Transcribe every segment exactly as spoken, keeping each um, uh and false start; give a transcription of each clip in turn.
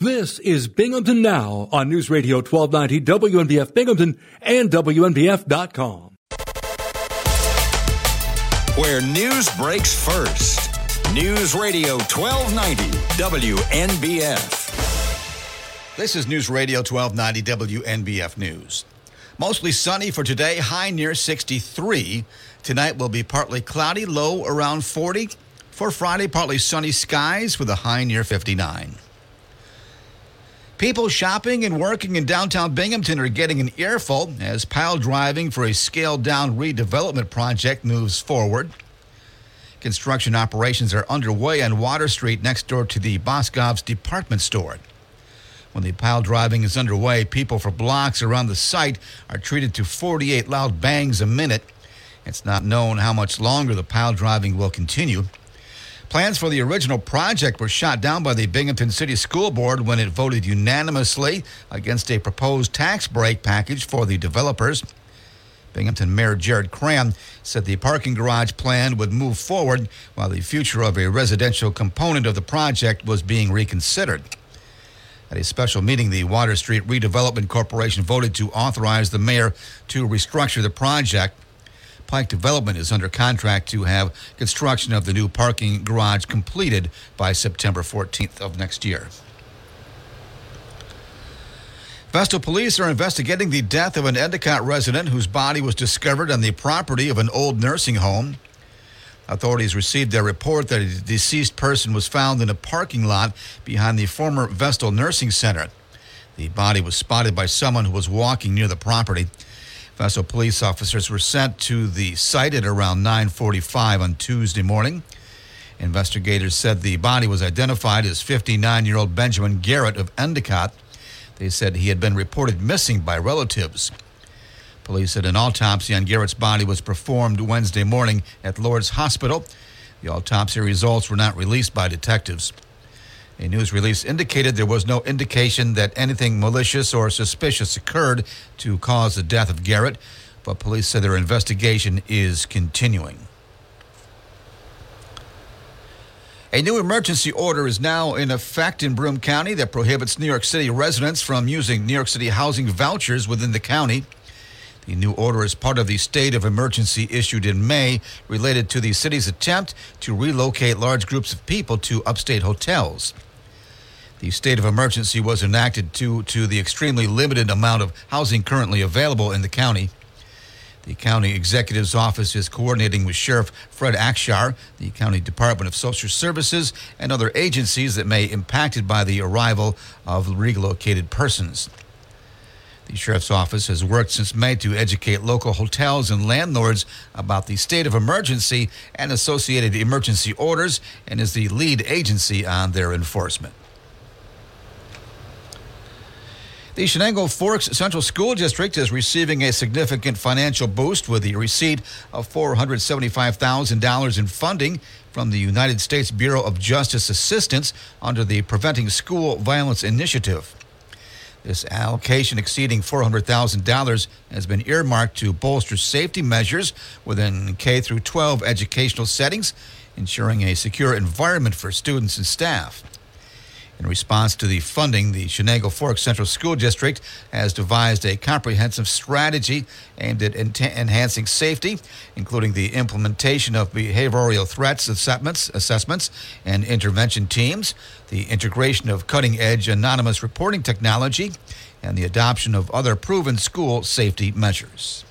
This is Binghamton Now on News Radio twelve ninety W N B F Binghamton and W N B F dot com. Where news breaks first. News Radio twelve ninety W N B F. This is News Radio twelve ninety W N B F News. Mostly sunny for today, high near sixty-three. Tonight will be partly cloudy, low around forty. For Friday, partly sunny skies with a high near fifty-nine. People shopping and working in downtown Binghamton are getting an earful as pile driving for a scaled-down redevelopment project moves forward. Construction operations are underway on Water Street next door to the Boscov's department store. When the pile driving is underway, people for blocks around the site are treated to forty-eight loud bangs a minute. It's not known how much longer the pile driving will continue. Plans for the original project were shot down by the Binghamton City School Board when it voted unanimously against a proposed tax break package for the developers. Binghamton Mayor Jared Cram said the parking garage plan would move forward while the future of a residential component of the project was being reconsidered. At a special meeting, the Water Street Redevelopment Corporation voted to authorize the mayor to restructure the project. Pike Development is under contract to have construction of the new parking garage completed by September fourteenth of next year. Vestal police are investigating the death of an Endicott resident whose body was discovered on the property of an old nursing home. Authorities received their report that a deceased person was found in a parking lot behind the former Vestal Nursing Center. The body was spotted by someone who was walking near the property. Vestal police officers were sent to the site at around nine forty-five on Tuesday morning. Investigators said the body was identified as fifty-nine-year-old Benjamin Garrett of Endicott. They said he had been reported missing by relatives. Police said an autopsy on Garrett's body was performed Wednesday morning at Lourdes Hospital. The autopsy results were not released by detectives. A news release indicated there was no indication that anything malicious or suspicious occurred to cause the death of Garrett, but police said their investigation is continuing. A new emergency order is now in effect in Broome County that prohibits New York City residents from using New York City housing vouchers within the county. The new order is part of the state of emergency issued in May related to the city's attempt to relocate large groups of people to upstate hotels. The state of emergency was enacted due to the extremely limited amount of housing currently available in the county. The county executive's office is coordinating with Sheriff Fred Akshar, the county Department of Social Services, and other agencies that may be impacted by the arrival of relocated persons. The sheriff's office has worked since May to educate local hotels and landlords about the state of emergency and associated emergency orders and is the lead agency on their enforcement. The Chenango Forks Central School District is receiving a significant financial boost with the receipt of four hundred seventy-five thousand dollars in funding from the United States Bureau of Justice Assistance under the Preventing School Violence Initiative. This allocation exceeding four hundred thousand dollars has been earmarked to bolster safety measures within K through twelve educational settings, ensuring a secure environment for students and staff. In response to the funding, the Chenango Forks Central School District has devised a comprehensive strategy aimed at en- enhancing safety, including the implementation of behavioral threats assessments, assessments and intervention teams, the integration of cutting-edge anonymous reporting technology, and the adoption of other proven school safety measures.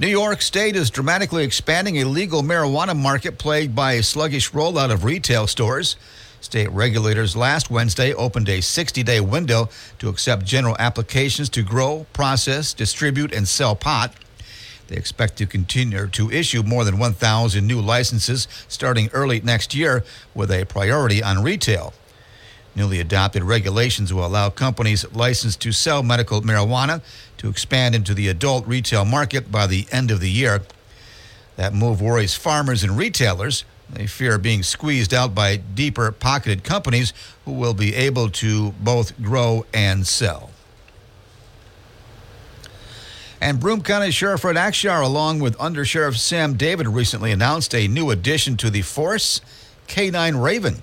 New York State is dramatically expanding a legal marijuana market plagued by a sluggish rollout of retail stores. State regulators last Wednesday opened a sixty-day window to accept general applications to grow, process, distribute, and sell pot. They expect to continue to issue more than one thousand new licenses starting early next year with a priority on retail. Newly adopted regulations will allow companies licensed to sell medical marijuana to expand into the adult retail market by the end of the year. That move worries farmers and retailers. They fear being squeezed out by deeper-pocketed companies who will be able to both grow and sell. And Broome County Sheriff Fred Akshar, along with Undersheriff Sam David, recently announced a new addition to the force, K nine Raven.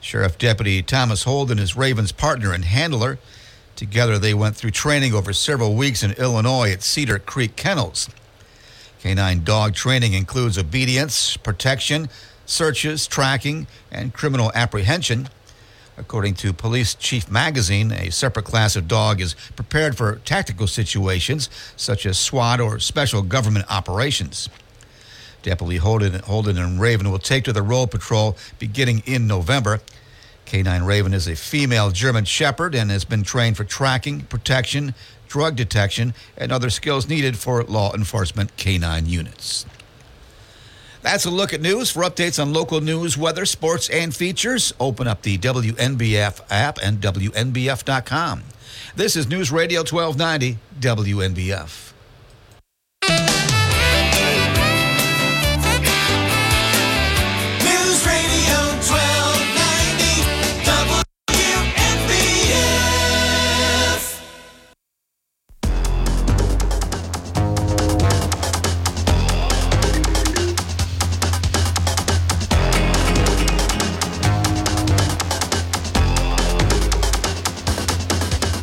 Sheriff Deputy Thomas Holden is Raven's partner and handler. Together, they went through training over several weeks in Illinois at Cedar Creek Kennels. Canine dog training includes obedience, protection, searches, tracking, and criminal apprehension. According to Police Chief Magazine, a separate class of dog is prepared for tactical situations such as SWAT or special government operations. Deputy Holden, Holden and Raven will take to the road patrol beginning in November. Canine Raven is a female German Shepherd and has been trained for tracking, protection, drug detection, and other skills needed for law enforcement canine units. That's a look at news. For updates on local news, weather, sports, and features, open up the W N B F app and W N B F dot com. This is News Radio twelve ninety W N B F.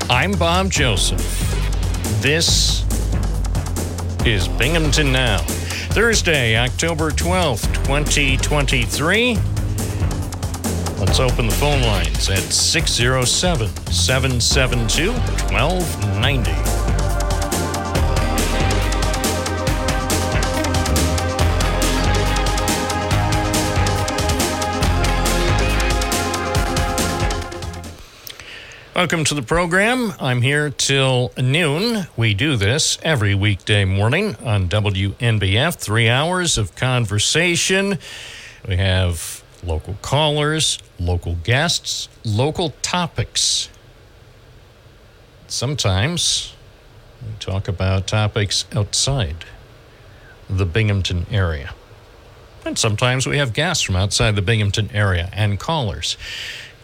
I'm Bob Joseph. This is Binghamton Now. Thursday, October twelfth, twenty twenty-three. Let's open the phone lines at six oh seven, seven seven two, one two nine oh. Welcome to the program. I'm here till noon. We do this every weekday morning on W N B F. Three hours of conversation. We have local callers, local guests, local topics. Sometimes we talk about topics outside the Binghamton area. And sometimes we have guests from outside the Binghamton area and callers.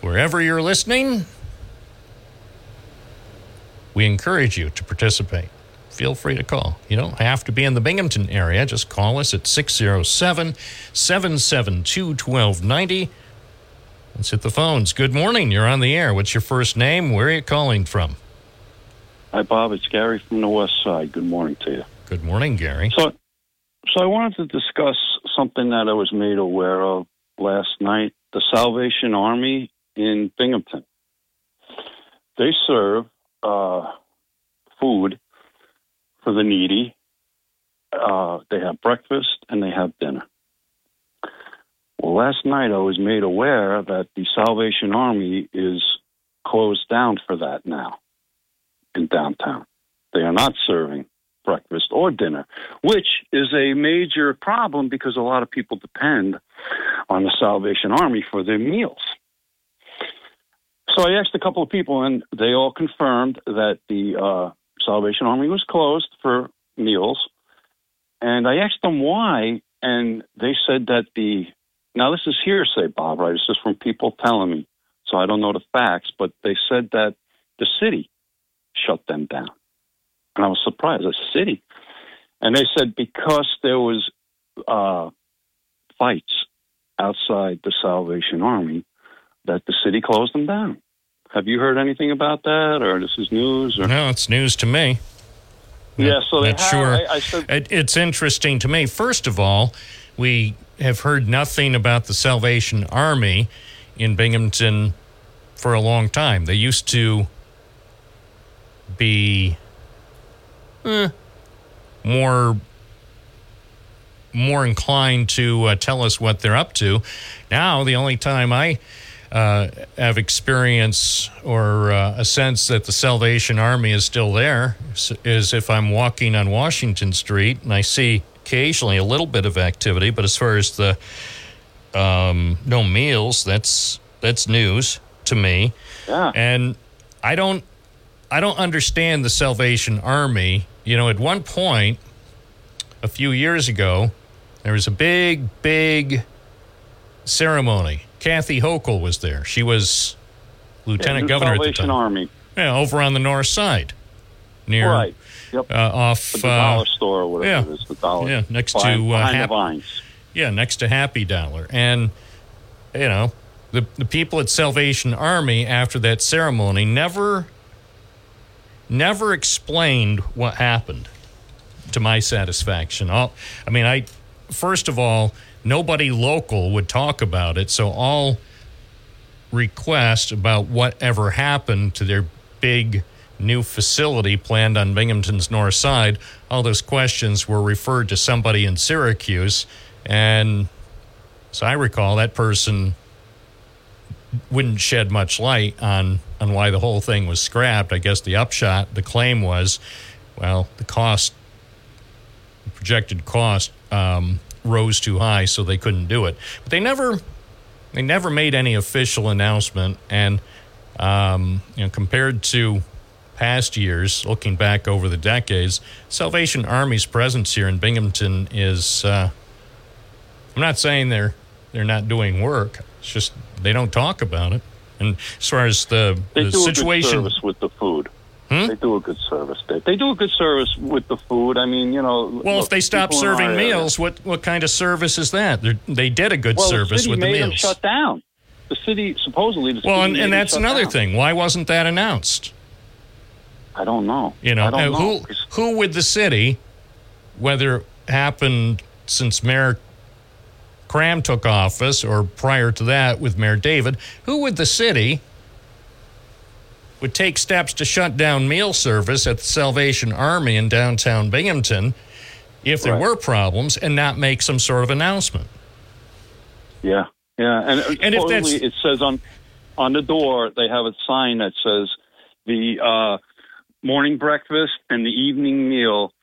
Wherever you're listening, we encourage you to participate. Feel free to call. You don't have to be in the Binghamton area. Just call us at six oh seven, seven seven two, one two nine oh. Let's hit the phones. Good morning. You're on the air. What's your first name? Where are you calling from? Hi, Bob. It's Gary from the West Side. Good morning to you. Good morning, Gary. So, so I wanted to discuss something that I was made aware of last night. The Salvation Army in Binghamton. They serve Uh, food for the needy. Uh, they have breakfast and they have dinner. Well, last night I was made aware that the Salvation Army is closed down for that now in downtown. They are not serving breakfast or dinner, which is a major problem because a lot of people depend on the Salvation Army for their meals. So I asked a couple of people, and they all confirmed that the uh, Salvation Army was closed for meals. And I asked them why, and they said that the – now this is hearsay, Bob, right? It's just from people telling me, so I don't know the facts. But they said that the city shut them down. And I was surprised. The city. And they said because there was uh, fights outside the Salvation Army, that the city closed them down. Have you heard anything about that, or this is news? Or? No, it's news to me. Yeah, so they have. Sure. I, I said- it, it's interesting to me. First of all, we have heard nothing about the Salvation Army in Binghamton for a long time. They used to be eh, more... more inclined to uh, tell us what they're up to. Now, the only time I uh, have experience or uh, a sense that the Salvation Army is still there is if I'm walking on Washington Street, and I see occasionally a little bit of activity, but as far as the um, no meals, that's that's news to me. Yeah. And I don't I don't understand the Salvation Army. You know, at one point, a few years ago, there was a big, big ceremony. Kathy Hochul was there. She was lieutenant yeah, governor Salvation at the time. Army. Yeah, over on the north side, near right. Yep. Uh, off the dollar uh, store or whatever. Yeah, it is, the dollar. Yeah, next Vine, to uh, Happy. Yeah, next to Happy Dollar, and you know, the, the people at Salvation Army after that ceremony never never explained what happened to my satisfaction. All, I mean, I first of all, nobody local would talk about it, so all requests about whatever happened to their big new facility planned on Binghamton's north side, all those questions were referred to somebody in Syracuse, and as I recall, that person wouldn't shed much light on, on why the whole thing was scrapped. I guess the upshot, the claim was, well, the cost, the projected cost um, rose too high, so they couldn't do it. But they never, they never made any official announcement, and um, you know, compared to past years, looking back over the decades, Salvation Army's presence here in Binghamton is, uh, I'm not saying they're they're not doing work. It's just they don't talk about it. And as far as the, the situation, they do a good service with the food. Hmm? They do a good service. They, they do a good service with the food. I mean, you know. Well, look, if they stop serving meals, area, what what kind of service is that? They're, they did a good well, service the with the meals. Well, the city made them shut down. The city supposedly. The city well, and, and that's another down. thing. Why wasn't that announced? I don't know. You know, I don't who know. who with the city, whether it happened since Mayor Cram took office or prior to that with Mayor David, who would the city would take steps to shut down meal service at the Salvation Army in downtown Binghamton if there right. were problems and not make some sort of announcement? Yeah, yeah. And, and if that's, it says on on the door, they have a sign that says the uh, morning breakfast and the evening meal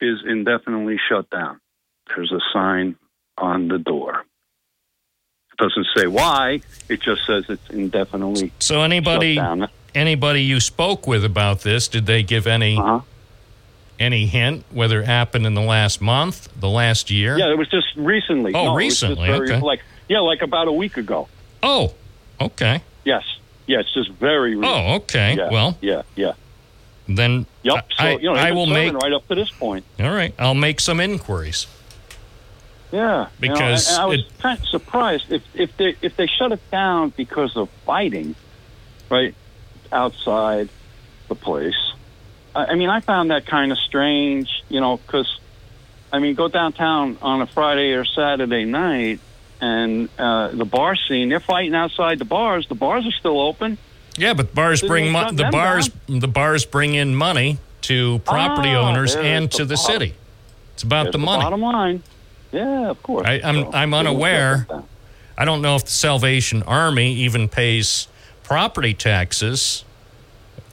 is indefinitely shut down. There's a sign on the door. It doesn't say why, it just says it's indefinitely so anybody shut down. Anybody you spoke with about this, did they give any uh-huh. any hint whether it happened in the last month, the last year? Yeah, it was just recently. Oh, no, recently, very, okay. Like, yeah, like about a week ago. Oh, okay. Yes, yeah, it's just very recent. Oh, okay, yeah, well. Yeah, yeah. Then yep. I, so, you know, I will make... right up to this point. All right, I'll make some inquiries. Yeah, because you know, and, and I was it, kind of surprised if if they if they shut it down because of fighting, right outside the place. I, I mean, I found that kind of strange, you know, because I mean, go downtown on a Friday or Saturday night, and uh, the bar scene—they're fighting outside the bars. The bars are still open. Yeah, but bars Didn't bring mo- the bars down? the bars bring in money to property ah, owners and to the, the city. It's about there's the money. The bottom line. Yeah, of course. I, I'm so, I'm unaware. I don't know if the Salvation Army even pays property taxes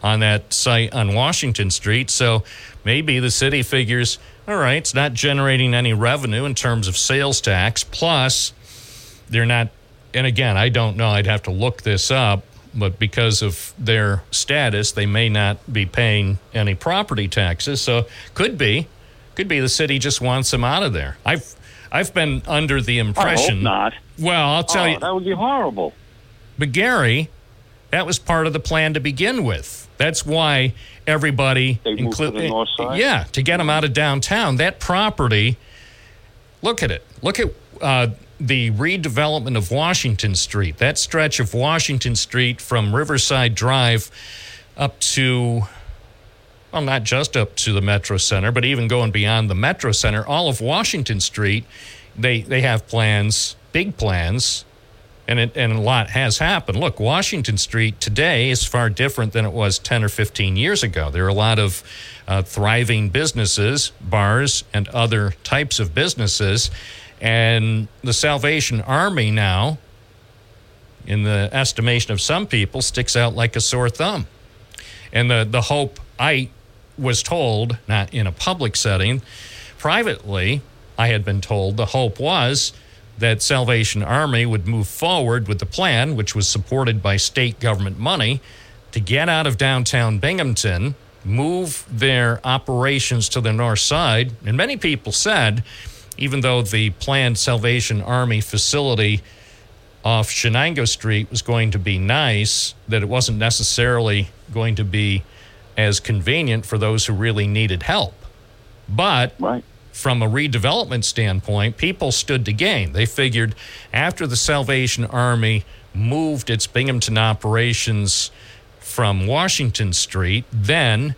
on that site on Washington Street. So maybe the city figures, all right, it's not generating any revenue in terms of sales tax. Plus, they're not. And again, I don't know. I'd have to look this up. But because of their status, they may not be paying any property taxes. So could be, could be the city just wants them out of there. I've I've been under the impression. I hope not. Well, I'll tell oh, you. That would be horrible. But Gary, that was part of the plan to begin with. That's why everybody, including yeah, to get them out of downtown. That property. Look at it. Look at uh, the redevelopment of Washington Street. That stretch of Washington Street from Riverside Drive up to. Well, not just up to the Metro Center, but even going beyond the Metro Center, all of Washington Street, they they have plans, big plans, and it, and a lot has happened. Look, Washington Street today is far different than it was ten or fifteen years ago. There are a lot of uh, thriving businesses, bars, and other types of businesses, and the Salvation Army now, in the estimation of some people, sticks out like a sore thumb. And the, the hope, I was told, not in a public setting, privately, I had been told the hope was that Salvation Army would move forward with the plan, which was supported by state government money, to get out of downtown Binghamton, move their operations to the north side. And many people said, even though the planned Salvation Army facility off Chenango Street was going to be nice, that it wasn't necessarily going to be as convenient for those who really needed help. But right. from a redevelopment standpoint, people stood to gain. They figured after the Salvation Army moved its Binghamton operations from Washington Street. Then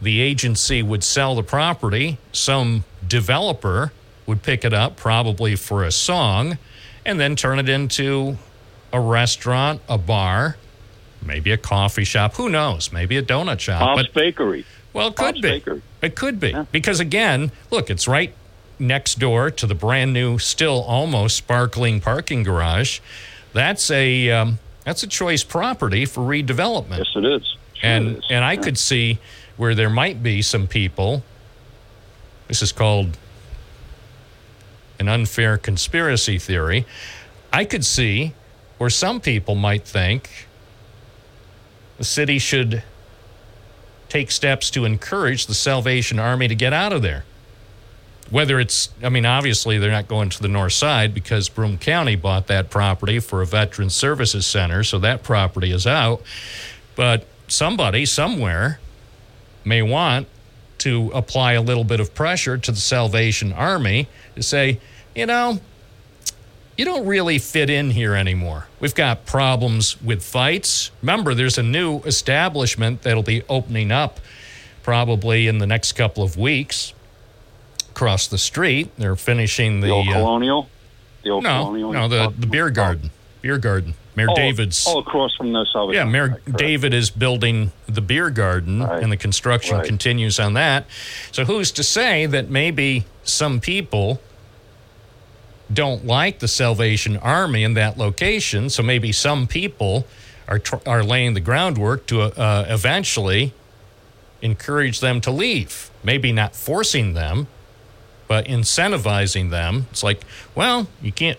the agency would sell the property. Some developer would pick it up, probably for a song, and then turn it into a restaurant, a bar, maybe a coffee shop. Who knows? Maybe a donut shop. Bob's but, Bakery. Well, it could Bob's be. Bakery. It could be. Yeah. Because, again, look, it's right next door to the brand-new, still almost sparkling parking garage. That's a um, that's a choice property for redevelopment. Yes, it is. Sure and it is. And I yeah. could see where there might be some people, this is called an unfair conspiracy theory, I could see where some people might think the city should take steps to encourage the Salvation Army to get out of there. Whether it's, I mean, obviously they're not going to the north side because Broome County bought that property for a Veteran Services Center, so that property is out. But somebody somewhere may want to apply a little bit of pressure to the Salvation Army to say, you know, you don't really fit in here anymore. We've got problems with fights. Remember, there's a new establishment that'll be opening up probably in the next couple of weeks across the street. They're finishing the... The old uh, colonial? The old no, colonial? No, the, the beer garden. Beer garden. Mayor oh, David's... Oh, across from the Salvation Army. Yeah, Mayor right, David is building the beer garden, right. and the construction right. continues on that. So who's to say that maybe some people don't like the Salvation Army in that location, so maybe some people are tr- are laying the groundwork to uh, eventually encourage them to leave. Maybe not forcing them, but incentivizing them. It's like, well, you can't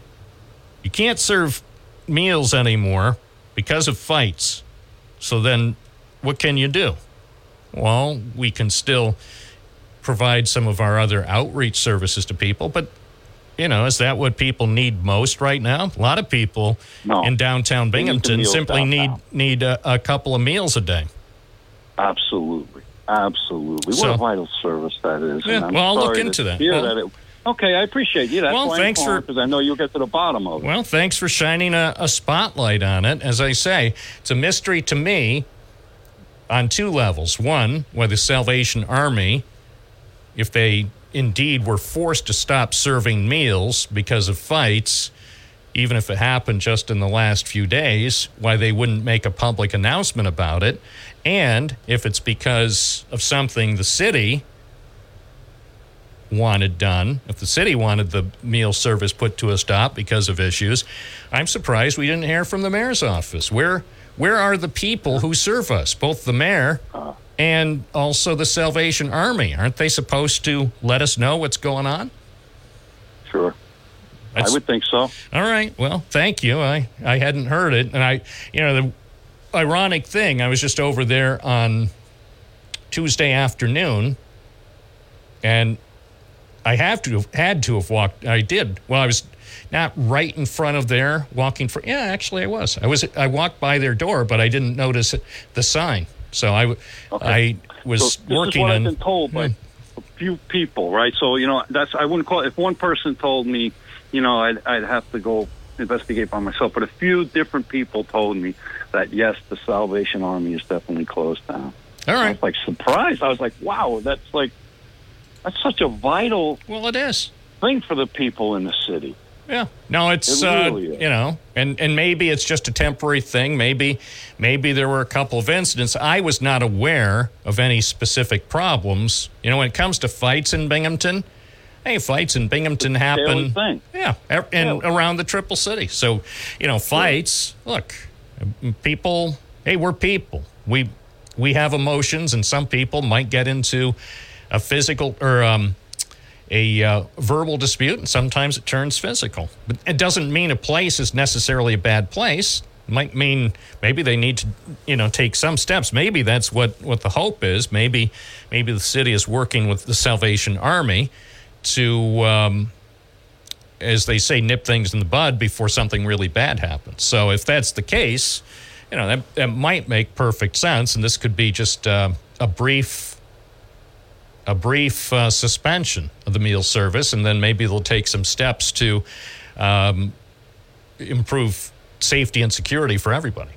you can't serve meals anymore because of fights. So then what can you do? Well, we can still provide some of our other outreach services to people, but you know, is that what people need most right now? A lot of people no. in downtown Binghamton need simply downtown. need need a, a couple of meals a day. Absolutely. Absolutely. So, what a vital service that is. Yeah, and I'm well, I'll look into that. Well, that it, okay, I appreciate you. That's well, why thanks for because I know you'll get to the bottom of it. Well, thanks for shining a, a spotlight on it. As I say, it's a mystery to me on two levels. One, whether Salvation Army, if they... indeed, we're forced to stop serving meals because of fights, even if it happened just in the last few days, why they wouldn't make a public announcement about it. And if it's because of something the city wanted done, if the city wanted the meal service put to a stop because of issues, I'm surprised we didn't hear from the mayor's office. Where where are the people who serve us, both the mayor and also the Salvation Army? Aren't they supposed to let us know what's going on? Sure. That's, I would think so. All right. Well, thank you. I, I hadn't heard it. And I, you know, the ironic thing, I was just over there on Tuesday afternoon, and I have to have had to have walked. I did. Well, I was not right in front of there walking for. Yeah, actually I was. I was, I walked by their door, but I didn't notice the sign. So I, okay. I was so this working is what on, I've been told by hmm. a few people, right? So, you know, that's I wouldn't call it. If one person told me, you know, I'd, I'd have to go investigate by myself. But a few different people told me that, yes, the Salvation Army is definitely closed down. All right. I was, like, surprised. I was like, wow, that's, like, that's such a vital well, it is. thing for the people in the city. Yeah. No, it's, it really uh, you know, and, and maybe it's just a temporary thing. Maybe maybe there were a couple of incidents. I was not aware of any specific problems. You know, when it comes to fights in Binghamton, hey, fights in Binghamton happen. Thing. Yeah. And yeah. around the Triple City. So, you know, fights, yeah. look, people, hey, we're people. We, we have emotions, and some people might get into a physical or, um, a uh, verbal dispute, and sometimes it turns physical. But it doesn't mean a place is necessarily a bad place. It might mean maybe they need to, you know, take some steps. Maybe that's what, what the hope is. Maybe maybe the city is working with the Salvation Army to, um, as they say, nip things in the bud before something really bad happens. So if that's the case, you know, that, that might make perfect sense, and this could be just uh, a brief... A brief uh, suspension of the meal service, and then maybe they'll take some steps to um, improve safety and security for everybody.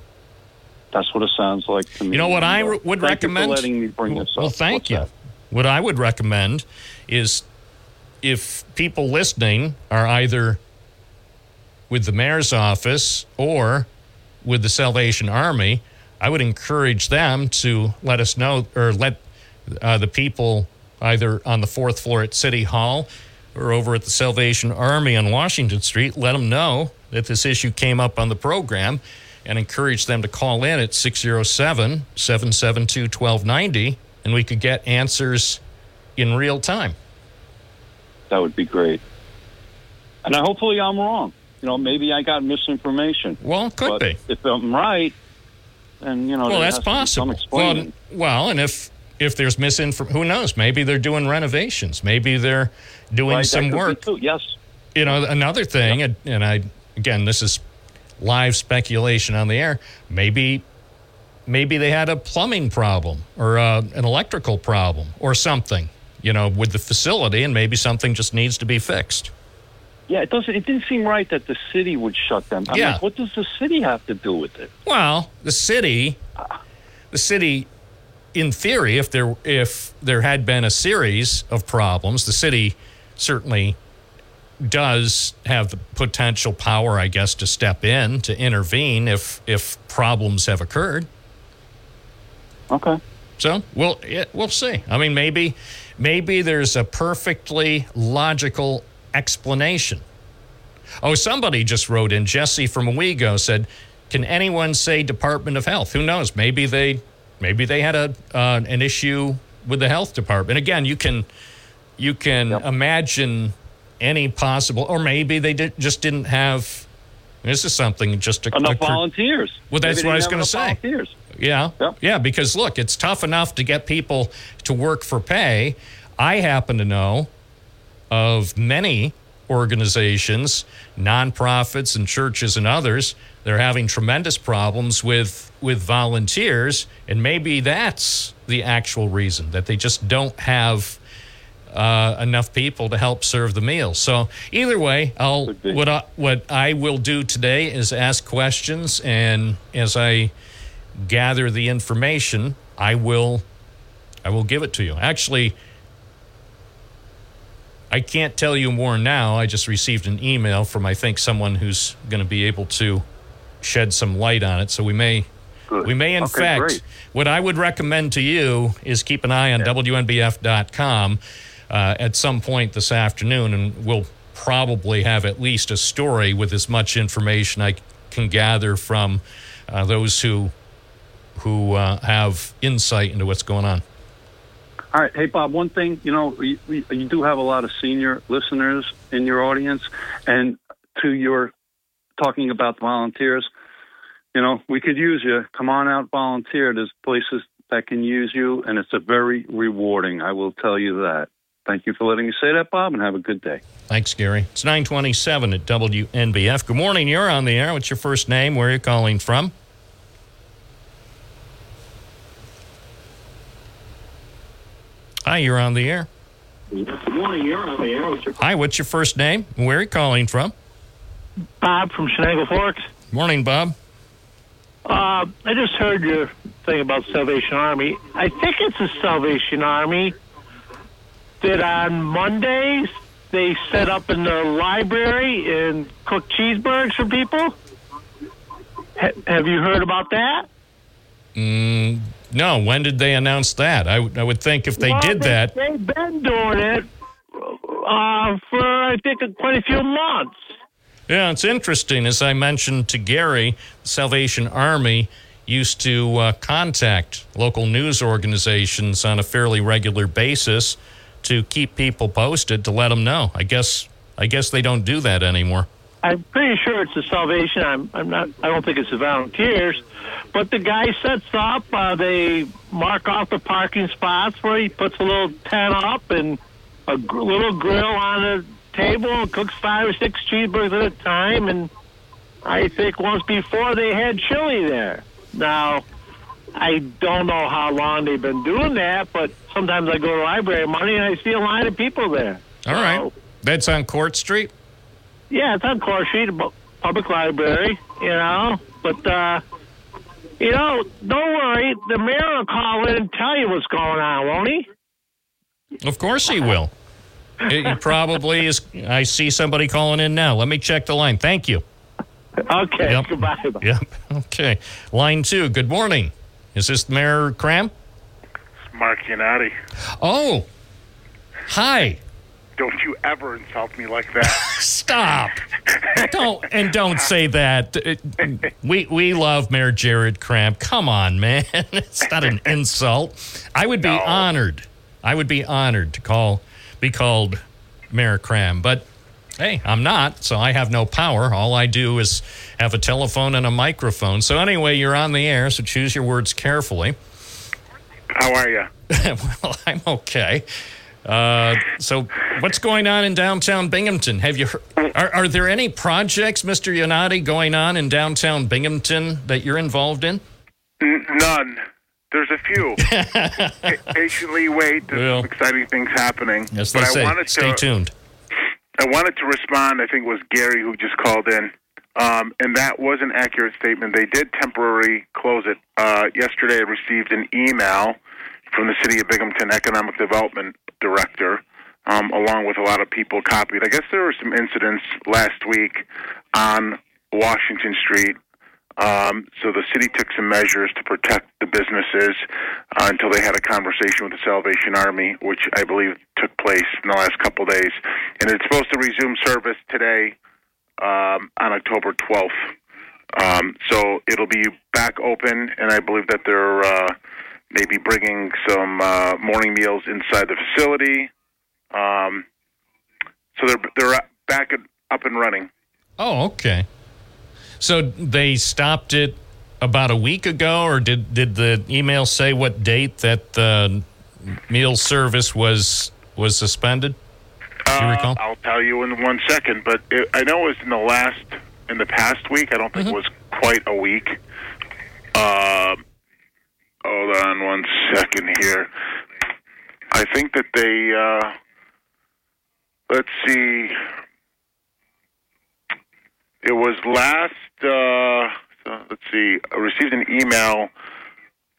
That's what it sounds like to me. You know what I re- would thank recommend? You for letting me bring this well, up. thank What's you. That? What I would recommend is if people listening are either with the mayor's office or with the Salvation Army, I would encourage them to let us know or let uh, the people either on the fourth floor at City Hall or over at the Salvation Army on Washington Street, let them know that this issue came up on the program and encourage them to call in at six oh seven, seven seven two, one two nine oh, and we could get answers in real time. That would be great. And I, hopefully I'm wrong. You know, maybe I got misinformation. Well, it could but be. If I'm right, then, you know, well, that's possible. Well, well, and if if there's misinformation, who knows? Maybe they're doing renovations. Maybe they're doing right, some work. Yes. You know, another thing, yep. and, and I again, this is live speculation on the air. Maybe, maybe they had a plumbing problem or uh, an electrical problem or something. You know, with the facility, and maybe something just needs to be fixed. Yeah, it doesn't. It didn't seem right that the city would shut them. I yeah. Mean, what does the city have to do with it? Well, the city, the city, in theory, if there if there had been a series of problems, the city certainly does have the potential power, I guess, to step in to intervene if if problems have occurred. Okay. So we'll we'll see. I mean, maybe maybe there's a perfectly logical explanation. Oh, somebody just wrote in. Jesse from Owego said, "Can anyone say Department of Health? Who knows? Maybe they maybe they had a uh, an issue with the health department." Again, you can you can yep. imagine any possible, or maybe they did, just didn't have. This is something just a, enough a, volunteers. Well, that's what I was going to say. Volunteers. Yeah, yep. yeah. Because look, it's tough enough to get people to work for pay. I happen to know of many organizations, nonprofits, and churches, and others that are having tremendous problems with with volunteers, and maybe that's the actual reason that they just don't have uh, enough people to help serve the meal. So either way, I'll what I, what I will do today is ask questions, and as I gather the information, I will I will give it to you. Actually, I can't tell you more now. I just received an email from, I think, someone who's going to be able to shed some light on it. So we may, Good. we may in okay, fact, great. What I would recommend to you is keep an eye on yeah. W N B F dot com uh, at some point this afternoon, and we'll probably have at least a story with as much information I can gather from uh, those who, who uh, have insight into what's going on. All right. Hey, Bob, one thing, you know, you, you do have a lot of senior listeners in your audience, and to your talking about volunteers, you know, we could use you. Come on out, volunteer. There's places that can use you, and it's a very rewarding. I will tell you that. Thank you for letting me say that, Bob, and have a good day. Thanks, Gary. It's nine twenty-seven at W N B F. Good morning. You're on the air. What's your first name? Where are you calling from? Hi, you're on the air. Good morning, you're on the air. What's your... Hi, what's your first name? Where are you calling from? Bob from Chenango Forks. Morning, Bob. Uh, I just heard your thing about Salvation Army. I think it's the Salvation Army that on Mondays they set up in their library and cook cheeseburgers for people. H- have you heard about that? Mm. No, when did they announce that? I, w- I would think if they well, did they, that... They've been doing it uh, for, I think, quite a few months. Yeah, it's interesting. As I mentioned to Gary, the Salvation Army used to uh, contact local news organizations on a fairly regular basis to keep people posted, to let them know. I guess I guess they don't do that anymore. I'm pretty sure it's the Salvation. I'm, I'm not. I don't think it's the volunteers, but the guy sets up. Uh, they mark off the parking spots where he puts a little tent up and a gr- little grill on a table and cooks five or six cheeseburgers at a time. And I think once before they had chili there. Now, I don't know how long they've been doing that, but sometimes I go to the Library of Money and I see a line of people there. All so, right, that's on Court Street. Yeah, it's on Core Street, about public library, you know. But, uh, you know, don't worry. The mayor will call in and tell you what's going on, won't he? Of course he will. It probably is. I see somebody calling in now. Let me check the line. Thank you. Okay. Yep. Goodbye. Yep. Okay. Line two. Good morning. Is this Mayor Cram? It's Mark Yanati. Oh. Hi. Don't you ever insult me like that. Stop. Don't and don't say that. It, we we love Mayor Jared Cram. Come on, man. It's not an insult. I would be no. honored. I would be honored to call be called Mayor Cram, but hey, I'm not, so I have no power. All I do is have a telephone and a microphone. So anyway, you're on the air, so choose your words carefully. How are you? Well, I'm okay. Uh, so what's going on in downtown Binghamton? Have you heard, are, are there any projects, Mister Yanati, going on in downtown Binghamton that you're involved in? N- none. There's a few. Patiently wait. There's well, some exciting things happening. Yes, they but say. I wanted Stay to, tuned. I wanted to respond. I think it was Gary who just called in, um, and that was an accurate statement. They did temporarily close it. Uh, yesterday, I received an email from the City of Binghamton Economic Development Director, um, along with a lot of people copied. I guess there were some incidents last week on Washington Street. Um, so the city took some measures to protect the businesses uh, until they had a conversation with the Salvation Army, which I believe took place in the last couple of days. And it's supposed to resume service today um, on October twelfth. Um, so it'll be back open, and I believe that they're uh, maybe bringing some uh, morning meals inside the facility. Um, so they're they're back up and running. Oh, okay. So they stopped it about a week ago, or did, did the email say what date that the meal service was was suspended? Do you uh, recall? I'll tell you in one second, but it, I know it was in the last in the past week. I don't think mm-hmm. it was quite a week. Uh, hold on one second here. I think that they uh, let's see. It was last, uh, let's see, I received an email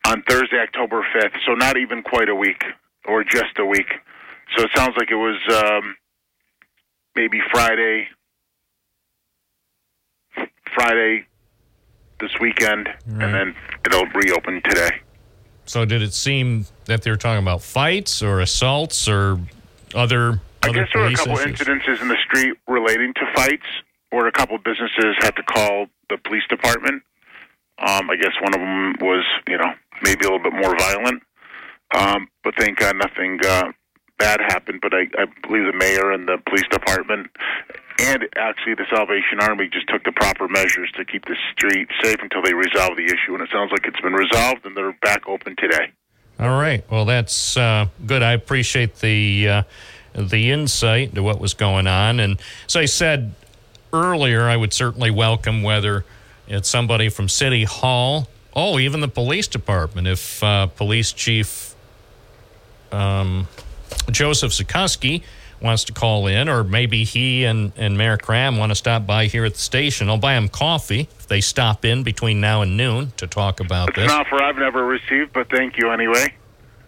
on Thursday, October fifth, so not even quite a week, or just a week. So it sounds like it was um, maybe Friday, Friday this weekend, right. And then it'll reopen today. So did it seem that they were talking about fights or assaults or other police I guess there were a couple issues? Incidences in the street relating to fights. Or a couple of businesses had to call the police department. Um, I guess one of them was, you know, maybe a little bit more violent. Um, but thank God nothing uh, bad happened. But I, I believe the mayor and the police department and actually the Salvation Army just took the proper measures to keep the street safe until they resolve the issue. And it sounds like it's been resolved and they're back open today. All right. Well, that's uh, good. I appreciate the, uh, the insight to what was going on. And so I said earlier, I would certainly welcome whether it's somebody from City Hall, oh, even the police department, if uh, Police Chief um, Joseph Sikorsky wants to call in, or maybe he and, and Mayor Cram want to stop by here at the station. I'll buy them coffee if they stop in between now and noon to talk about it's this. It's an offer I've never received, but thank you anyway.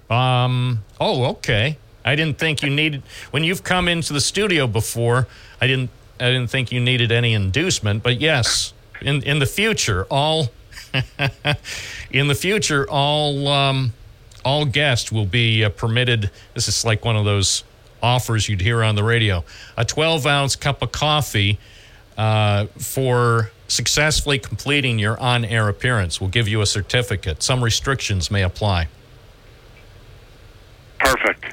Um. Oh, okay. I didn't think you needed... When you've come into the studio before, I didn't... I didn't think you needed any inducement, but yes, in in the future, all in the future, all um, all guests will be uh, permitted. This is like one of those offers you'd hear on the radio: a twelve ounce cup of coffee uh, for successfully completing your on-air appearance. We'll give you a certificate. Some restrictions may apply. Perfect.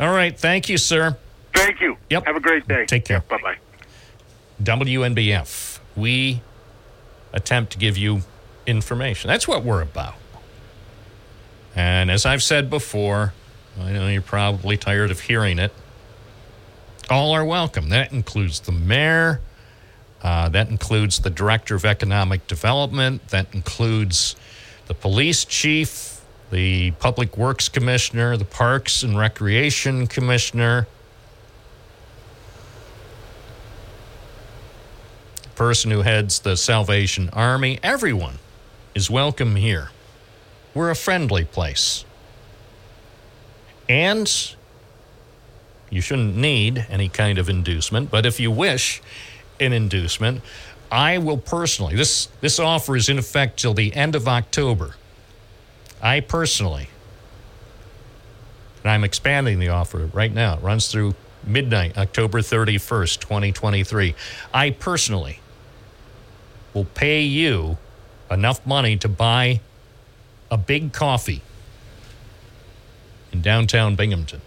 All right. Thank you, sir. Thank you. Yep. Have a great day. Take care. Bye bye. W N B F, we attempt to give you information. That's what we're about. And as I've said before, I know you're probably tired of hearing it, all are welcome. That includes the mayor. Uh, that includes the director of economic development. That includes the police chief, the public works commissioner, the parks and recreation commissioner, person who heads the Salvation Army. Everyone is welcome here. We're a friendly place. And you shouldn't need any kind of inducement, but if you wish an inducement, I will personally, this, this offer is in effect till the end of October. I personally, and I'm expanding the offer right now, it runs through midnight, October thirty-first, twenty twenty-three. I personally will pay you enough money to buy a big coffee in downtown Binghamton.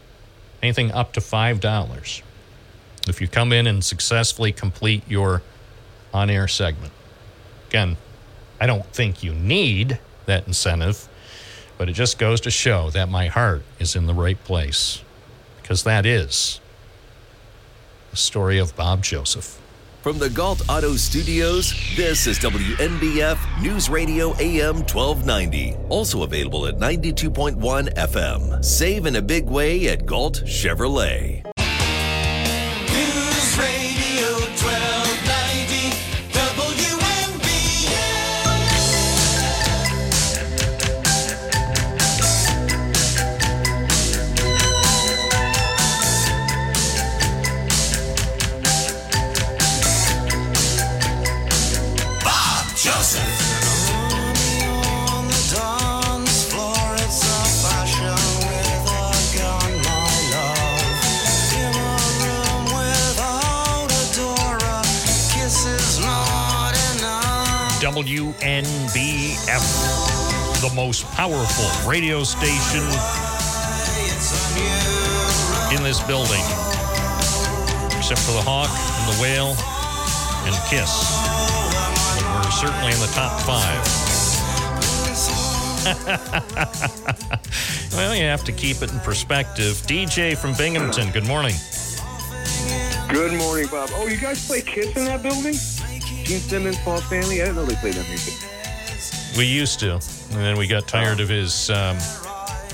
Anything up to five dollars if you come in and successfully complete your on-air segment. Again, I don't think you need that incentive, but it just goes to show that my heart is in the right place, because that is the story of Bob Joseph. From the Galt Auto Studios, this is W N B F News Radio A M twelve ninety. Also available at ninety-two point one F M. Save in a big way at Galt Chevrolet. News Radio twelve ninety, W N B F. Bob Joseph. W N B F, the most powerful radio station in this building, except for the Hawk and the Whale and Kiss. And we're certainly in the top five. Well, you have to keep it in perspective. D J from Binghamton, good morning. Good morning, Bob. Oh, you guys play Kiss in that building? Gene Simmons, Paul Stanley? I didn't know they played that music. We used to, and then we got tired of his um,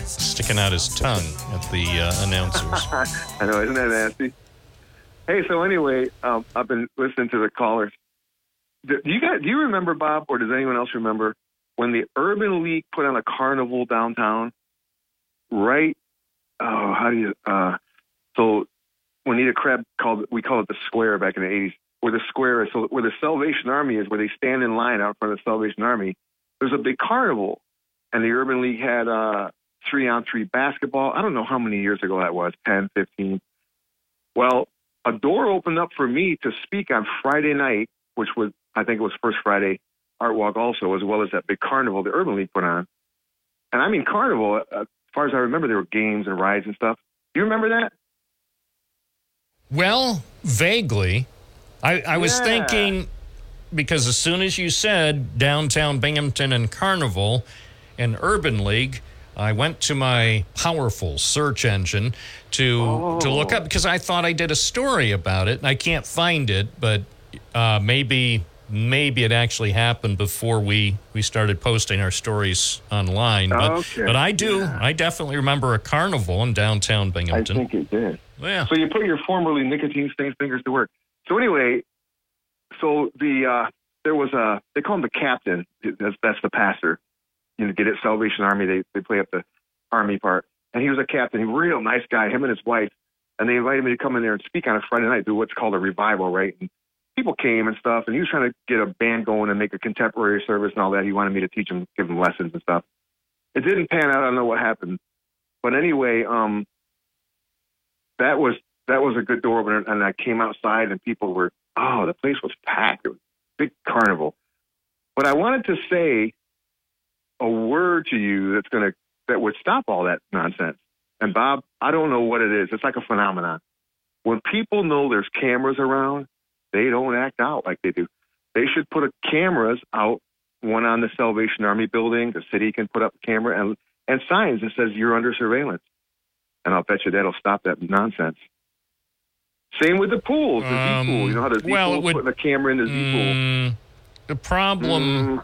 sticking out his tongue at the uh, announcers. I know, isn't that nasty? Hey, so anyway, um, I've been listening to the callers. Do you guys, do you remember, Bob, or does anyone else remember, when the Urban League put on a carnival downtown, right? Oh, how do you... Uh, so Juanita Crabb called it, we called it the Square back in the eighties, where the Square is, so where the Salvation Army is, where they stand in line out front of the Salvation Army. There's a big carnival, and the Urban League had uh, three-on-three basketball. I don't know how many years ago that was, ten, fifteen. Well, a door opened up for me to speak on Friday night, which was, I think it was First Friday Art Walk also, as well as that big carnival the Urban League put on. And I mean carnival, as far as I remember, there were games and rides and stuff. Do you remember that? Well, vaguely. I, I was yeah. thinking... Because as soon as you said downtown Binghamton and Carnival and Urban League, I went to my powerful search engine to oh. to look up, because I thought I did a story about it, and I can't find it, but uh, maybe maybe it actually happened before we, we started posting our stories online. But, okay. but I do, yeah. I definitely remember a carnival in downtown Binghamton. I think it did. Yeah. So you put your formerly nicotine-stained fingers to work. So anyway... So the uh, there was a they call him the captain. That's, that's the pastor. You know, get it, Salvation Army. They they play up the army part, and he was a captain. He was a real nice guy. Him and his wife, and they invited me to come in there and speak on a Friday night. Do what's called a revival, right? And people came and stuff. And he was trying to get a band going and make a contemporary service and all that. He wanted me to teach him, give him lessons and stuff. It didn't pan out. I don't know what happened, but anyway, um, that was that was a good door opener. And I came outside, and people were. Oh, the place was packed. It was a big carnival. But I wanted to say a word to you that's gonna that would stop all that nonsense. And Bob, I don't know what it is. It's like a phenomenon. When people know there's cameras around, they don't act out like they do. They should put cameras out, one on the Salvation Army building. The city can put up a camera and and signs that says you're under surveillance. And I'll bet you that'll stop that nonsense. Same with the pools, the um, Z-Pool. You know how the Z-Pool well, would, putting a camera in the Z-Pool? Mm, the problem...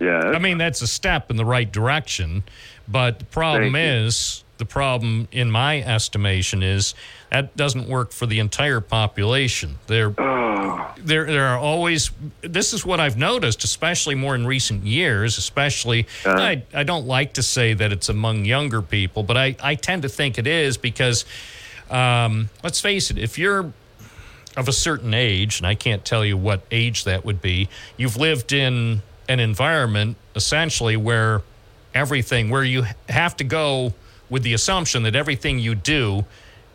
Mm. Yeah. I mean, that's a step in the right direction, but the problem is, the problem in my estimation is that doesn't work for the entire population. There, oh, uh, there there are always, this is what I've noticed, especially more in recent years, especially, uh, I, I don't like to say that it's among younger people, but I, I tend to think it is because, um, let's face it, if you're of a certain age, and I can't tell you what age that would be, you've lived in an environment essentially where everything, where you have to go with the assumption that everything you do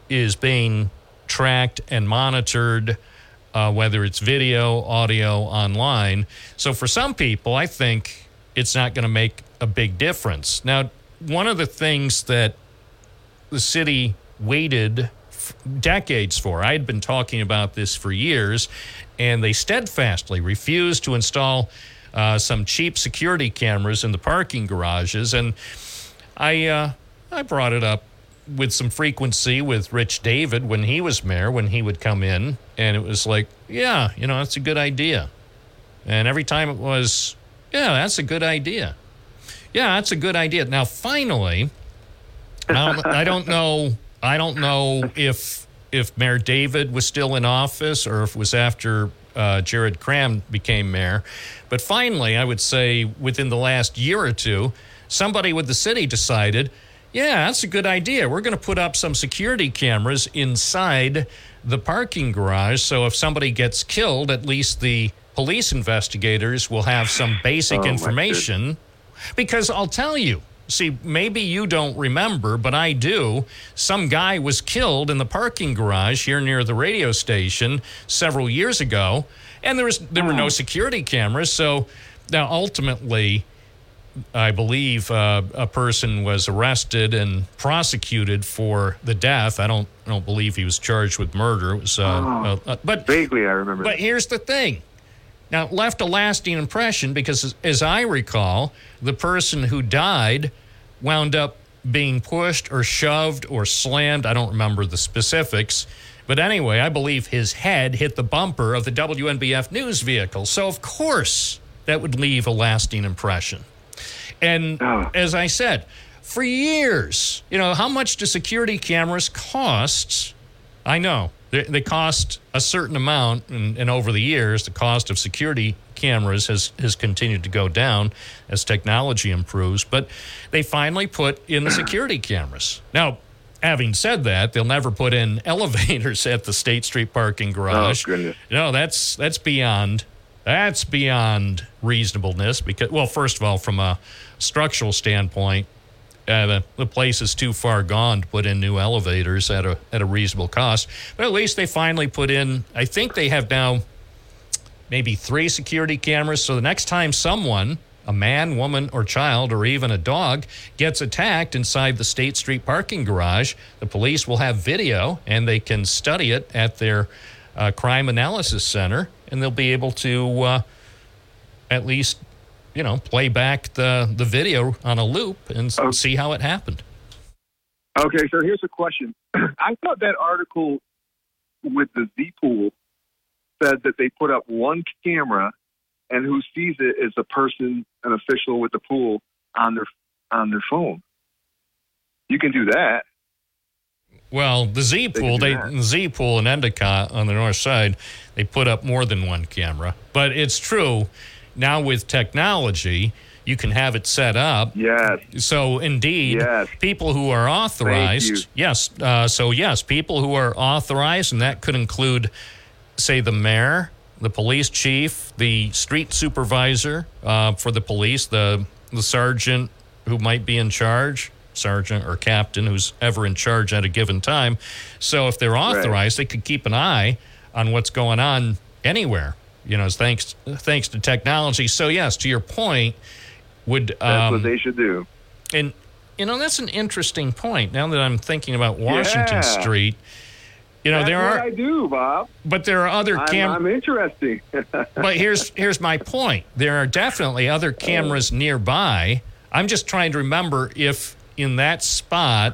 is being tracked and monitored, uh, whether it's video, audio, online. So for some people, I think it's not going to make a big difference. Now, one of the things that the city waited f- decades for, I had been talking about this for years, and they steadfastly refused to install uh, some cheap security cameras in the parking garages. And I... Uh, I brought it up with some frequency with Rich David when he was mayor, when he would come in, and it was like, yeah, you know, that's a good idea. And every time it was, yeah, that's a good idea. Yeah, that's a good idea. Now, finally, um, I don't know, I don't know if if Mayor David was still in office or if it was after uh, Jared Cram became mayor, but finally, I would say within the last year or two, somebody with the city decided, yeah, that's a good idea. We're going to put up some security cameras inside the parking garage, so if somebody gets killed, at least the police investigators will have some basic oh, information. Because I'll tell you, see, maybe you don't remember, but I do. Some guy was killed in the parking garage here near the radio station several years ago, and there was there were no security cameras. So now ultimately, I believe uh, a person was arrested and prosecuted for the death. I don't, I don't believe he was charged with murder. It was, uh, oh, uh, but vaguely I remember. But here's the thing. Now, it left a lasting impression because, as, as I recall, the person who died wound up being pushed or shoved or slammed. I don't remember the specifics. But anyway, I believe his head hit the bumper of the W N B F news vehicle. So, of course, that would leave a lasting impression. And as I said, for years, you know, how much do security cameras cost? I know they, they cost a certain amount, and, and over the years, the cost of security cameras has, has continued to go down as technology improves, but they finally put in the security cameras. Now, having said that, they'll never put in elevators at the State Street parking garage. Oh, goodness. No, that's that's beyond... That's beyond reasonableness because, well, first of all, from a structural standpoint, uh, the, the place is too far gone to put in new elevators at a at a reasonable cost. But at least they finally put in, I think they have now maybe three security cameras. So the next time someone, a man, woman, or child, or even a dog, gets attacked inside the State Street parking garage, the police will have video and they can study it at their Uh, crime analysis center, and they'll be able to uh, at least, you know, play back the, the video on a loop and okay. see how it happened. Okay, so here's a question. I thought that article with the Z-Pool said that they put up one camera, and who sees it is a person, an official with the pool on their on their phone. You can do that. Well, the Z-Pool, they, they Z-Pool in Endicott on the north side, they put up more than one camera. But it's true, now with technology, you can have it set up. Yes. So, indeed, yes. people who are authorized, yes, uh, so yes, people who are authorized, and that could include, say, the mayor, the police chief, the street supervisor uh, for the police, the the sergeant who might be in charge, sergeant or captain, who's ever in charge at a given time. So if they're authorized, right. they could keep an eye on what's going on anywhere, you know, thanks thanks to technology. So, yes, to your point, would... Um, that's what they should do. And, you know, that's an interesting point. Now that I'm thinking about Washington yeah. Street, you know, that's there are... What I do, Bob. But there are other cameras... I'm, I'm interesting. But here's here's my point. There are definitely other cameras oh. nearby. I'm just trying to remember if... in that spot,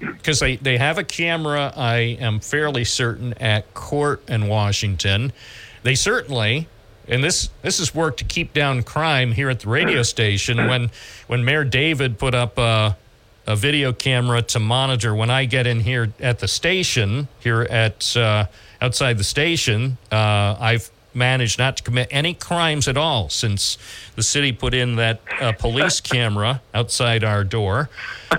because they, they have a camera, I am fairly certain, at Court and Washington. They certainly, and this this is work to keep down crime here at the radio station, when when Mayor David put up a, a video camera to monitor when I get in here at the station, here at uh, outside the station. Uh, I've managed not to commit any crimes at all since the city put in that uh, police camera outside our door.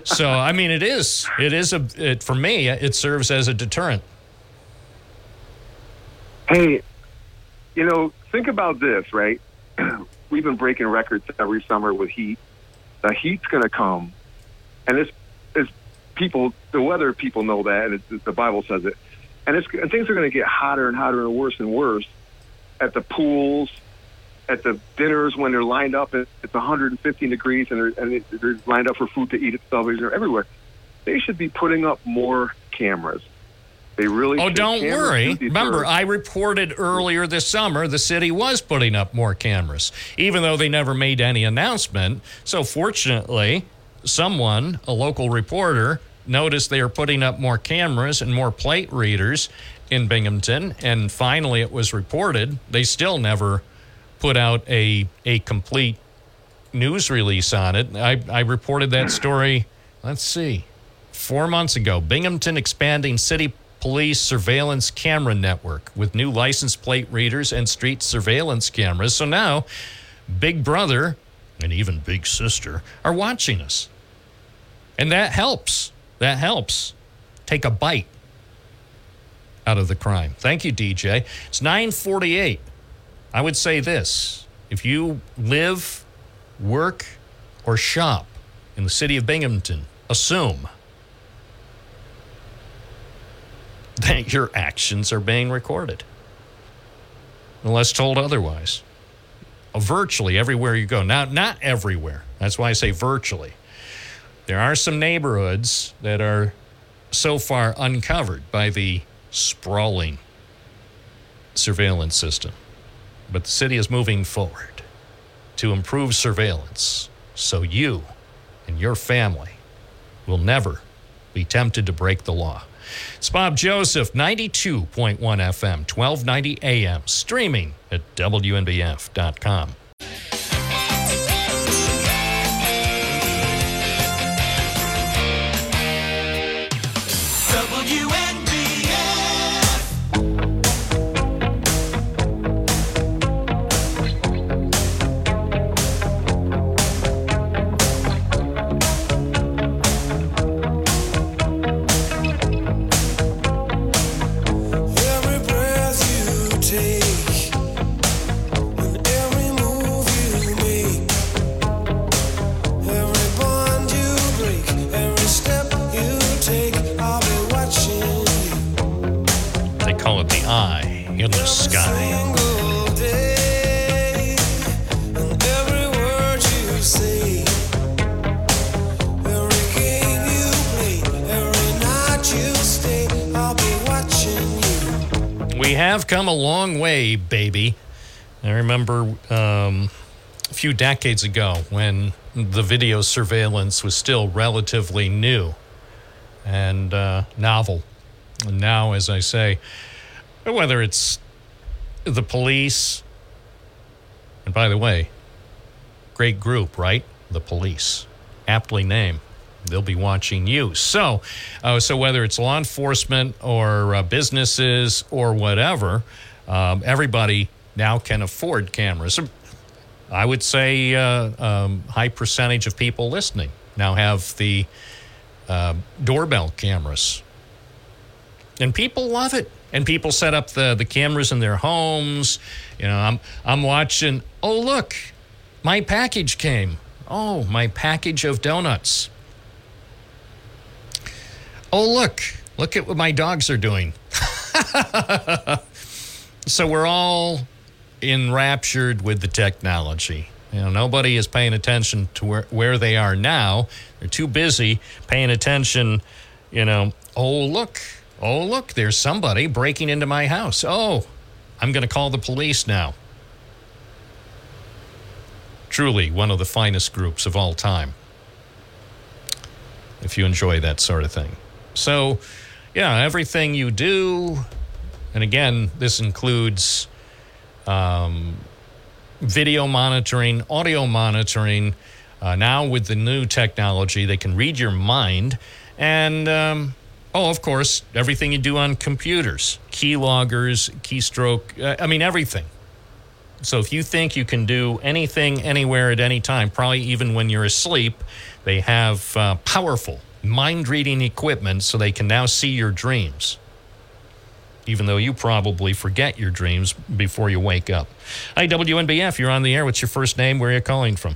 So, I mean, it is, it is a, it, for me, it serves as a deterrent. Hey, you know, think about this, right? We've been breaking records every summer with heat. The heat's going to come, and it's, it's people, the weather people know that, and it's, the Bible says it. And, it's, and things are going to get hotter and hotter and worse and worse at the pools, at the dinners when they're lined up. It's one hundred fifteen degrees, and they're, and they're lined up for food to eat at Salvation Army everywhere. They should be putting up more cameras. They really oh, don't worry. Remember, I reported earlier this summer the city was putting up more cameras, even though they never made any announcement. So fortunately, someone, a local reporter, noticed they were putting up more cameras and more plate readers in Binghamton, and finally it was reported. They still never put out a a complete news release on it. I, I reported that story, let's see, four months ago. Binghamton expanding city police surveillance camera network with new license plate readers and street surveillance cameras. So now Big Brother and even Big Sister are watching us. And that helps. That helps take a bite out of the crime. Thank you, D J. It's nine forty-eight. I would say this. If you live, work, or shop in the city of Binghamton, assume that your actions are being recorded, unless told otherwise. Virtually everywhere you go. Now, not everywhere. That's why I say virtually. There are some neighborhoods that are so far uncovered by the sprawling surveillance system. But the city is moving forward to improve surveillance so you and your family will never be tempted to break the law. It's Bob Joseph, ninety-two point one F M, twelve ninety A M, streaming at W N B F dot com. Come a long way, baby. I remember um, a few decades ago when the video surveillance was still relatively new and uh, novel. And now, as I say, whether it's the police, and by the way, great group, right? The police, aptly named. They'll be watching you. So uh, so whether it's law enforcement or uh, businesses or whatever, um, everybody now can afford cameras. I would say uh, um, high percentage of people listening now have the uh, doorbell cameras. And people love it. And people set up the, the cameras in their homes. You know, I'm I'm watching, oh, look, my package came. Oh, my package of donuts. Oh, look, look at what my dogs are doing. So we're all enraptured with the technology. You know, nobody is paying attention to where, where they are now. They're too busy paying attention, you know, oh, look, oh, look, there's somebody breaking into my house. Oh, I'm going to call the police now. Truly one of the finest groups of all time, if you enjoy that sort of thing. So, yeah, everything you do, and again, this includes um, video monitoring, audio monitoring, Uh, now with the new technology, they can read your mind. And, um, oh, of course, everything you do on computers, key loggers, keystroke, uh, I mean, everything. So if you think you can do anything, anywhere, at any time, probably even when you're asleep, they have uh, powerful mind-reading equipment so they can now see your dreams, even though you probably forget your dreams before you wake up. Hi, W N B F, you're on the air. What's your first name? Where are you calling from?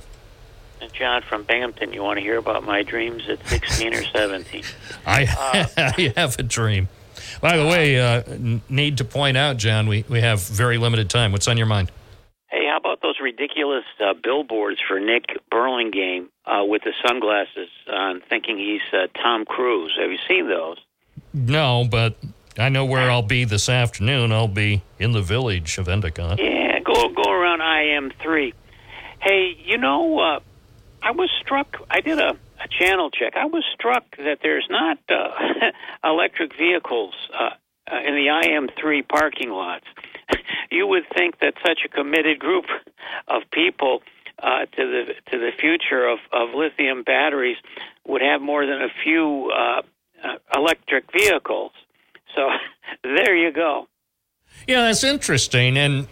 John from Binghamton. You want to hear about my dreams at sixteen or seventeen? I, uh, I have a dream. By the way, uh, need to point out, John, we, we have very limited time. What's on your mind? Hey, how about those ridiculous uh, billboards for Nick Burlingame uh, with the sunglasses on, thinking he's uh, Tom Cruise? Have you seen those? No, but I know where I'll be this afternoon. I'll be in the village of Endicott. Yeah, go go around I M three. Hey, you know, uh, I was struck, I did a, a channel check, I was struck that there's not uh, electric vehicles uh, in the I M three parking lots. You would think that such a committed group of people uh, to the to the future of, of lithium batteries would have more than a few uh, uh, electric vehicles. So there you go. Yeah, that's interesting. And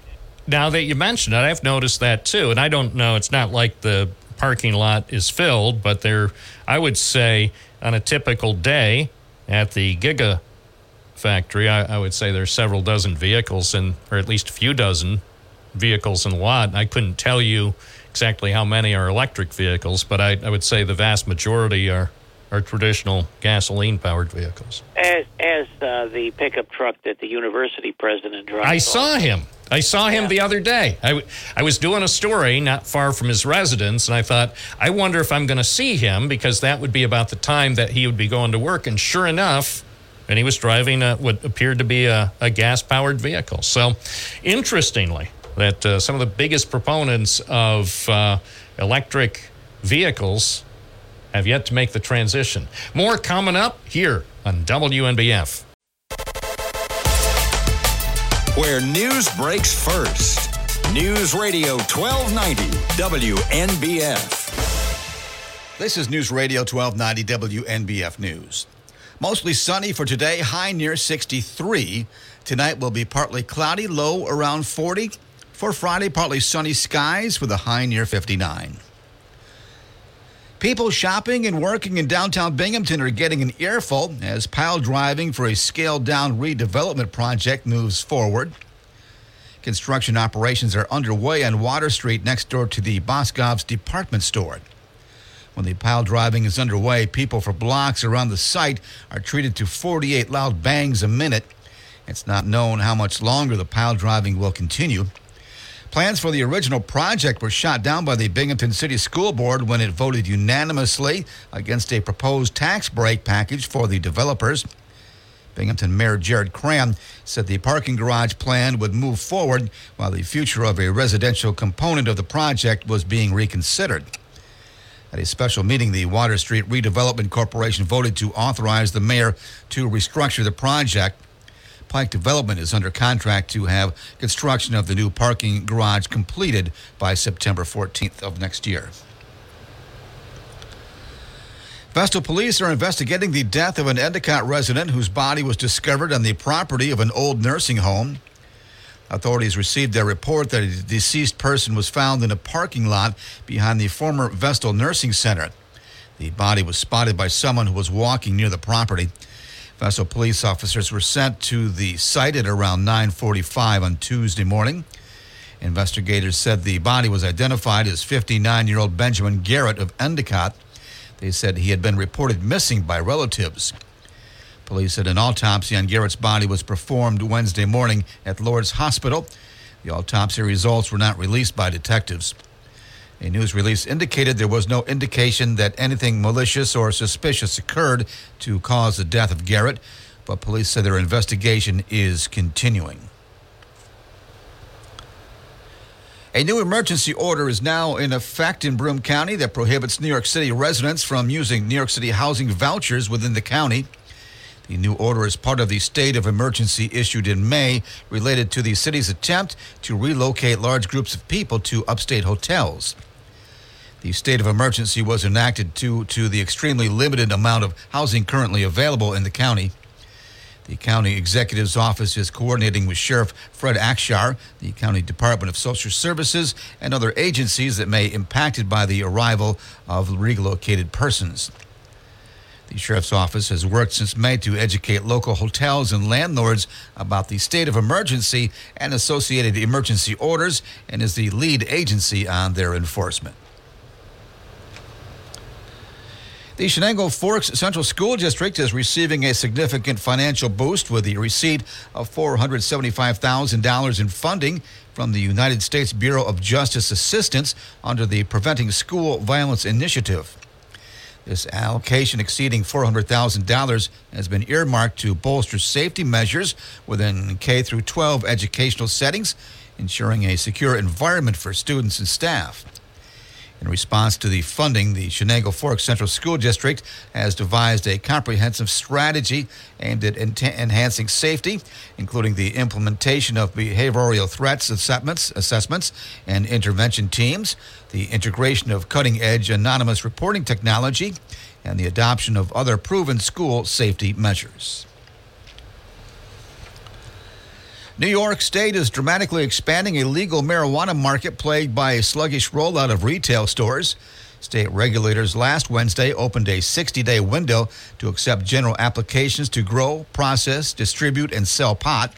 now that you mentioned it, I've noticed that too. And I don't know, it's not like the parking lot is filled, but there, I would say on a typical day at the Giga factory, I, I would say there's several dozen vehicles, and or at least a few dozen vehicles in the lot. I couldn't tell you exactly how many are electric vehicles, but I, I would say the vast majority are, are traditional gasoline-powered vehicles. As as uh, the pickup truck that the university president drives. I saw him. I saw him the other day. I, I was doing a story not far from his residence, and I thought, I wonder if I'm going to see him, because that would be about the time that he would be going to work. And sure enough, and he was driving a, what appeared to be a, a gas-powered vehicle. So, interestingly, that uh, some of the biggest proponents of uh, electric vehicles have yet to make the transition. More coming up here on W N B F. Where news breaks first. News Radio twelve ninety W N B F. This is News Radio twelve ninety W N B F News. Mostly sunny for today, high near sixty-three. Tonight will be partly cloudy, low around forty. For Friday, partly sunny skies with a high near fifty-nine. People shopping and working in downtown Binghamton are getting an earful as pile driving for a scaled-down redevelopment project moves forward. Construction operations are underway on Water Street next door to the Boscov's department store. When the pile driving is underway, people for blocks around the site are treated to forty-eight loud bangs a minute. It's not known how much longer the pile driving will continue. Plans for the original project were shot down by the Binghamton City School Board when it voted unanimously against a proposed tax break package for the developers. Binghamton Mayor Jared Cram said the parking garage plan would move forward while the future of a residential component of the project was being reconsidered. At a special meeting, the Water Street Redevelopment Corporation voted to authorize the mayor to restructure the project. Pike Development is under contract to have construction of the new parking garage completed by September fourteenth of next year. Vestal police are investigating the death of an Endicott resident whose body was discovered on the property of an old nursing home. Authorities received a report that a deceased person was found in a parking lot behind the former Vestal Nursing Center. The body was spotted by someone who was walking near the property. Vestal police officers were sent to the site at around nine forty-five on Tuesday morning. Investigators said the body was identified as fifty-nine-year-old Benjamin Garrett of Endicott. They said he had been reported missing by relatives. Police said an autopsy on Garrett's body was performed Wednesday morning at Lourdes Hospital. The autopsy results were not released by detectives. A news release indicated there was no indication that anything malicious or suspicious occurred to cause the death of Garrett, but police said their investigation is continuing. A new emergency order is now in effect in Broome County that prohibits New York City residents from using New York City housing vouchers within the county. The new order is part of the state of emergency issued in May related to the city's attempt to relocate large groups of people to upstate hotels. The state of emergency was enacted due to the extremely limited amount of housing currently available in the county. The county executive's office is coordinating with Sheriff Fred Akshar, the county Department of Social Services, and other agencies that may be impacted by the arrival of relocated persons. The sheriff's office has worked since May to educate local hotels and landlords about the state of emergency and associated emergency orders, and is the lead agency on their enforcement. The Chenango Forks Central School District is receiving a significant financial boost with the receipt of four hundred seventy-five thousand dollars in funding from the United States Bureau of Justice Assistance under the Preventing School Violence Initiative. This allocation exceeding four hundred thousand dollars has been earmarked to bolster safety measures within K through twelve educational settings, ensuring a secure environment for students and staff. In response to the funding, the Chenango Forks Central School District has devised a comprehensive strategy aimed at en- enhancing safety, including the implementation of behavioral threats assessments, assessments and intervention teams, the integration of cutting-edge anonymous reporting technology, and the adoption of other proven school safety measures. New York State is dramatically expanding a legal marijuana market plagued by a sluggish rollout of retail stores. State regulators last Wednesday opened a sixty-day window to accept general applications to grow, process, distribute, and sell pot.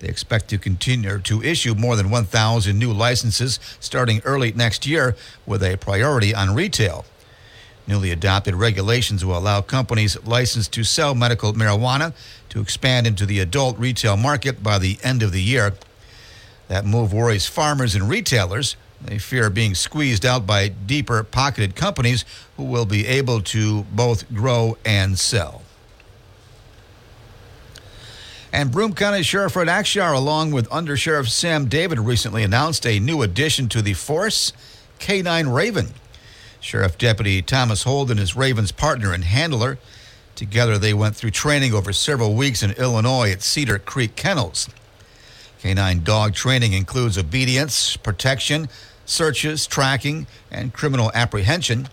They expect to continue to issue more than one thousand new licenses starting early next year, with a priority on retail. Newly adopted regulations will allow companies licensed to sell medical marijuana to expand into the adult retail market by the end of the year. That move worries farmers and retailers. They fear being squeezed out by deeper-pocketed companies who will be able to both grow and sell. And Broome County Sheriff Fred Akshar, along with Under Sheriff Sam David, recently announced a new addition to the force, K nine Raven. Sheriff Deputy Thomas Holden is Raven's partner and handler. Together, they went through training over several weeks in Illinois at Cedar Creek Kennels. Canine dog training includes obedience, protection, searches, tracking, and criminal apprehension.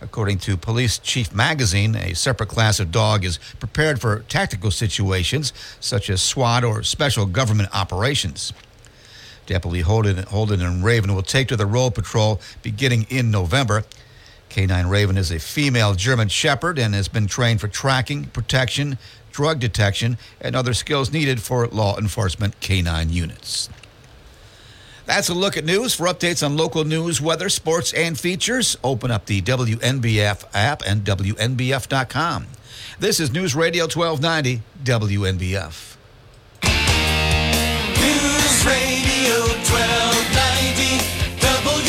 According to Police Chief Magazine, a separate class of dog is prepared for tactical situations such as SWAT or special government operations. Deputy Holden, Holden and Raven will take to the road patrol beginning in November. K nine Raven is a female German Shepherd and has been trained for tracking, protection, drug detection, and other skills needed for law enforcement K nine units. That's a look at news. For updates on local news, weather, sports, and features, open up the W N B F app and W N B F dot com. This is News Radio twelve ninety W N B F. News Radio twelve ninety W N B F.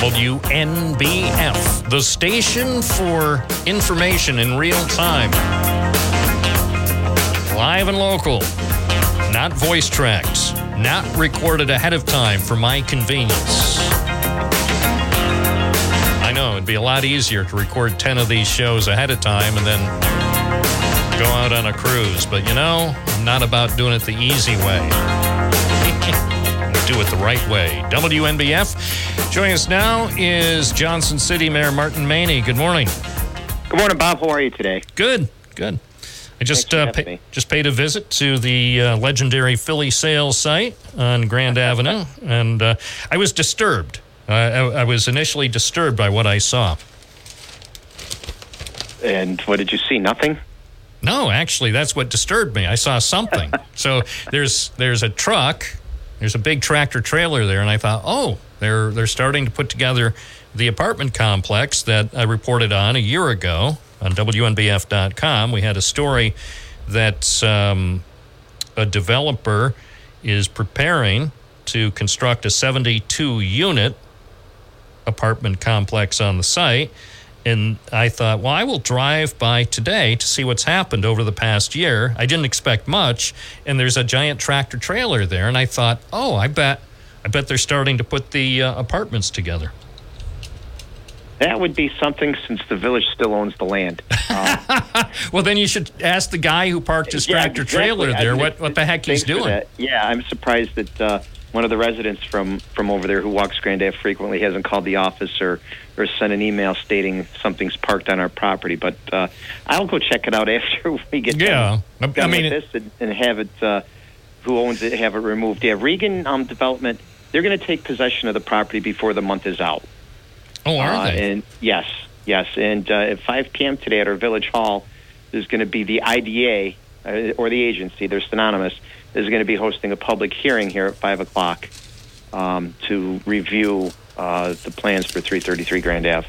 W N B F, the station for information in real time. Live and local, not voice tracks, not recorded ahead of time for my convenience. I know, it'd be a lot easier to record ten of these shows ahead of time and then go out on a cruise. But you know, I'm not about doing it the easy way. Do it the right way. W N B F. Joining us now is Johnson City Mayor Martin Meaney. Good morning. Good morning, Bob. How are you today? Good, good. I just uh, pay, just paid a visit to the uh, legendary Philly sales site on Grand Avenue, and uh, I was disturbed. Uh, I, I was initially disturbed by what I saw. And what did you see? Nothing? No, actually, that's what disturbed me. I saw something. So there's there's a truck, there's a big tractor trailer there, and I thought, oh, they're they're starting to put together the apartment complex that I reported on a year ago on W N B F dot com. We had a story that um, a developer is preparing to construct a seventy-two unit apartment complex on the site, and I thought, well, I will drive by today to see what's happened over the past year. I didn't expect much, and there's a giant tractor trailer there, and I thought, oh, I bet I bet they're starting to put the uh, apartments together. That would be something, since the village still owns the land. Uh, well, then you should ask the guy who parked his yeah, tractor exactly. trailer there I mean, what, what the heck he's doing. Yeah, I'm surprised that uh, one of the residents from, from over there who walks Grand Ave frequently hasn't called the office or, or sent an email stating something's parked on our property. But uh, I'll go check it out after we get yeah. done, done I mean, with this and, and have it, uh, who owns it, have it removed. Yeah, Regan um, Development, they're going to take possession of the property before the month is out. Oh, are uh, they? And yes, yes. And uh, at five p.m. today at our village hall, there's going to be the I D A uh, or the agency, they're synonymous, is going to be hosting a public hearing here at five o'clock um, to review uh, the plans for three thirty-three Grand Ave.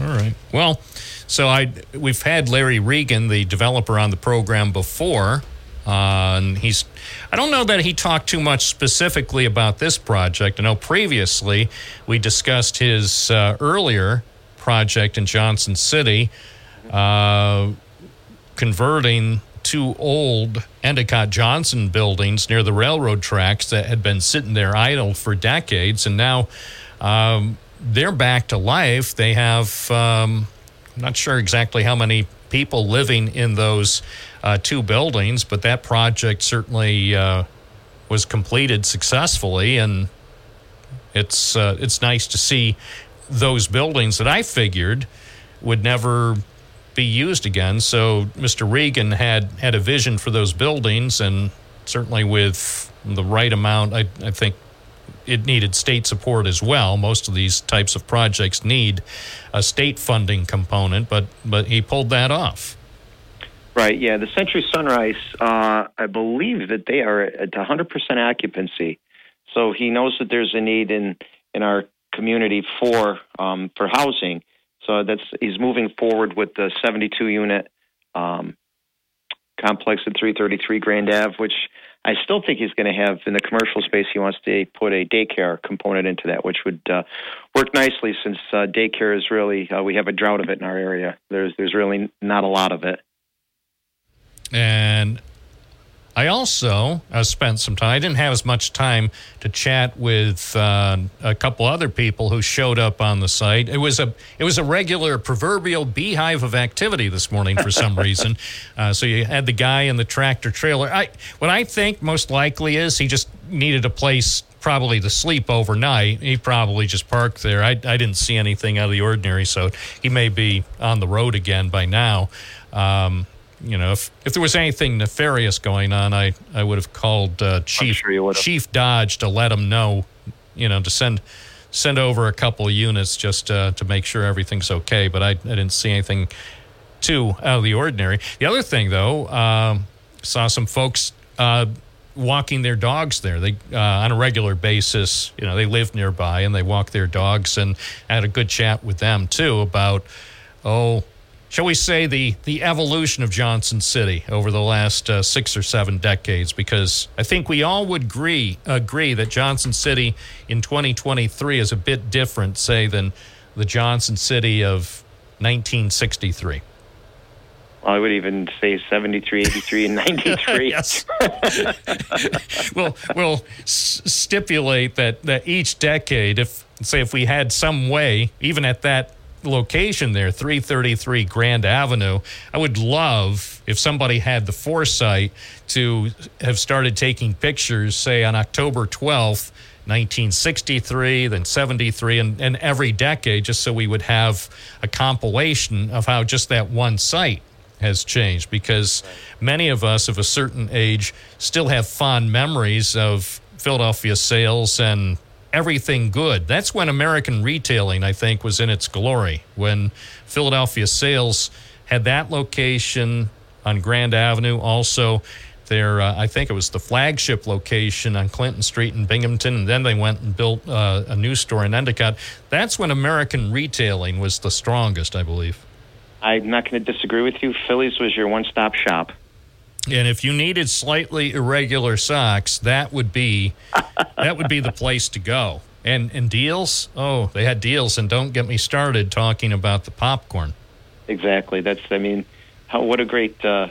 All right. Well, so I we've had Larry Regan, the developer, on the program before. Uh, and he's, I don't know that he talked too much specifically about this project. I know previously we discussed his uh, earlier project in Johnson City, uh, converting two old Endicott Johnson buildings near the railroad tracks that had been sitting there idle for decades. And now um, they're back to life. They have, um, I'm not sure exactly how many people living in those uh, two buildings, but that project certainly uh, was completed successfully, and it's uh, it's nice to see those buildings that I figured would never be used again. So Mister Regan had, had a vision for those buildings, and certainly with the right amount, I, I think it needed state support as well. Most of these types of projects need a state funding component, but but he pulled that off. Right, yeah. The Century Sunrise, uh, I believe that they are at one hundred percent occupancy. So he knows that there's a need in, in our community for um, for housing. So that's he's moving forward with the seventy-two unit um, complex at three thirty-three Grand Ave, which I still think he's going to have in the commercial space. He wants to put a daycare component into that, which would uh, work nicely since uh, daycare is really uh, we have a drought of it in our area. There's there's really not a lot of it. And I also uh, spent some time. I didn't have as much time to chat with uh, a couple other people who showed up on the site. It was a it was a regular proverbial beehive of activity this morning for some reason. Uh, so you had the guy in the tractor trailer. I what I think most likely is he just needed a place probably to sleep overnight. He probably just parked there. I I didn't see anything out of the ordinary, so he may be on the road again by now. Um, You know, if, if there was anything nefarious going on, I, I would have called uh, Chief sure Chief Dodge to let him know, you know, to send send over a couple of units just uh, to make sure everything's okay. But I, I didn't see anything too out of the ordinary. The other thing, though, uh, saw some folks uh, walking their dogs there. They uh, on a regular basis, you know, they live nearby and they walk their dogs. And I had a good chat with them, too, about, oh, shall we say, the, the evolution of Johnson City over the last uh, six or seven decades, because I think we all would agree, agree that Johnson City in twenty twenty-three is a bit different, say, than the Johnson City of nineteen sixty-three. I would even say seventy-three, eighty-three, and ninety-three. Yes. we'll, we'll s- stipulate that, that each decade, if say if we had some way, even at that location there, three thirty-three Grand Avenue, I would love if somebody had the foresight to have started taking pictures, say, on October twelfth, nineteen sixty-three, then seventy-three, and, and every decade, just so we would have a compilation of how just that one site has changed, because many of us of a certain age still have fond memories of Philadelphia sales and everything good. That's when American retailing, I think, was in its glory, when Philadelphia Sales had that location on Grand Avenue. Also, their, uh, I think it was the flagship location on Clinton Street in Binghamton, and then they went and built uh, a new store in Endicott. That's when American retailing was the strongest, I believe. I'm not going to disagree with you. Philly's was your one-stop shop. And if you needed slightly irregular socks, that would be that would be the place to go. And and deals? Oh, they had deals, and don't get me started talking about the popcorn. Exactly. That's, I mean, how, what a great uh,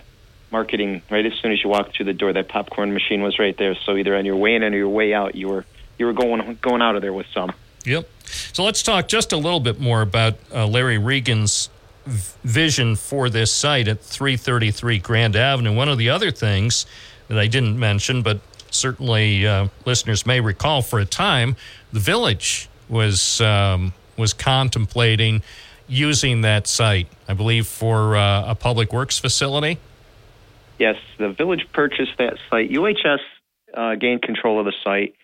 marketing. Right as soon as you walked through the door, that popcorn machine was right there. So either on your way in or your way out, you were you were going going out of there with some. Yep. So let's talk just a little bit more about uh, Larry Regan's v- vision for this site at three thirty-three Grand Avenue. One of the other things that I didn't mention, but certainly uh, listeners may recall, for a time, the village was um, was contemplating using that site, I believe, for uh, a public works facility. Yes, the village purchased that site. U H S uh, gained control of the site,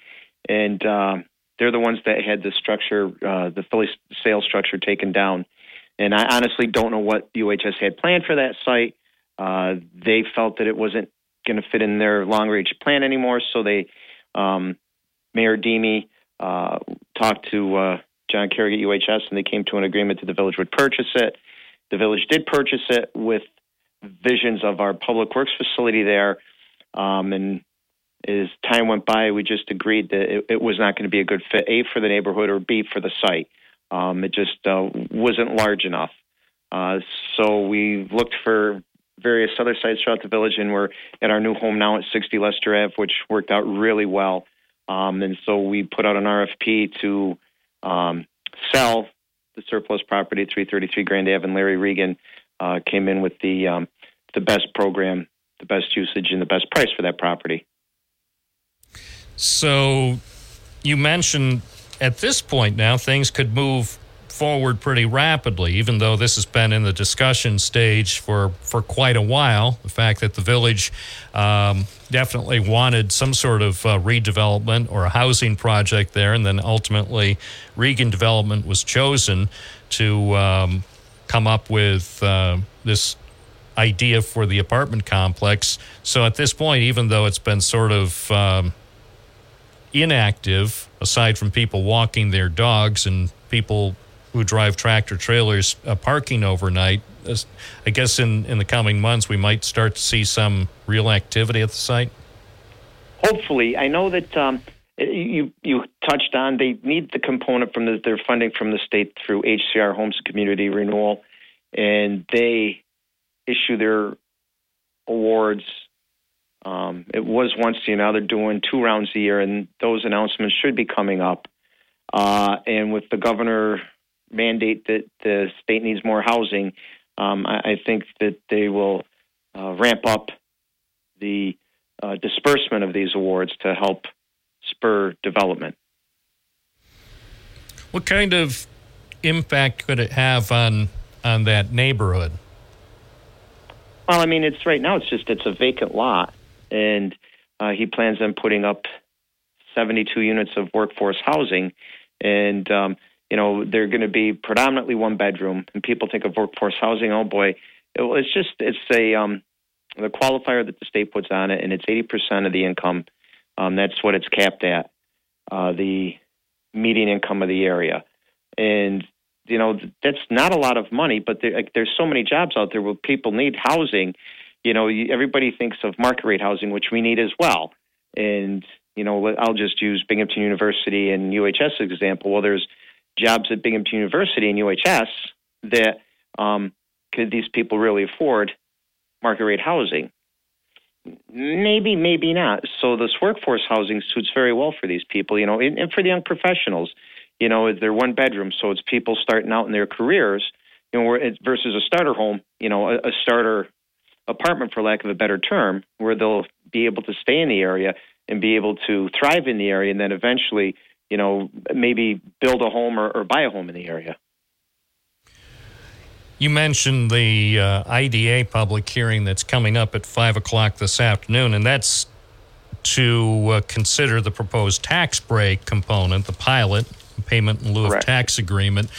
and uh, they're the ones that had the structure, uh, the Philly sales structure, taken down. And I honestly don't know what U H S had planned for that site. Uh, they felt that it wasn't going to fit in their long-range plan anymore, so they, um, Mayor Deemy uh, talked to uh, John Kerrig at U H S, and they came to an agreement that the village would purchase it. The village did purchase it with visions of our public works facility there, um, and as time went by, we just agreed that it, it was not going to be a good fit, A, for the neighborhood, or B, for the site. Um, it just uh, wasn't large enough. Uh, so we looked for various other sites throughout the village, and we're at our new home now at sixty Lester Avenue, which worked out really well. Um, and so we put out an R F P to um, sell the surplus property at three thirty-three Grand Avenue. Larry Regan uh, came in with the um, the best program, the best usage, and the best price for that property. So you mentioned at this point now things could move forward pretty rapidly, even though this has been in the discussion stage for, for quite a while. The fact that the village um, definitely wanted some sort of uh, redevelopment or a housing project there, and then ultimately Regan Development was chosen to um, come up with uh, this idea for the apartment complex. So at this point, even though it's been sort of um, inactive, aside from people walking their dogs and people who drive tractor trailers uh, parking overnight, I guess in, in the coming months we might start to see some real activity at the site? Hopefully. I know that um, you you touched on they need the component from the, their funding from the state through H C R, Homes Community Renewal, and they issue their awards. Um, it was once a year. Now they're doing two rounds a year, and those announcements should be coming up. Uh, and with the governor mandate that the state needs more housing, um, I, I think that they will uh, ramp up the uh, disbursement of these awards to help spur development. What kind of impact could it have on on that neighborhood? Well, I mean, it's right now it's just it's a vacant lot, and uh, he plans on putting up seventy-two units of workforce housing, and um, you know, they're going to be predominantly one bedroom, and people think of workforce housing, oh boy, it, it's just, it's a, um, the qualifier that the state puts on it, and it's eighty percent of the income. Um, that's what it's capped at, uh, the median income of the area. And, you know, that's not a lot of money, but there, like, there's so many jobs out there where people need housing. You know, everybody thinks of market rate housing, which we need as well. And, you know, I'll just use Binghamton University and U H S as example. Well, there's jobs at Binghamton University and U H S that um, could these people really afford market rate housing? Maybe, maybe not. So this workforce housing suits very well for these people, you know, and, and for the young professionals, you know, they're one bedroom. So it's people starting out in their careers, you know, versus a starter home, you know, a, a starter apartment, for lack of a better term, where they'll be able to stay in the area and be able to thrive in the area. And then eventually, you know, maybe build a home or, or buy a home in the area. You mentioned the uh, I D A public hearing that's coming up at five o'clock this afternoon, and that's to uh, consider the proposed tax break component, the pilot, payment in lieu Correct. Of tax agreement.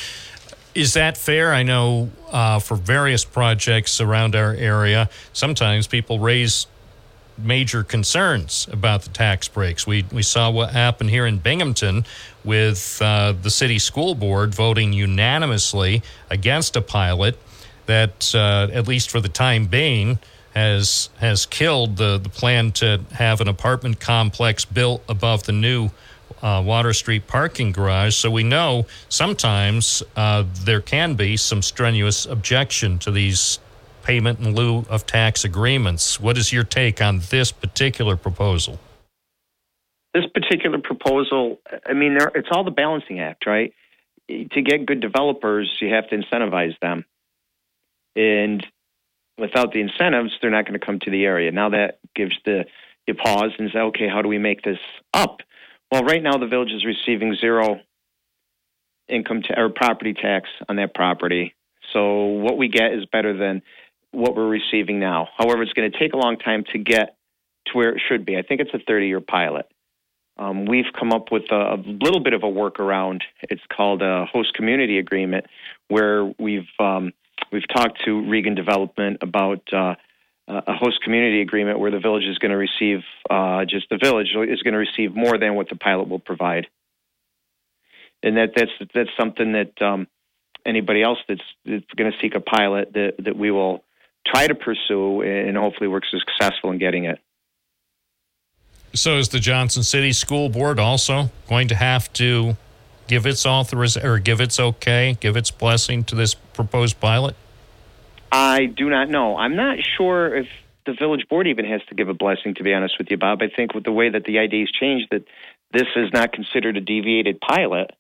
Is that fair? I know uh, for various projects around our area, sometimes people raise major concerns about the tax breaks. We we saw what happened here in Binghamton with uh, the city school board voting unanimously against a pilot that, uh, at least for the time being, has has killed the, the plan to have an apartment complex built above the new uh, Water Street parking garage. So we know sometimes uh, there can be some strenuous objection to these payment in lieu of tax agreements. What is your take on this particular proposal? This particular proposal, I mean, there, it's all the balancing act, right? to get good developers, you have to incentivize them. And without the incentives, they're not going to come to the area. Now that gives the you pause and say, okay, how do we make this up? Well, right now the village is receiving zero income t- or property tax on that property. So what we get is better than what we're receiving now. However, it's going to take a long time to get to where it should be. I think it's a thirty-year pilot. Um, we've come up with a, a little bit of a workaround. It's called a host community agreement, where we've um, we've talked to Regan Development about uh, a host community agreement where the village is going to receive, uh, just the village is going to receive more than what the pilot will provide. And that that's that's something that um, anybody else that's, that's going to seek a pilot that, that we will try to pursue, and hopefully we're successful in getting it. So is the Johnson City School Board also going to have to give its authoriz- or give its okay, give its blessing to this proposed pilot? I do not know. I'm not sure if the village board even has to give a blessing, to be honest with you, Bob. I think with the way that the I D's changed, that this is not considered a deviated pilot.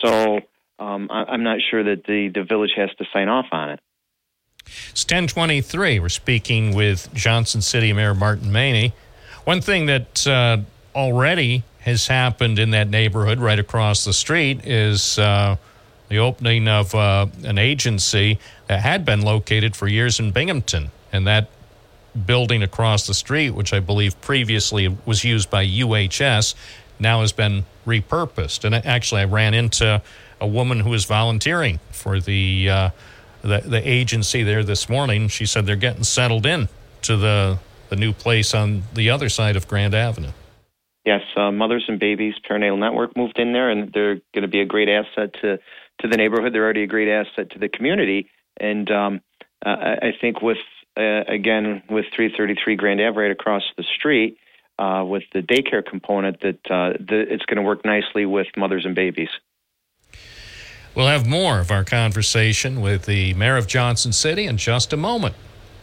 So um, I- I'm not sure that the, the village has to sign off on it. It's ten twenty-three. We're speaking with Johnson City Mayor Martin Meaney. One thing that uh, already has happened in that neighborhood right across the street is uh, the opening of uh, an agency that had been located for years in Binghamton. And that building across the street, which I believe previously was used by U H S, now has been repurposed. And actually, I ran into a woman who was volunteering for the uh, the, the agency there this morning. She said they're getting settled in to the... the new place on the other side of Grand Avenue. Yes, uh, Mothers and Babies Perinatal Network moved in there, and they're going to be a great asset to, to the neighborhood. They're already a great asset to the community. And um, uh, I think with, uh, again, with three thirty-three Grand Avenue right across the street, uh, with the daycare component, that uh, the, it's going to work nicely with Mothers and Babies. We'll have more of our conversation with the mayor of Johnson City in just a moment.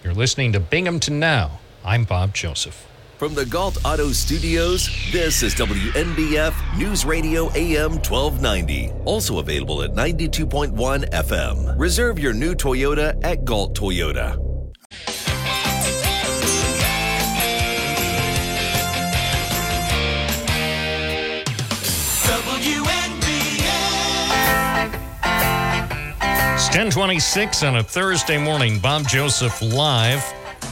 You're listening to Binghamton Now. I'm Bob Joseph. From the Galt Auto Studios, this is W N B F News Radio A M twelve ninety. Also available at ninety-two point one F M. Reserve your new Toyota at Galt Toyota. It's ten twenty-six on a Thursday morning. Bob Joseph live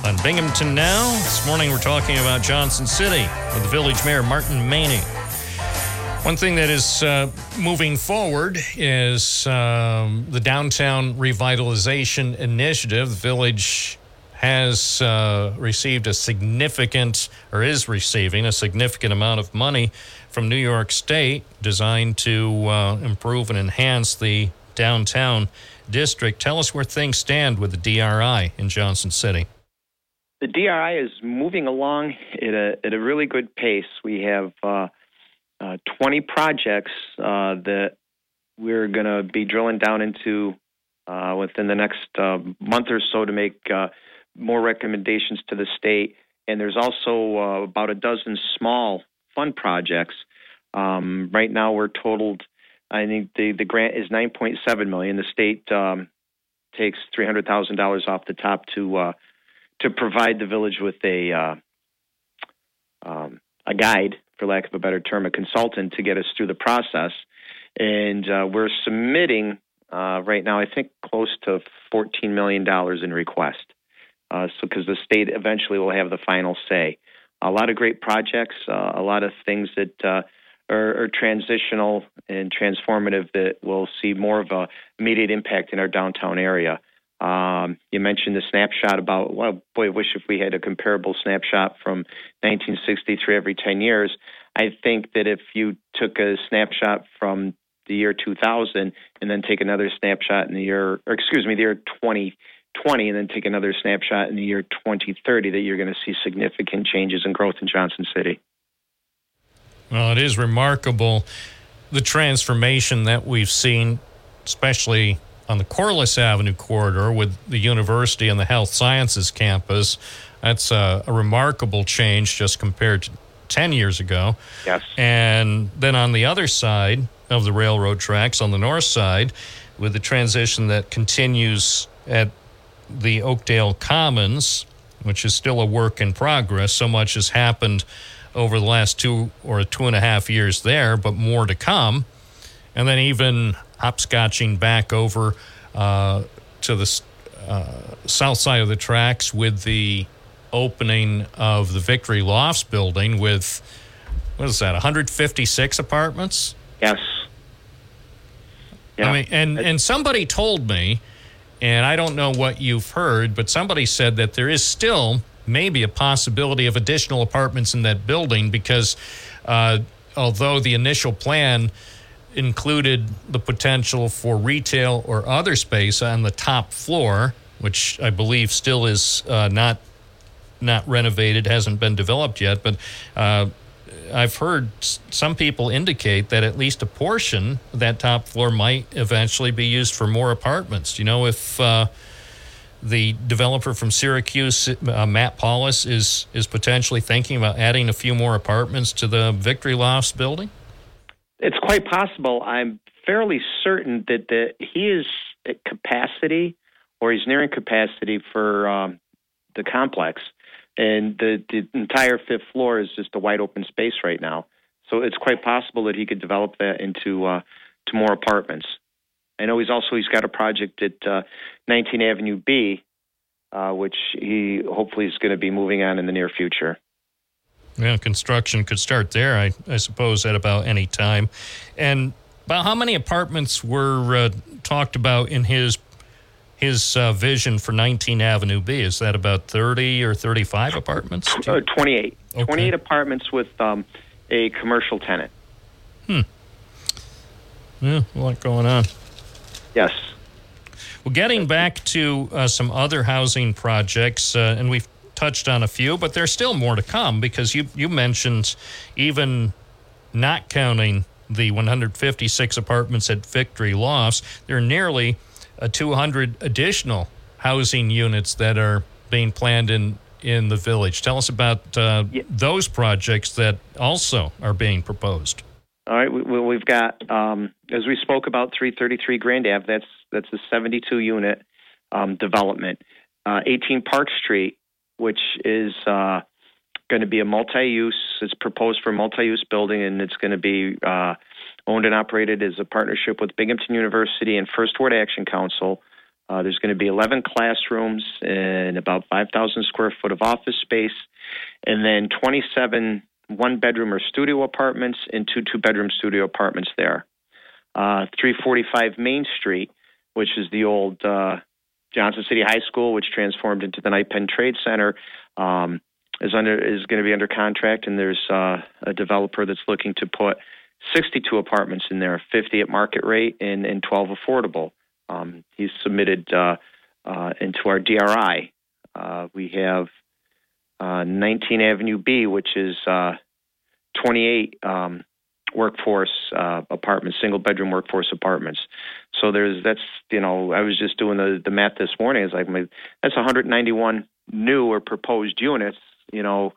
on Binghamton Now. This morning we're talking about Johnson City with the village mayor, Martin Meaney. One thing that is uh, moving forward is um, the Downtown Revitalization Initiative. The village has uh, received a significant, or is receiving a significant amount of money from New York State, designed to uh, improve and enhance the downtown district. Tell us where things stand with the D R I in Johnson City. The D R I is moving along at a at a really good pace. We have uh, uh, twenty projects uh, that we're going to be drilling down into uh, within the next uh, month or so to make uh, more recommendations to the state. And there's also uh, about a dozen small fund projects. Um, right now we're totaled, I think the, the grant is nine point seven million dollars. The state um, takes three hundred thousand dollars off the top to uh to provide the village with a uh, um, a guide, for lack of a better term, a consultant to get us through the process. And uh, we're submitting uh, right now, I think, close to fourteen million dollars in request. Uh, so because the state eventually will have the final say. A lot of great projects, uh, a lot of things that uh, are, are transitional and transformative that will see more of an immediate impact in our downtown area. Um, you mentioned the snapshot about, well, boy, I wish if we had a comparable snapshot from nineteen sixty-three every ten years. I think that if you took a snapshot from the year two thousand and then take another snapshot in the year, or excuse me, the year twenty twenty, and then take another snapshot in the year twenty thirty, that you're going to see significant changes in growth in Johnson City. Well, it is remarkable, the transformation that we've seen, especially on the Corliss Avenue corridor with the university and the health sciences campus. That's a, a remarkable change just compared to ten years ago. Yes. And then on the other side, of the railroad tracks on the north side, with the transition that continues at the Oakdale Commons, which is still a work in progress. So much has happened over the last two or two and a half years there, but more to come. And then even hopscotching back over uh, to the uh, south side of the tracks with the opening of the Victory Lofts building with, what is that, one hundred fifty-six apartments? Yes. Yeah. I mean, and, and somebody told me, and I don't know what you've heard, but somebody said that there is still maybe a possibility of additional apartments in that building because uh, although the initial plan included the potential for retail or other space on the top floor, which I believe still is uh, not not renovated, hasn't been developed yet, but uh, I've heard some people indicate that at least a portion of that top floor might eventually be used for more apartments. You know, if uh, the developer from Syracuse, uh, Matt Paulus, is, is potentially thinking about adding a few more apartments to the Victory Lofts building? It's quite possible. I'm fairly certain that the, he is at capacity or he's nearing capacity for um, the complex. And the, the entire fifth floor is just a wide open space right now. So it's quite possible that he could develop that into uh, to more apartments. I know he's also he's got a project at uh, nineteenth Avenue B, uh, which he hopefully is going to be moving on in the near future. Yeah, construction could start there, I, I suppose, at about any time. And about how many apartments were uh, talked about in his his uh, vision for nineteenth Avenue B? Is that about thirty or thirty-five apartments? Uh, twenty-eight. Okay. twenty-eight apartments with um, a commercial tenant. Hmm. Yeah, a lot going on. Yes. Well, getting back to uh, some other housing projects, uh, and we've touched on a few, but there's still more to come because you, you mentioned even not counting the one hundred fifty-six apartments at Victory Lofts, there are nearly uh, two hundred additional housing units that are being planned in, in the village. Tell us about uh, yeah. those projects that also are being proposed. All right, we, we've got, um, as we spoke about, three thirty-three Grand Ave, that's, that's a seventy-two unit um, development. Uh, eighteen Park Street, which is uh, going to be a multi-use, it's proposed for a multi-use building, and it's going to be uh, owned and operated as a partnership with Binghamton University and First Ward Action Council. Uh, there's going to be eleven classrooms and about five thousand square foot of office space, and then twenty-seven one-bedroom or studio apartments and two two-bedroom studio apartments there. Uh, three forty-five Main Street, which is the old uh, Johnson City High School, which transformed into the Knight Penn Trade Center, um, is under is going to be under contract, and there's uh, a developer that's looking to put sixty-two apartments in there, fifty at market rate and, and twelve affordable. Um, he's submitted uh, uh, into our D R I. Uh, we have uh, nineteenth Avenue B, which is uh, twenty-eight um, workforce uh, apartments, single-bedroom workforce apartments. So there's that's you know I was just doing the, the math this morning. It's like my, that's one hundred ninety-one new or proposed units. You know,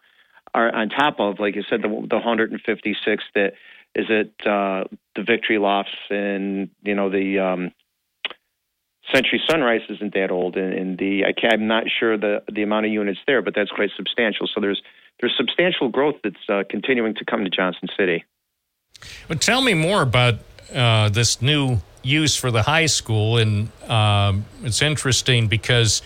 are on top of, like you said, the, the one hundred fifty-six that is at uh, the Victory Lofts, and you know the um, Century Sunrise isn't that old, and, and the I can't, I'm not sure the the amount of units there, but that's quite substantial. So there's there's substantial growth that's uh, continuing to come to Johnson City. Well, tell me more about uh, this new use for the high school, and um, it's interesting because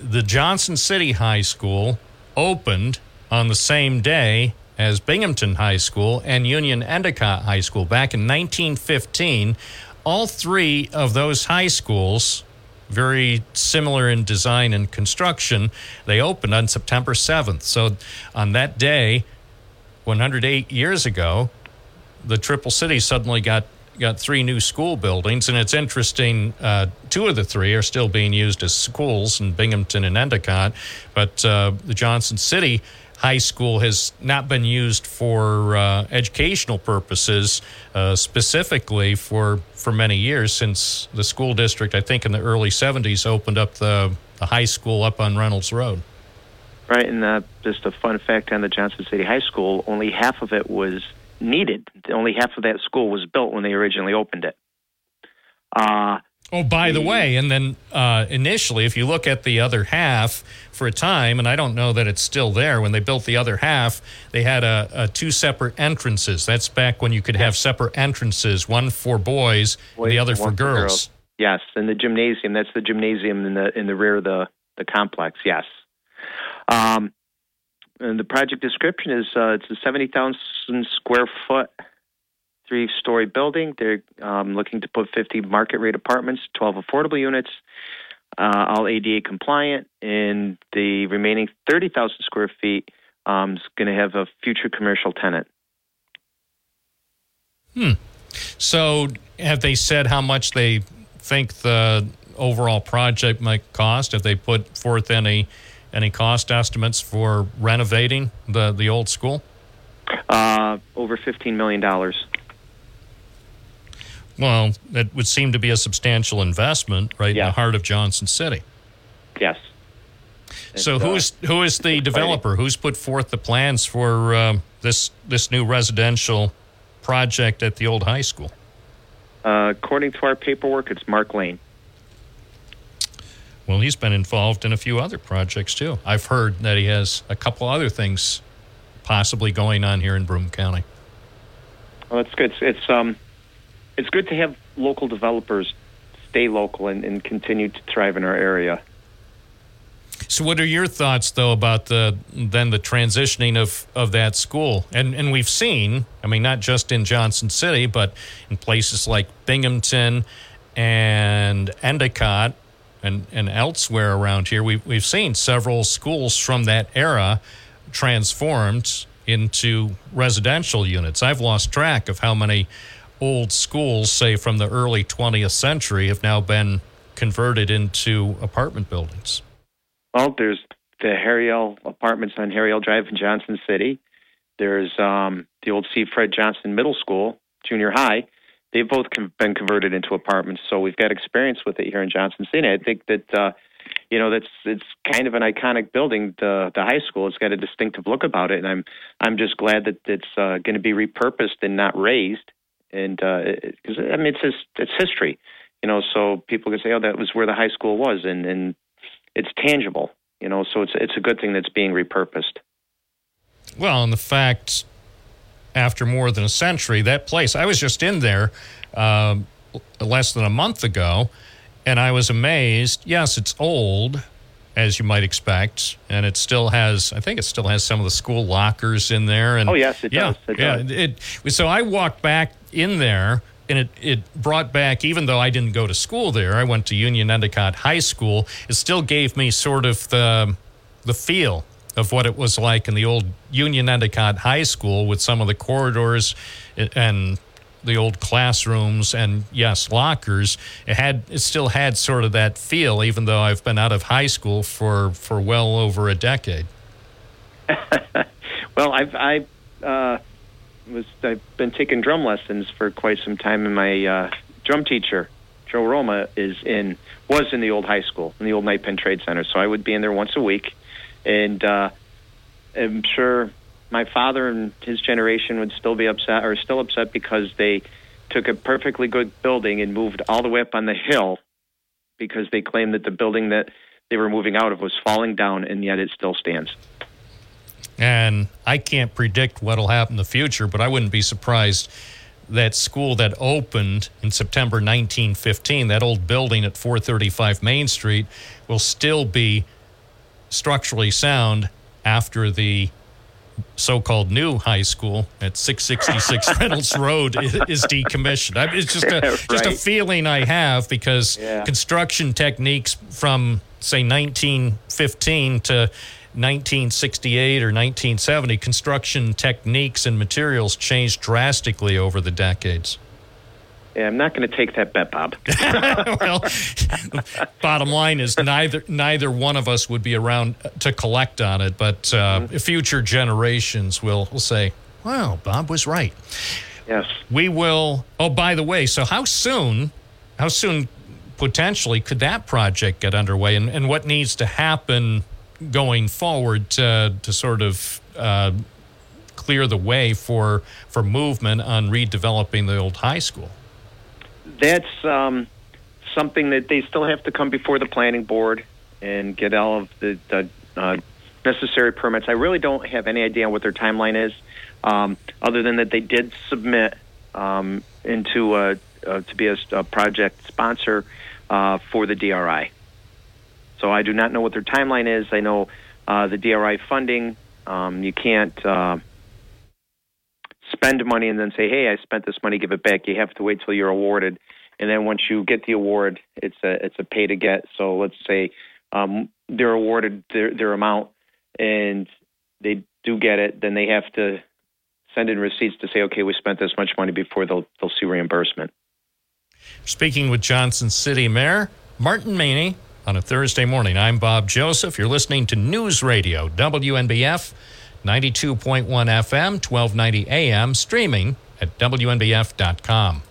the Johnson City High School opened on the same day as Binghamton High School and Union Endicott High School back in nineteen fifteen. All three of those high schools, very similar in design and construction, they opened on September seventh. So on that day, one hundred eight years ago, the Triple City suddenly got got three new school buildings, and it's interesting, uh, two of the three are still being used as schools in Binghamton and Endicott, but uh, the Johnson City High School has not been used for uh, educational purposes uh, specifically for, for many years since the school district, I think in the early seventies, opened up the, the high school up on Reynolds Road. Right, and uh, just a fun fact on the Johnson City High School, only half of it was needed. Only half of that school was built when they originally opened it. Uh, oh, by the way, and then uh, initially, if you look at the other half for a time, and I don't know that it's still there, when they built the other half, they had a, a two separate entrances. That's back when you could have separate entrances, one for boys, boys and the other for girls. for girls. Yes, and the gymnasium, that's the gymnasium in the in the rear of the, the complex, yes. Um, and the project description is uh, it's a seventy thousand square foot three-story building. They're um, looking to put fifty market-rate apartments, twelve affordable units, uh, all A D A compliant, and the remaining thirty thousand square feet um, is going to have a future commercial tenant. Hmm. So have they said how much they think the overall project might cost? Have they put forth any any cost estimates for renovating the, the old school? Uh, over fifteen million dollars. Well, that would seem to be a substantial investment, right? Yeah. In the heart of Johnson City. Yes. So it's, who's uh, who is the developer? Who's put forth the plans for uh, this this new residential project at the old high school? Uh, according to our paperwork, it's Mark Lane. Well, he's been involved in a few other projects, too. I've heard that he has a couple other things possibly going on here in Broome County. Well, that's good. It's, it's um. It's good to have local developers stay local and, and continue to thrive in our area. So what are your thoughts, though, about the then the transitioning of, of that school? And and we've seen, I mean, not just in Johnson City, but in places like Binghamton and Endicott and, and elsewhere around here, we've, we've seen several schools from that era transformed into residential units. I've lost track of how many old schools, say, from the early twentieth century have now been converted into apartment buildings. Well, there's the Harriel Apartments on Harriel Drive in Johnson City. There's um, the old C. Fred Johnson Middle School, Junior High. They've both com- been converted into apartments, so we've got experience with it here in Johnson City. I think that, uh, you know, that's it's kind of an iconic building, the, the high school. It's got a distinctive look about it, and I'm, I'm just glad that it's uh, going to be repurposed and not razed. And uh, it, cause, I mean, it's his, it's history, you know. So people can say, "Oh, that was where the high school was," and, and it's tangible, you know. So it's it's a good thing that's being repurposed. Well, and the fact, after more than a century, that place. I was just in there uh, less than a month ago, and I was amazed. Yes, it's old, as you might expect, and it still has, I think it still has some of the school lockers in there. And oh, yes, it yeah, does. It yeah, does. It, it, so I walked back in there, and it, it brought back, even though I didn't go to school there, I went to Union Endicott High School, it still gave me sort of the the feel of what it was like in the old Union Endicott High School with some of the corridors and the old classrooms and, yes, lockers. It had, it still had sort of that feel, even though I've been out of high school for, for well over a decade. Well, I've, I, uh, was, I've been taking drum lessons for quite some time, and my uh, drum teacher, Joe Roma, is in, was in the old high school, in the old Knight Penn Trade Center, so I would be in there once a week, and uh, I'm sure my father and his generation would still be upset, or still upset, because they took a perfectly good building and moved all the way up on the hill because they claimed that the building that they were moving out of was falling down, and yet it still stands. And I can't predict what'll happen in the future, but I wouldn't be surprised that school that opened in September nineteen fifteen, that old building at four thirty-five Main Street, will still be structurally sound after the so-called new high school at six sixty-six Reynolds Road is decommissioned. I mean, it's just a, right. just a feeling I have, because yeah. construction techniques from, say, nineteen fifteen to nineteen sixty-eight or nineteen seventy, construction techniques and materials changed drastically over the decades. Yeah, I'm not going to take that bet, Bob. Well, bottom line is neither neither one of us would be around to collect on it, but uh, mm-hmm. future generations will, will say, wow, Bob was right. Yes. We will. Oh, by the way, so how soon, how soon potentially could that project get underway, and, and what needs to happen going forward to, to sort of uh, clear the way for for movement on redeveloping the old high school? That's um, something that they still have to come before the planning board and get all of the, the uh, necessary permits. I really don't have any idea what their timeline is, um, other than that they did submit um, into a, uh, to be a, a project sponsor uh, for the D R I. So I do not know what their timeline is. I know uh, the D R I funding, um, you can't uh, spend money and then say, hey, I spent this money, give it back. You have to wait till you're awarded. And then once you get the award, it's a it's a pay to get. So let's say um, they're awarded their, their amount and they do get it, then they have to send in receipts to say, okay, we spent this much money before they'll, they'll see reimbursement. Speaking with Johnson City Mayor Martin Meaney on a Thursday morning. I'm Bob Joseph. You're listening to News Radio, W N B F, ninety-two point one F M, twelve ninety A M, streaming at W N B F dot com.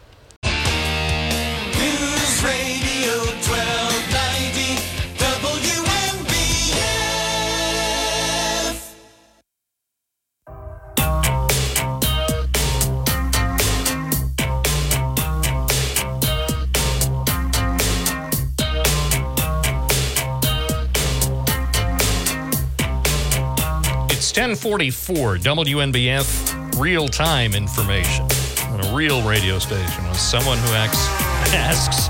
ten forty-four W N B F real-time information on a real radio station with someone who asks, asks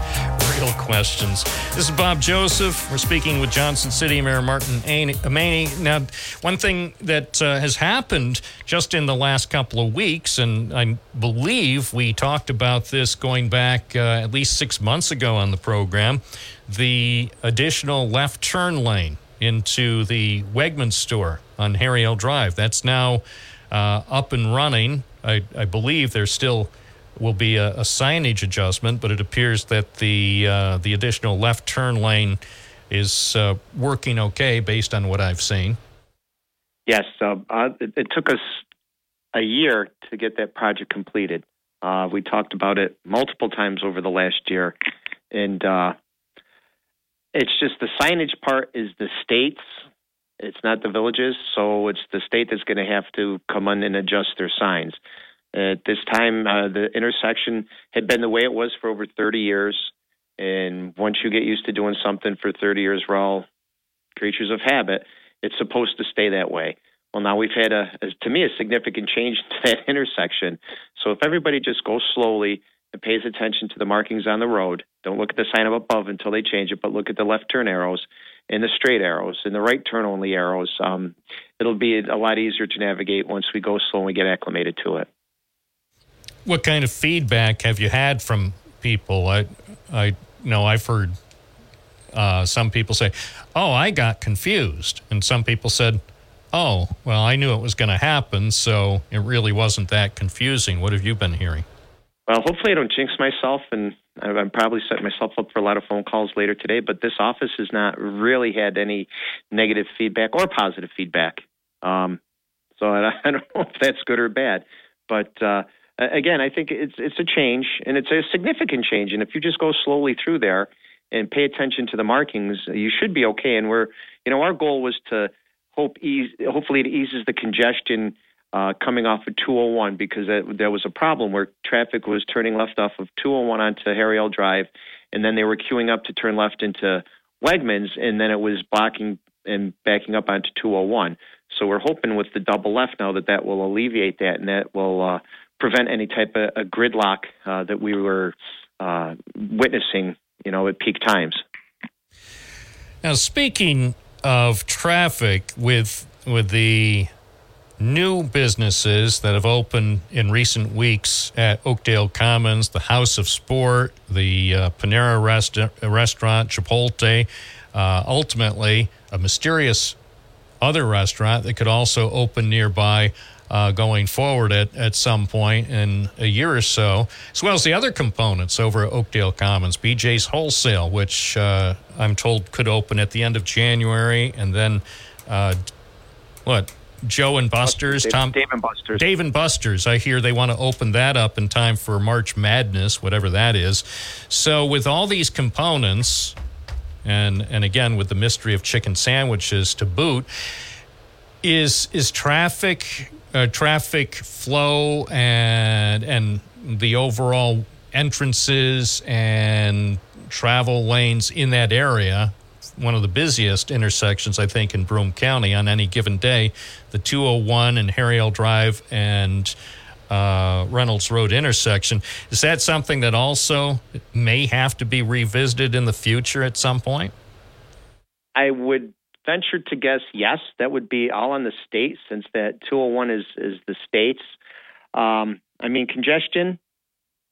real questions. This is Bob Joseph. We're speaking with Johnson City Mayor Martin Meaney. Now, one thing that uh, has happened just in the last couple of weeks, and I believe we talked about this going back uh, at least six months ago on the program, the additional left turn lane into the Wegmans store on Harry L. Drive. That's now uh, up and running. I, I believe there still will be a, a signage adjustment, but it appears that the uh, the additional left turn lane is uh, working okay based on what I've seen. Yes, uh, uh, it, it took us a year to get that project completed. Uh, we talked about it multiple times over the last year, and uh, it's just the signage part is the state's. It's not the villages, so it's the state that's going to have to come in and adjust their signs. At this time, uh, the intersection had been the way it was for over thirty years, and once you get used to doing something for thirty years, we're all creatures of habit. It's supposed to stay that way. Well, now we've had, a, to me, a significant change to that intersection. So if everybody just goes slowly and pays attention to the markings on the road, don't look at the sign up above until they change it, but look at the left turn arrows, in the straight arrows, in the right turn-only arrows. Um, it'll be a lot easier to navigate once we go slow and we get acclimated to it. What kind of feedback have you had from people? I, I know I've heard uh, some people say, oh, I got confused. And some people said, oh, well, I knew it was going to happen, so it really wasn't that confusing. What have you been hearing? Well, hopefully I don't jinx myself, and I'm probably setting myself up for a lot of phone calls later today, but this office has not really had any negative feedback or positive feedback. Um, so I, I don't know if that's good or bad. But, uh, again, I think it's it's a change, and it's a significant change. And if you just go slowly through there and pay attention to the markings, you should be okay. And we're, you know, our goal was to hope ease, hopefully it eases the congestion Uh, coming off of two oh one, because that, there was a problem where traffic was turning left off of two oh one onto Harry L. Drive, and then they were queuing up to turn left into Wegmans, and then it was blocking and backing up onto two oh one. So we're hoping with the double left now that that will alleviate that, and that will uh, prevent any type of a gridlock uh, that we were uh, witnessing, you know, at peak times. Now, speaking of traffic, with with the new businesses that have opened in recent weeks at Oakdale Commons, the House of Sport, the uh, Panera rest- restaurant, Chipotle, uh, ultimately a mysterious other restaurant that could also open nearby uh, going forward at, at some point in a year or so, as well as the other components over at Oakdale Commons, B J's Wholesale, which uh, I'm told could open at the end of January, and then uh, what? Joe and Buster's, Dave, Tom, Dave and Buster's. Dave and Buster's. I hear they want to open that up in time for March Madness, whatever that is. So with all these components, and and again with the mystery of chicken sandwiches to boot, is is traffic uh, traffic flow and and the overall entrances and travel lanes in that area, one of the busiest intersections, I think, in Broome County on any given day, the two oh one and Harriel Drive and uh, Reynolds Road intersection. Is that something that also may have to be revisited in the future at some point? I would venture to guess, yes, that would be all on the state, since that two oh one is, is the state's. Um, I mean, congestion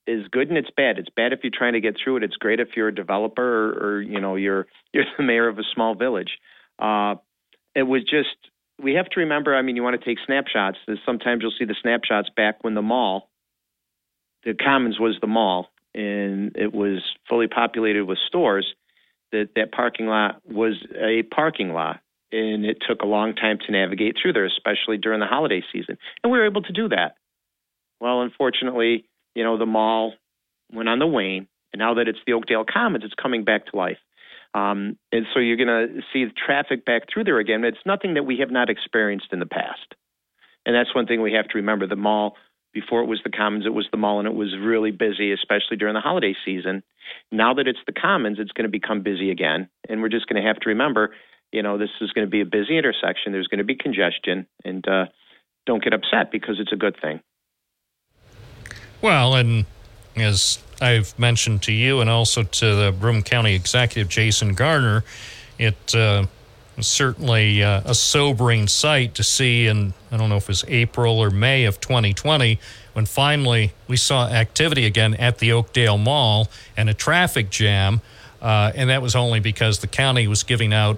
is good and it's bad. It's bad if you're trying to get through it. It's great if you're a developer or, or you know, you're you're the mayor of a small village. Uh, it was just, we have to remember, I mean, you want to take snapshots. Sometimes you'll see the snapshots back when the mall, the Commons was the mall, and it was fully populated with stores. That that parking lot was a parking lot, and it took a long time to navigate through there, especially during the holiday season. And we were able to do that. Well, unfortunately, you know, the mall went on the wane, and now that it's the Oakdale Commons, it's coming back to life. Um, and so you're going to see the traffic back through there again. It's nothing that we have not experienced in the past. And that's one thing we have to remember. The mall, before it was the Commons, it was the mall, and it was really busy, especially during the holiday season. Now that it's the Commons, it's going to become busy again, and we're just going to have to remember, you know, this is going to be a busy intersection. There's going to be congestion, and uh, don't get upset because it's a good thing. Well, and as I've mentioned to you and also to the Broome County Executive, Jason Garner, it uh, was certainly uh, a sobering sight to see in, I don't know if it was April or May of twenty twenty, when finally we saw activity again at the Oakdale Mall and a traffic jam, uh, and that was only because the county was giving out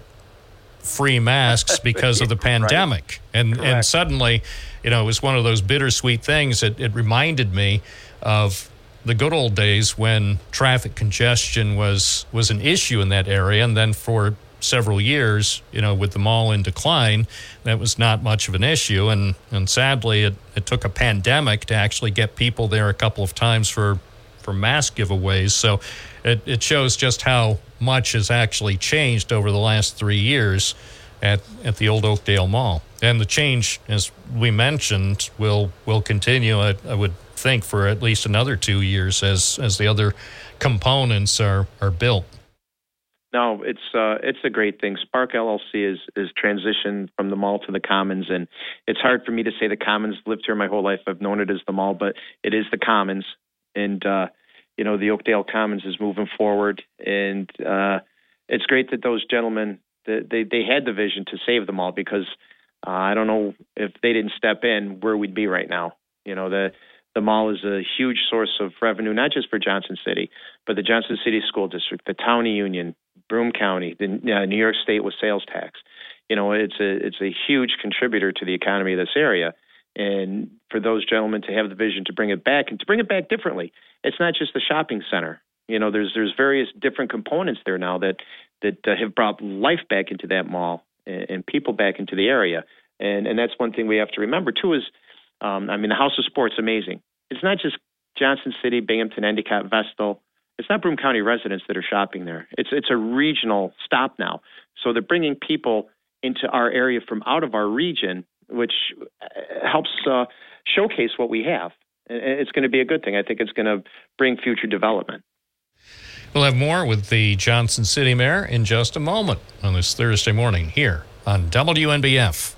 free masks because of the pandemic. Right. And, and suddenly, you know, it was one of those bittersweet things. It, it reminded me of the good old days when traffic congestion was, was an issue in that area. And then for several years, you know, with the mall in decline, that was not much of an issue. And, and sadly, it, it took a pandemic to actually get people there a couple of times for, for mask giveaways. So it, it shows just how much has actually changed over the last three years at, at the old Oakdale Mall. And the change, as we mentioned, will will continue, I, I would think, for at least another two years as, as the other components are, are built. No, it's uh, it's a great thing. Spark L L C is, is transitioned from the mall to the Commons, and it's hard for me to say the Commons. Lived here my whole life. I've known it as the mall, but it is the Commons. And, uh, you know, the Oakdale Commons is moving forward, and uh, it's great that those gentlemen, they, they, they had the vision to save the mall, because uh, I don't know if they didn't step in where we'd be right now. You know, the the mall is a huge source of revenue, not just for Johnson City, but the Johnson City School District, the Town of Union, Broome County, the, uh, New York State with sales tax. You know, it's a it's a huge contributor to the economy of this area. And for those gentlemen to have the vision to bring it back, and to bring it back differently, it's not just the shopping center. You know, there's there's various different components there now that that uh, have brought life back into that mall, and, and people back into the area. And and that's one thing we have to remember too is, um, I mean, the House of Sport's amazing. It's not just Johnson City, Binghamton, Endicott, Vestal. It's not Broome County residents that are shopping there. It's it's a regional stop now. So they're bringing people into our area from out of our region, which helps uh, showcase what we have. It's going to be a good thing. I think it's going to bring future development. We'll have more with the Johnson City Mayor in just a moment on this Thursday morning here on W N B F.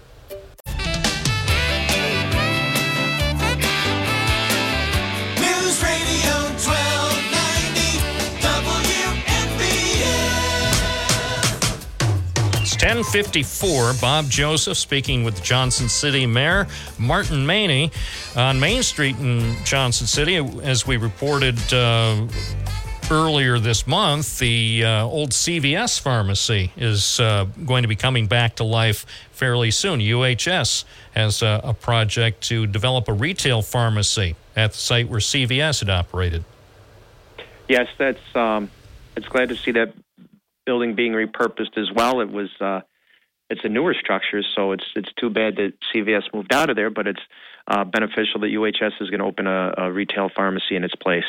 ten fifty-four, Bob Joseph speaking with Johnson City Mayor Martin Meaney on Main Street in Johnson City. As we reported uh, earlier this month, the uh, old C V S pharmacy is uh, going to be coming back to life fairly soon. U H S has a, a project to develop a retail pharmacy at the site where C V S had operated. Yes, that's. Um, it's glad to see that building being repurposed as well. It was uh, it's a newer structure, so it's it's too bad that C V S moved out of there, but it's uh, beneficial that U H S is going to open a, a retail pharmacy in its place.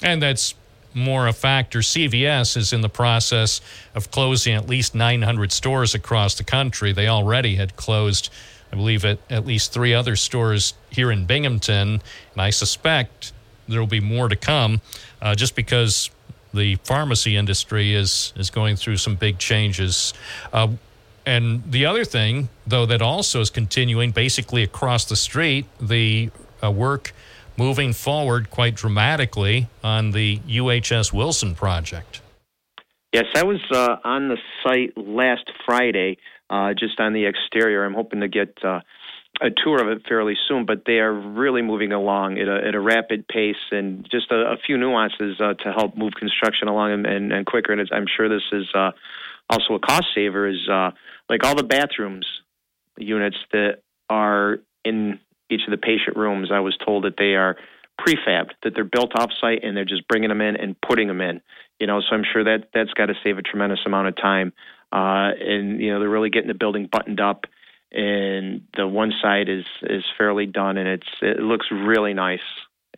And that's more a factor. C V S is in the process of closing at least nine hundred stores across the country. They already had closed I believe, at, at least three other stores here in Binghamton, and I suspect there will be more to come uh, just because the pharmacy industry is, is going through some big changes. Uh, and the other thing, though, that also is continuing basically across the street, the uh, work moving forward quite dramatically on the U H S Wilson project. Yes, I was uh, on the site last Friday, uh, just on the exterior. I'm hoping to get uh, a tour of it fairly soon, but they are really moving along at a, at a rapid pace, and just a, a few nuances uh, to help move construction along and, and, and quicker. And it's, I'm sure this is uh, also a cost saver, is uh, like all the bathrooms units that are in each of the patient rooms. I was told that they are prefabbed, that they're built off-site, and they're just bringing them in and putting them in. You know, so I'm sure that that's got to save a tremendous amount of time. Uh, and, you know, they're really getting the building buttoned up, and the one side is, is fairly done, and it's, it looks really nice.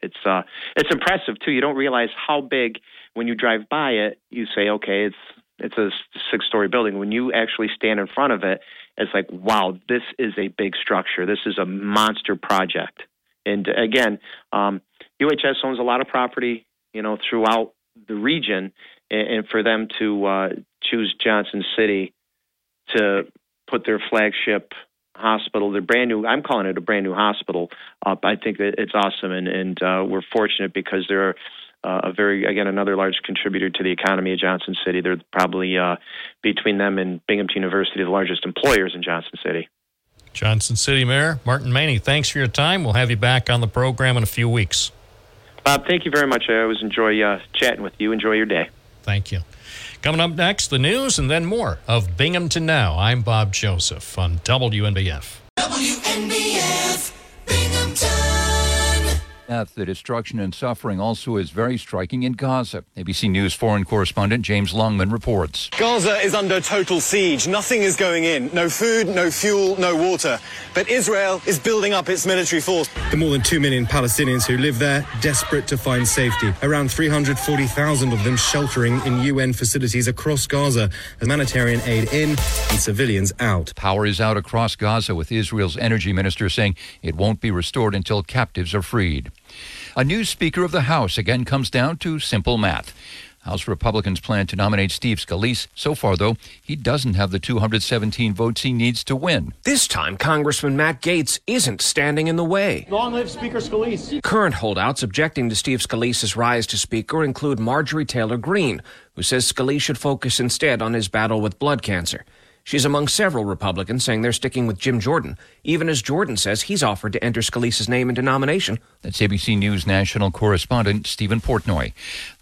It's, uh, it's impressive too. You don't realize how big, when you drive by it, you say, okay, it's, it's a six story building. When you actually stand in front of it, it's like, wow, this is a big structure. This is a monster project. And again, um, U H S owns a lot of property, you know, throughout the region, and for them to uh, choose Johnson City to put their flagship hospital, their brand new, I'm calling it a brand new hospital, up, I think it's awesome. And, and uh, we're fortunate because they're uh, a very, again, another large contributor to the economy of Johnson City. They're probably, uh, between them and Binghamton University, the largest employers in Johnson City. Johnson City Mayor Martin Meaney, thanks for your time. We'll have you back on the program in a few weeks. Bob, thank you very much. I always enjoy uh, chatting with you. Enjoy your day. Thank you. Coming up next, the news and then more of Binghamton Now. I'm Bob Joseph on W N B F. W N B F, Binghamton. Death, the destruction and suffering also is very striking in Gaza. A B C News foreign correspondent James Longman reports. Gaza is under total siege. Nothing is going in. No food, no fuel, no water. But Israel is building up its military force. The more than two million Palestinians who live there, desperate to find safety. Around three hundred forty thousand of them sheltering in U N facilities across Gaza. Humanitarian aid in and civilians out. Power is out across Gaza, with Israel's energy minister saying it won't be restored until captives are freed. A new Speaker of the House again comes down to simple math. House Republicans plan to nominate Steve Scalise. So far, though, he doesn't have the two hundred seventeen votes he needs to win. This time, Congressman Matt Gaetz isn't standing in the way. Long live Speaker Scalise. Current holdouts objecting to Steve Scalise's rise to Speaker include Marjorie Taylor Greene, who says Scalise should focus instead on his battle with blood cancer. She's among several Republicans saying they're sticking with Jim Jordan, even as Jordan says he's offered to enter Scalise's name into nomination. That's A B C News national correspondent Stephen Portnoy.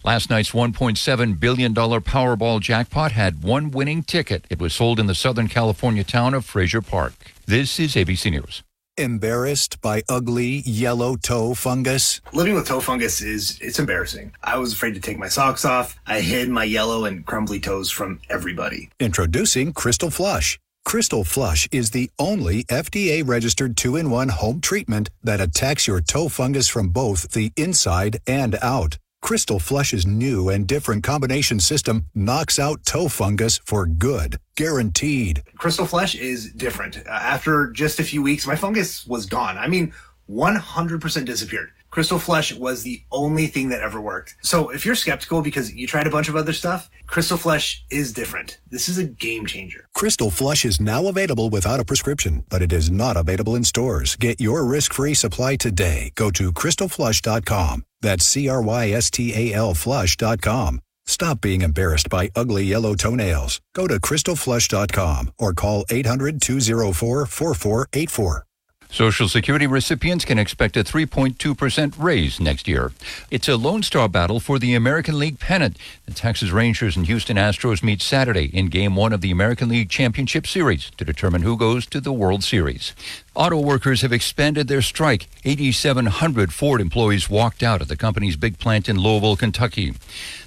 Last night's one point seven billion dollars Powerball jackpot had one winning ticket. It was sold in the Southern California town of Fraser Park. This is A B C News. Embarrassed by ugly yellow toe fungus? Living with toe fungus is, it's embarrassing. I was afraid to take my socks off. I hid my yellow and crumbly toes from everybody. Introducing Crystal Flush. Crystal Flush is the only F D A-registered two-in-one home treatment that attacks your toe fungus from both the inside and out. Crystal Flush's new and different combination system knocks out toe fungus for good, guaranteed. Crystal Flush is different. Uh, after just a few weeks, my fungus was gone. I mean, one hundred percent disappeared. Crystal Flush was the only thing that ever worked. So if you're skeptical because you tried a bunch of other stuff, Crystal Flush is different. This is a game changer. Crystal Flush is now available without a prescription, but it is not available in stores. Get your risk-free supply today. Go to crystal flush dot com. That's C R Y S T A L flush dot com. Stop being embarrassed by ugly yellow toenails. Go to crystal flush dot com or call eight hundred two oh four four four eight four. Social Security recipients can expect a three point two percent raise next year. It's a Lone Star battle for the American League pennant. The Texas Rangers and Houston Astros meet Saturday in Game one of the American League Championship Series to determine who goes to the World Series. Auto workers have expanded their strike. eight thousand seven hundred Ford employees walked out at the company's big plant in Louisville, Kentucky.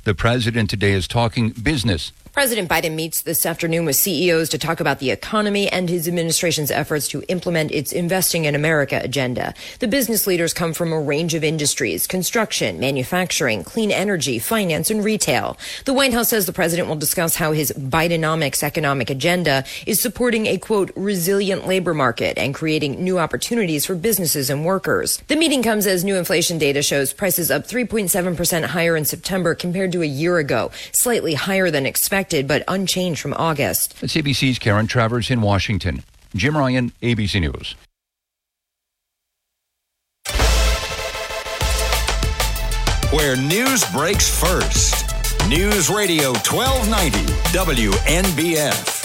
The president today is talking business President Biden meets this afternoon with C E Os to talk about the economy and his administration's efforts to implement its Investing in America agenda. The business leaders come from a range of industries: construction, manufacturing, clean energy, finance, and retail. The White House says the president will discuss how his Bidenomics economic agenda is supporting a, quote, resilient labor market and creating new opportunities for businesses and workers. The meeting comes as new inflation data shows prices up three point seven percent higher in September compared to a year ago, slightly higher than expected, but unchanged from August. It's A B C's Karen Travers in Washington. Jim Ryan, A B C News. Where news breaks first. News Radio twelve ninety W N B F.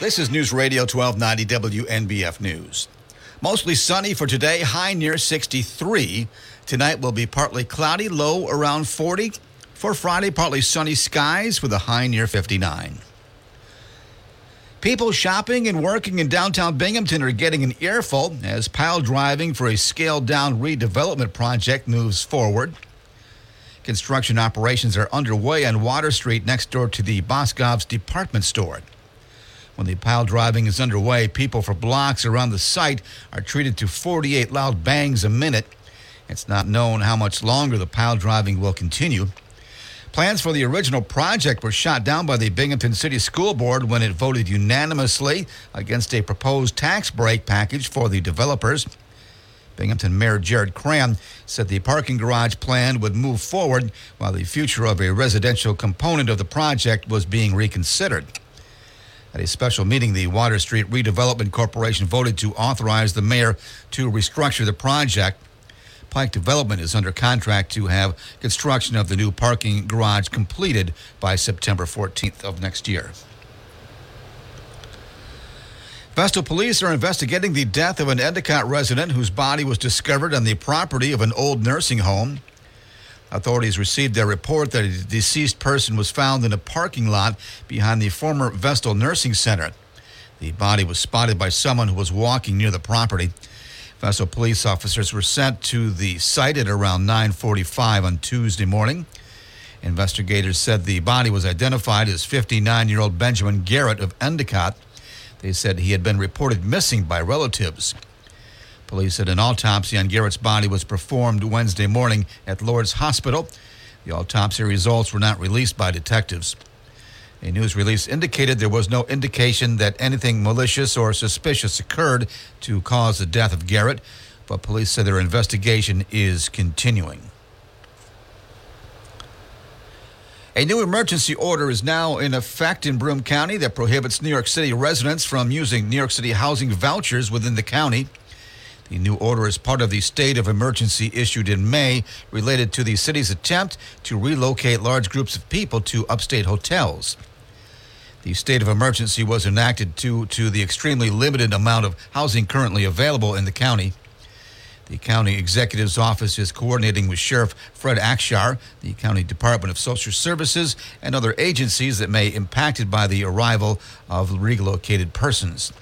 This is News Radio twelve ninety W N B F News. Mostly sunny for today, high near sixty-three. Tonight will be partly cloudy, low around forty. For Friday, partly sunny skies with a high near fifty-nine. People shopping and working in downtown Binghamton are getting an earful as pile driving for a scaled-down redevelopment project moves forward. Construction operations are underway on Water Street next door to the Boscov's department store. When the pile driving is underway, people for blocks around the site are treated to forty-eight loud bangs a minute. It's not known how much longer the pile driving will continue. Plans for the original project were shot down by the Binghamton City School Board when it voted unanimously against a proposed tax break package for the developers. Binghamton Mayor Jared Cram said the parking garage plan would move forward while the future of a residential component of the project was being reconsidered. At a special meeting, the Water Street Redevelopment Corporation voted to authorize the mayor to restructure the project. Pike Development is under contract to have construction of the new parking garage completed by September fourteenth of next year. Vestal police are investigating the death of an Endicott resident whose body was discovered on the property of an old nursing home. Authorities received their report that a deceased person was found in a parking lot behind the former Vestal Nursing Center. The body was spotted by someone who was walking near the property. Vestal police officers were sent to the site at around nine forty-five on Tuesday morning. Investigators said the body was identified as fifty-nine-year-old Benjamin Garrett of Endicott. They said he had been reported missing by relatives. Police said an autopsy on Garrett's body was performed Wednesday morning at Lourdes Hospital. The autopsy results were not released by detectives. A news release indicated there was no indication that anything malicious or suspicious occurred to cause the death of Garrett, but police said their investigation is continuing. A new emergency order is now in effect in Broome County that prohibits New York City residents from using New York City housing vouchers within the county. The new order is part of the state of emergency issued in May related to the city's attempt to relocate large groups of people to upstate hotels. The state of emergency was enacted due to the extremely limited amount of housing currently available in the county. The county executive's office is coordinating with Sheriff Fred Akshar, the county Department of Social Services, and other agencies that may be impacted by the arrival of relocated persons.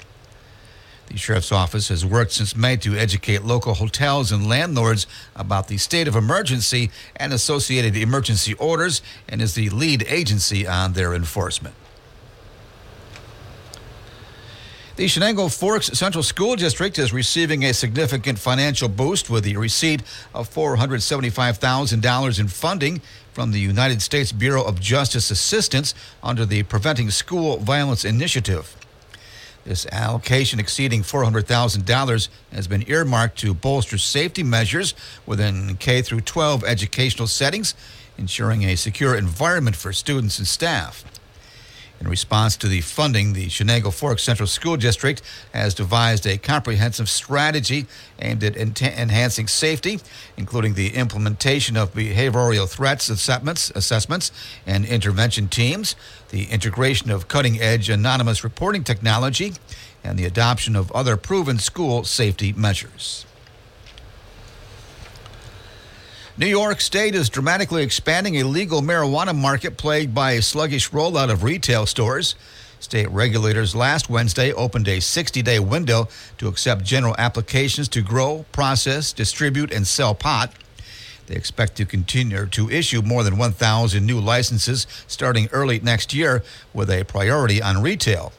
The sheriff's office has worked since May to educate local hotels and landlords about the state of emergency and associated emergency orders and is the lead agency on their enforcement. The Chenango Forks Central School District is receiving a significant financial boost with the receipt of four hundred seventy-five thousand dollars in funding from the United States Bureau of Justice Assistance under the Preventing School Violence Initiative. This allocation exceeding four hundred thousand dollars has been earmarked to bolster safety measures within K through twelve educational settings, ensuring a secure environment for students and staff. In response to the funding, the Chenango Forks Central School District has devised a comprehensive strategy aimed at en- enhancing safety, including the implementation of behavioral threats assessments, assessments and intervention teams, the integration of cutting-edge anonymous reporting technology, and the adoption of other proven school safety measures. New York State is dramatically expanding a legal marijuana market plagued by a sluggish rollout of retail stores. State regulators last Wednesday opened a sixty-day window to accept general applications to grow, process, distribute, and sell pot. They expect to continue to issue more than one thousand new licenses starting early next year, with a priority on retail.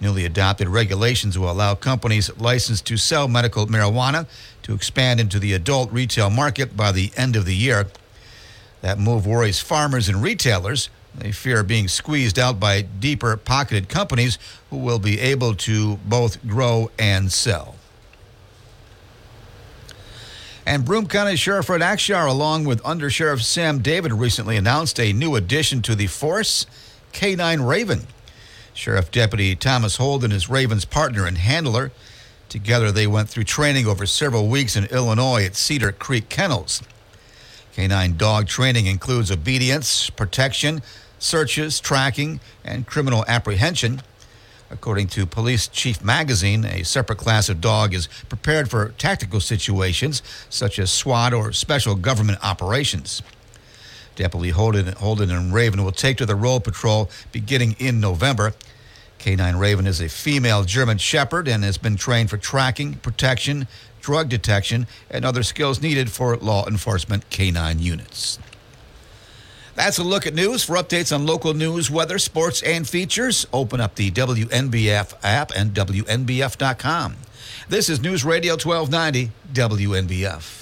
Newly adopted regulations will allow companies licensed to sell medical marijuana to expand into the adult retail market by the end of the year. That move worries farmers and retailers. They fear being squeezed out by deeper-pocketed companies who will be able to both grow and sell. And Broome County Sheriff Fred Akshar, along with Undersheriff Sam David, recently announced a new addition to the force, Canine Raven. Sheriff Deputy Thomas Holden is Raven's partner and handler. Together, they went through training over several weeks in Illinois at Cedar Creek Kennels. Canine dog training includes obedience, protection, searches, tracking, and criminal apprehension. According to Police Chief Magazine, a separate class of dog is prepared for tactical situations such as SWAT or special government operations. Deputy Holden, Holden and Raven will take to the road patrol beginning in November. Canine Raven is a female German Shepherd and has been trained for tracking, protection, drug detection, and other skills needed for law enforcement canine units. That's a look at news. For updates on local news, weather, sports, and features, open up the W N B F app and W N B F dot com. This is News Radio twelve ninety W N B F.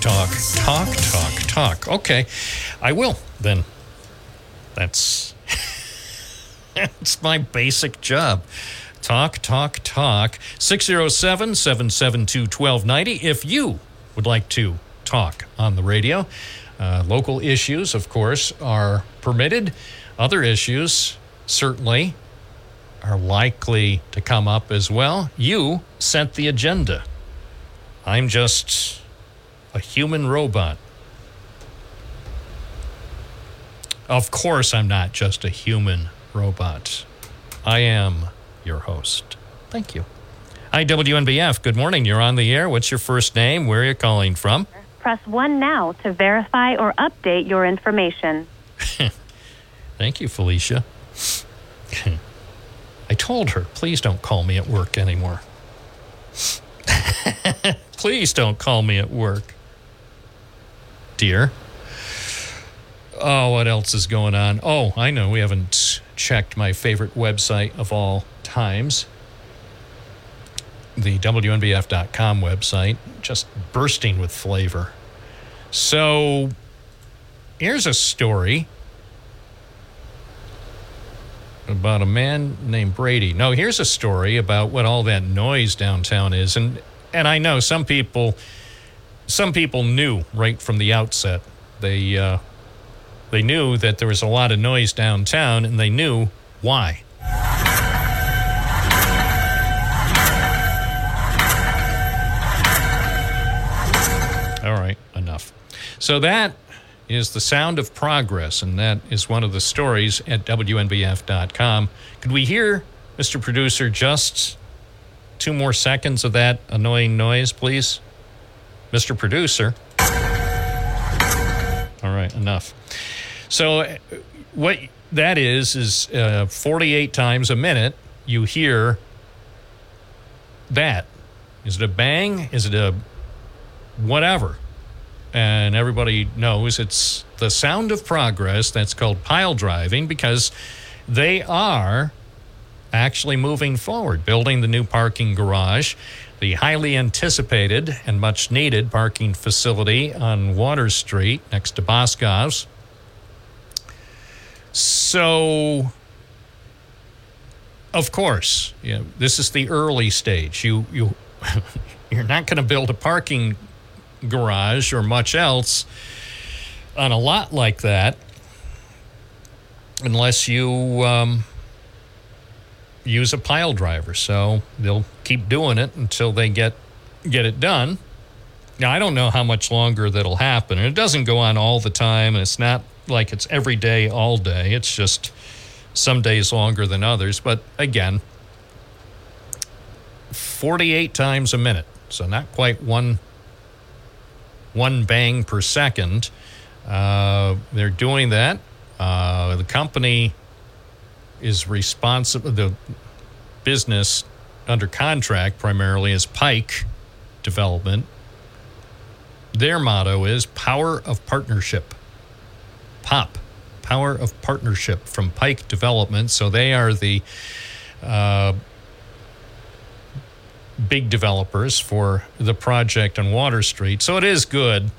Talk, talk, talk, talk. Okay, I will then. That's that's my basic job. Talk, talk, talk. six oh seven, seven seven two, one two nine oh if you would like to talk on the radio. Uh, local issues, of course, are permitted. Other issues certainly are likely to come up as well. You set the agenda. I'm just a human robot. Of course, I'm not just a human robot. I am your host. Thank you. Hi, W N B F. Good morning. You're on the air. What's your first name? Where are you calling from? Press one now to verify or update your information. Thank you, Felicia. I told her, please don't call me at work anymore. Please don't call me at work. Dear. Oh, what else is going on? Oh, I know, we haven't checked my favorite website of all times, the W N B F dot com website, just bursting with flavor. So here's a story about a man named Brady. No, here's a story about what all that noise downtown is. And and I know some people some people knew right from the outset. They uh, they knew that there was a lot of noise downtown, and they knew why. All right, enough. So that is the sound of progress, and that is one of the stories at W N B F dot com. Could we hear, Mister Producer, just two more seconds of that annoying noise, please? Mister Producer. All right, enough. So what that is is uh, forty-eight times a minute you hear that. Is it a bang? Is it a whatever? And everybody knows it's the sound of progress. That's called pile driving, because they are actually moving forward, building the new parking garage. The highly anticipated and much needed parking facility on Water Street next to Boscov's. So, of course, you know, this is the early stage. You, you, you're not going to build a parking garage or much else on a lot like that unless you um, use a pile driver. So they'll keep doing it until they get get it done. Now, I don't know how much longer that'll happen. And it doesn't go on all the time, and it's not like it's every day, all day. It's just some days longer than others. But again, forty-eight times a minute, so not quite one one bang per second. Uh, they're doing that. Uh, the company is responsible. The business under contract primarily is Pike Development. Their motto is Power of Partnership. P O P, Power of Partnership, from Pike Development. So they are the uh, big developers for the project on Water Street. So it is good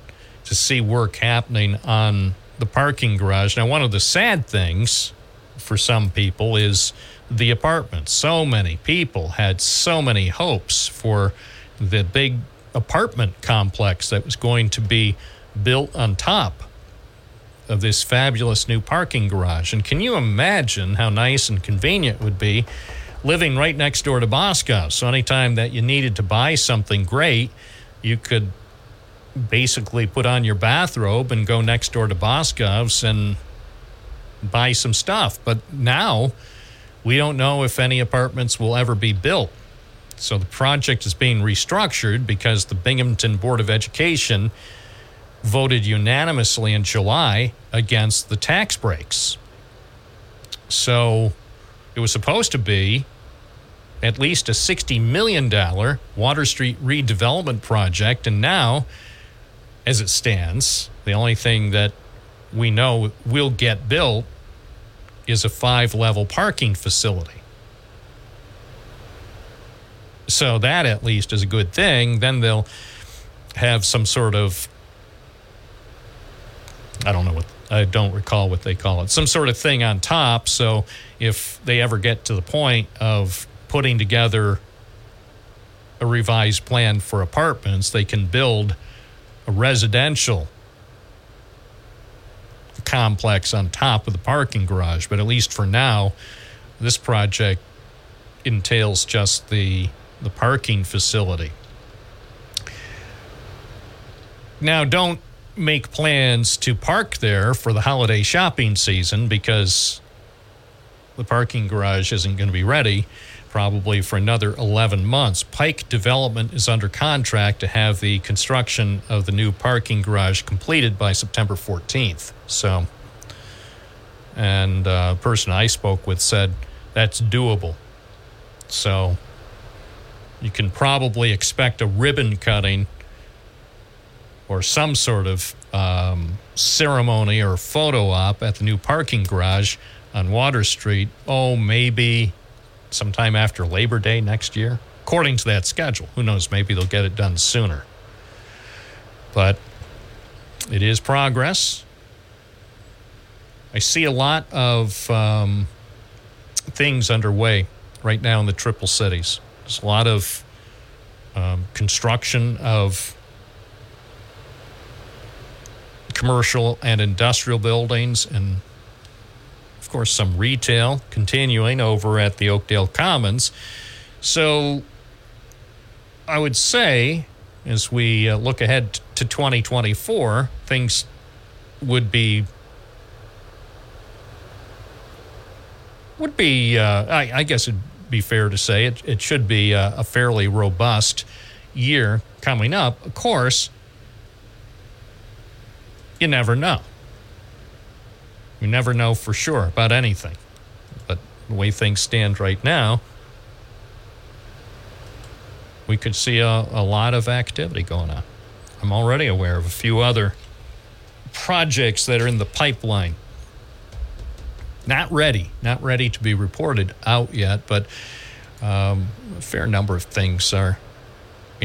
to see work happening on the parking garage. Now, one of the sad things for some people is the apartments. So many people had so many hopes for the big apartment complex that was going to be built on top of this fabulous new parking garage. And can you imagine how nice and convenient it would be living right next door to Boscov's? So anytime that you needed to buy something great, you could basically put on your bathrobe and go next door to Boscov's and buy some stuff. But now we don't know if any apartments will ever be built. So the project is being restructured because the Binghamton Board of Education voted unanimously in July against the tax breaks. So it was supposed to be at least a sixty million dollars Water Street redevelopment project, and now, as it stands, the only thing that we know will get built is a five-level parking facility. So that, at least, is a good thing. Then they'll have some sort of, I don't know what, I don't recall what they call it, some sort of thing on top. So if they ever get to the point of putting together a revised plan for apartments, they can build a residential complex on top of the parking garage. But at least for now, this project entails just the the parking facility. Now, don't make plans to park there for the holiday shopping season, because the parking garage isn't going to be ready probably for another eleven months. Pike Development is under contract to have the construction of the new parking garage completed by September fourteenth. So, and uh, the person I spoke with said that's doable. So you can probably expect a ribbon cutting or some sort of um, ceremony or photo op at the new parking garage on Water Street, oh, maybe sometime after Labor Day next year, according to that schedule. Who knows, maybe they'll get it done sooner. But it is progress. I see a lot of um, things underway right now in the Triple Cities. There's a lot of um, construction of commercial and industrial buildings, and of course some retail continuing over at the Oakdale Commons. So I would say, as we uh, look ahead to twenty twenty-four, things would be would be uh, I, I guess it'd be fair to say it, it should be a, a fairly robust year coming up. Of course, you never know. You never know for sure about anything. But the way things stand right now, we could see a, a lot of activity going on. I'm already aware of a few other projects that are in the pipeline. Not ready, not ready to be reported out yet, but um, a fair number of things are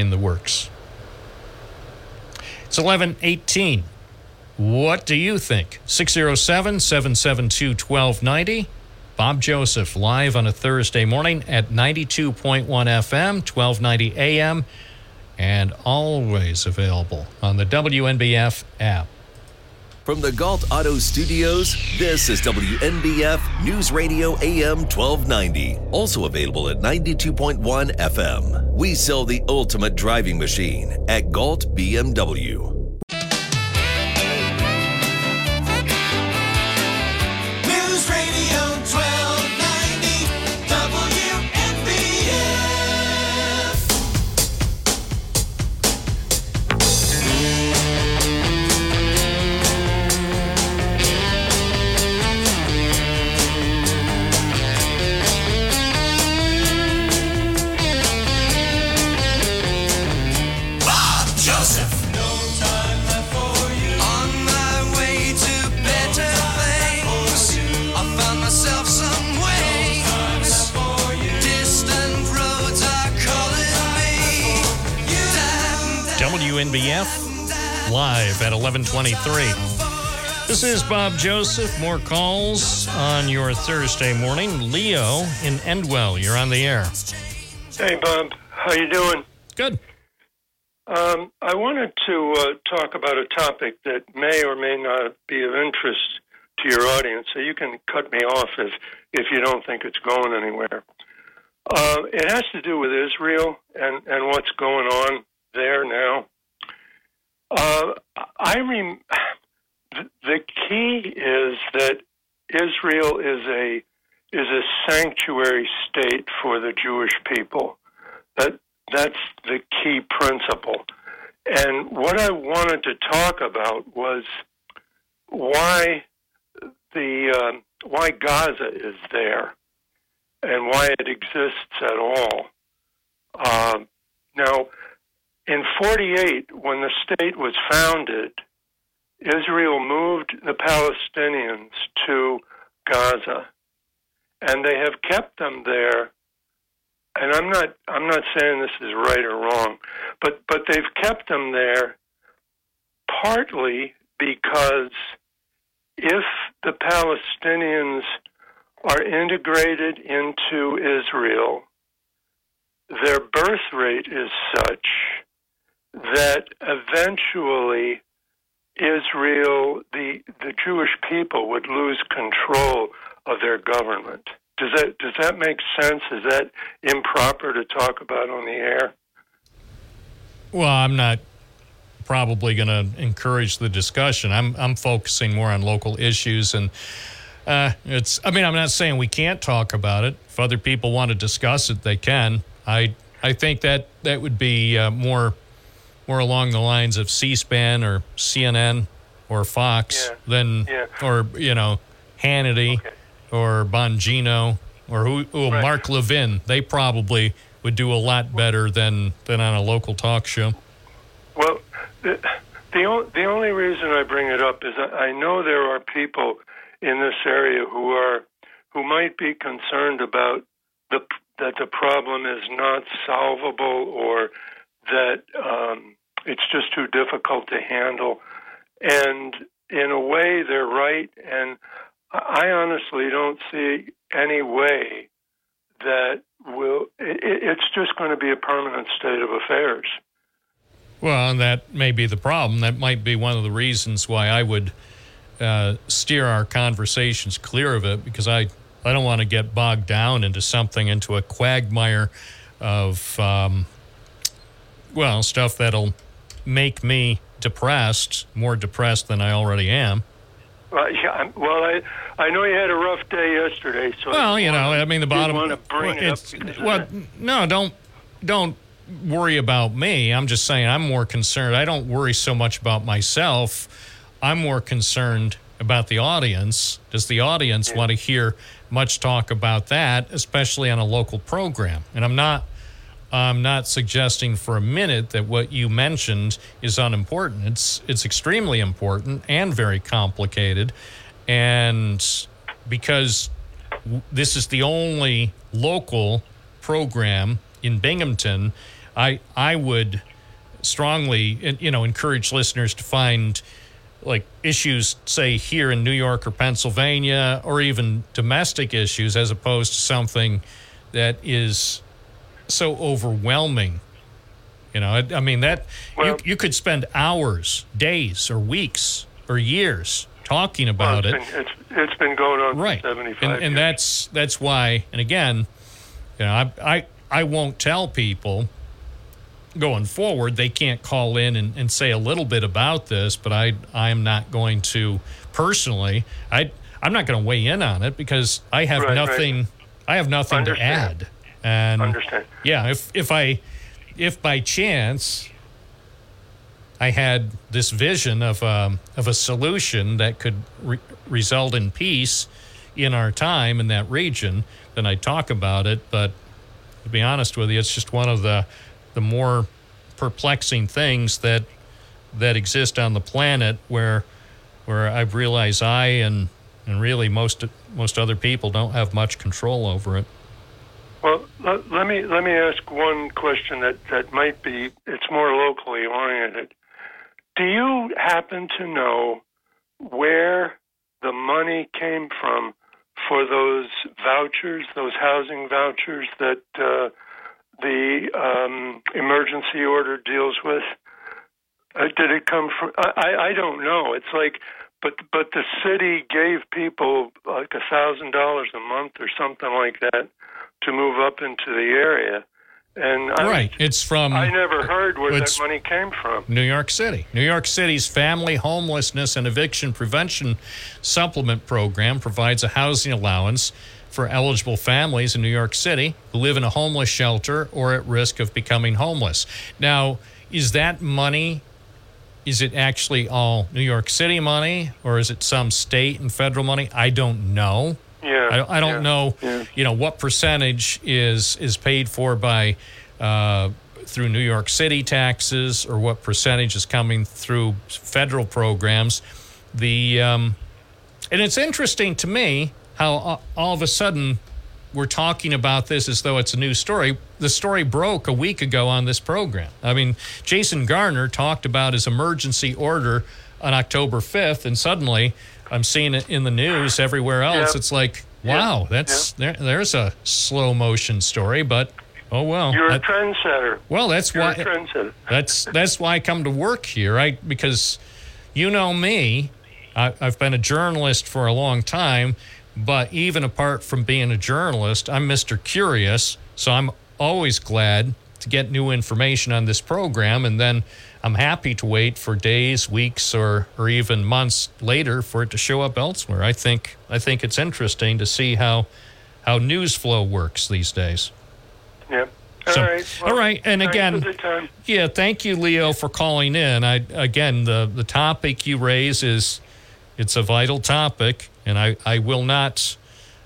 in the works. It's eleven eighteen. What do you think? six oh seven, seven seven two, one two nine oh. Bob Joseph live on a Thursday morning at ninety-two point one F M, twelve ninety A M, and always available on the W N B F app. From the Galt Auto Studios, this is W N B F News Radio A M twelve ninety, also available at ninety-two point one F M. We sell the ultimate driving machine at Galt B M W. W N B F live at eleven twenty-three. This is Bob Joseph. More calls on your Thursday morning. Leo in Endwell, you're on the air. Hey, Bob. How you doing? Good. Um, I wanted to uh, talk about a topic that may or may not be of interest to your audience, so you can cut me off if, if you don't think it's going anywhere. Uh, it has to do with Israel and, and what's going on there now. Uh, I rem- the key is that Israel is a is a sanctuary state for the Jewish people. That that's the key principle. And what I wanted to talk about was why the uh, why Gaza is there and why it exists at all. Uh, now. In forty-eight, when the state was founded, Israel moved the Palestinians to Gaza, and they have kept them there. And I'm not I'm not saying this is right or wrong, but, but they've kept them there partly because if the Palestinians are integrated into Israel, their birth rate is such that eventually Israel, the the Jewish people, would lose control of their government. Does that does that make sense? Is that improper to talk about on the air? Well, I'm not probably going to encourage the discussion. I'm I'm focusing more on local issues, and uh, it's. I mean, I'm not saying we can't talk about it. If other people want to discuss it, they can. I I think that that would be uh, more. more along the lines of C-SPAN or C N N or Fox yeah, than, yeah. or, you know, Hannity okay. or Bongino or who, who right. Mark Levin. They probably would do a lot better than, than on a local talk show. Well, the, the, o- the only reason I bring it up is I, I know there are people in this area who are, who might be concerned about the, that the problem is not solvable or that, um, it's just too difficult to handle. And in a way, they're right. And I honestly don't see any way that will. It, it's just going to be a permanent state of affairs. Well, and that may be the problem. That might be one of the reasons why I would uh, steer our conversations clear of it, because I, I don't want to get bogged down into something, into a quagmire of... Um, Well, stuff that'll make me depressed, more depressed than I already am. Well, yeah, well I I know you had a rough day yesterday, so well, you know, I mean, the bottom. Want to bring well, it up well no, don't don't worry about me. I'm just saying I'm more concerned. I don't worry so much about myself. I'm more concerned about the audience. Does the audience yeah. want to hear much talk about that, especially on a local program? And I'm not. I'm not suggesting for a minute that what you mentioned is unimportant. It's it's extremely important and very complicated. And because w- this is the only local program in Binghamton, I I would strongly, you know, encourage listeners to find like issues, say, here in New York or Pennsylvania, or even domestic issues, as opposed to something that is so overwhelming. You know, I, I mean, that well, you, you could spend hours, days, or weeks, or years talking about well, it's it. Been, it's, it's been going on right. for seventy-five and, years. And that's, that's why, and again, you know, I, I, I won't tell people going forward they can't call in and, and say a little bit about this, but I I am not going to personally I I'm not going to weigh in on it because I have right, nothing right. I have nothing Understand. to add. And Understand. yeah, if if I if by chance I had this vision of um of a solution that could re- result in peace in our time in that region, then I'd talk about it. But to be honest with you, it's just one of the the more perplexing things that that exist on the planet, where where I've realized I and and really most most other people don't have much control over it. Well, let, let me let me ask one question that, that might be, it's more locally oriented. Do you happen to know where the money came from for those vouchers, those housing vouchers that uh, the um, emergency order deals with? Uh, did it come from? I, I don't know. It's like, but but the city gave people like a thousand dollars a month or something like that to move up into the area, and I, right, it's from. I never heard where that money came from. New York City, New York City's Family Homelessness and Eviction Prevention Supplement Program provides a housing allowance for eligible families in New York City who live in a homeless shelter or at risk of becoming homeless. Now, is that money, is it actually all New York City money, or is it some state and federal money? I don't know. Yeah. I, I don't yeah, know, yeah. you know, what percentage is is paid for by uh, through New York City taxes, or what percentage is coming through federal programs. The um, and it's interesting to me how all of a sudden we're talking about this as though it's a new story. The story broke a week ago on this program. I mean, Jason Garner talked about his emergency order on October fifth, and suddenly I'm seeing it in the news everywhere else. Yep. It's like, wow, yep. that's yep. there. There's a slow motion story, but oh well. You're that, a trendsetter. Well, that's You're why. A trendsetter. That's that's why I come to work here, right? Because you know me, I, I've been a journalist for a long time. But even apart from being a journalist, I'm Mister Curious, so I'm always glad to get new information on this program, and then I'm happy to wait for days, weeks, or or even months later for it to show up elsewhere. I think I think it's interesting to see how how news flow works these days. Yep. All so, right. Well, all right. And again, yeah, thank you, Leo, for calling in. I again, the the topic you raise is it's a vital topic. And I, I will not,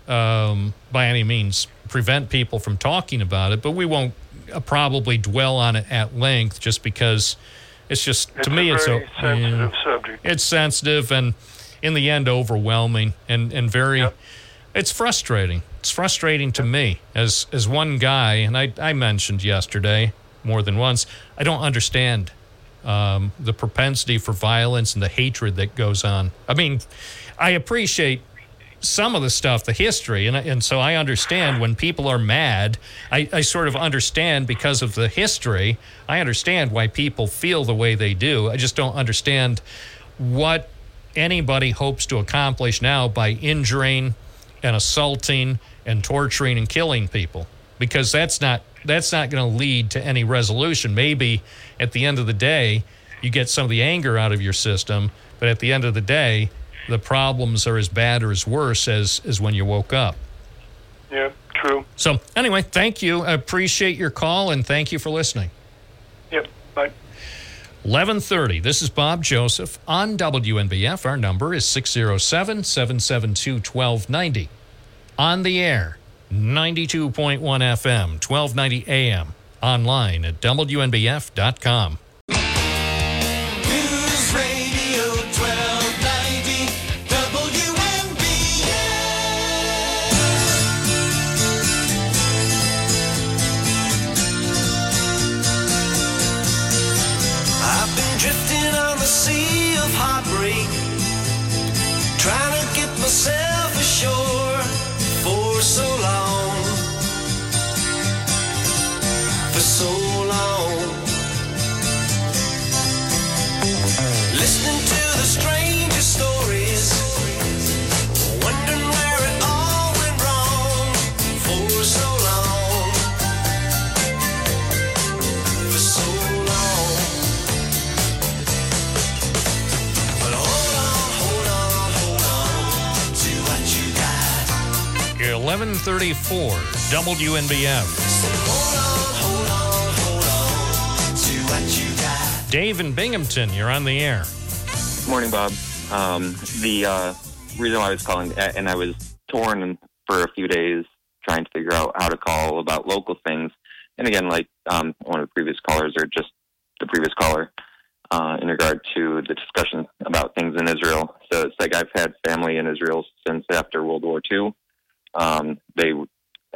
um, by any means, prevent people from talking about it, but we won't uh, probably dwell on it at length, just because it's just, it's to me, it's a sensitive you know, subject. It's sensitive and, in the end, overwhelming and, and very, yep. it's frustrating. It's frustrating to me as, as one guy, and I, I mentioned yesterday more than once, I don't understand um, the propensity for violence and the hatred that goes on. I mean... I appreciate some of the stuff, the history, and and so I understand when people are mad. I, I sort of understand because of the history. I understand why people feel the way they do. I just don't understand what anybody hopes to accomplish now by injuring and assaulting and torturing and killing people, because that's not that's not going to lead to any resolution. Maybe at the end of the day, you get some of the anger out of your system, but at the end of the day, the problems are as bad or as worse as, as when you woke up. Yeah, true. So, anyway, thank you. I appreciate your call, and thank you for listening. Yep, bye. eleven thirty, this is Bob Joseph on W N B F. Our number is six oh seven, seven seven two, one two nine oh. On the air, ninety-two point one F M, twelve ninety A M. Online at W N B F dot com. eleven thirty-four W N B F. So hold on, hold on, hold on to what you got. Dave in Binghamton, you're on the air. Morning, Bob. Um, the uh, reason why I was calling, and I was torn for a few days trying to figure out how to call about local things. And again, like um, one of the previous callers, or just the previous caller, uh, in regard to the discussion about things in Israel. So it's like I've had family in Israel since after World War Two. Um, they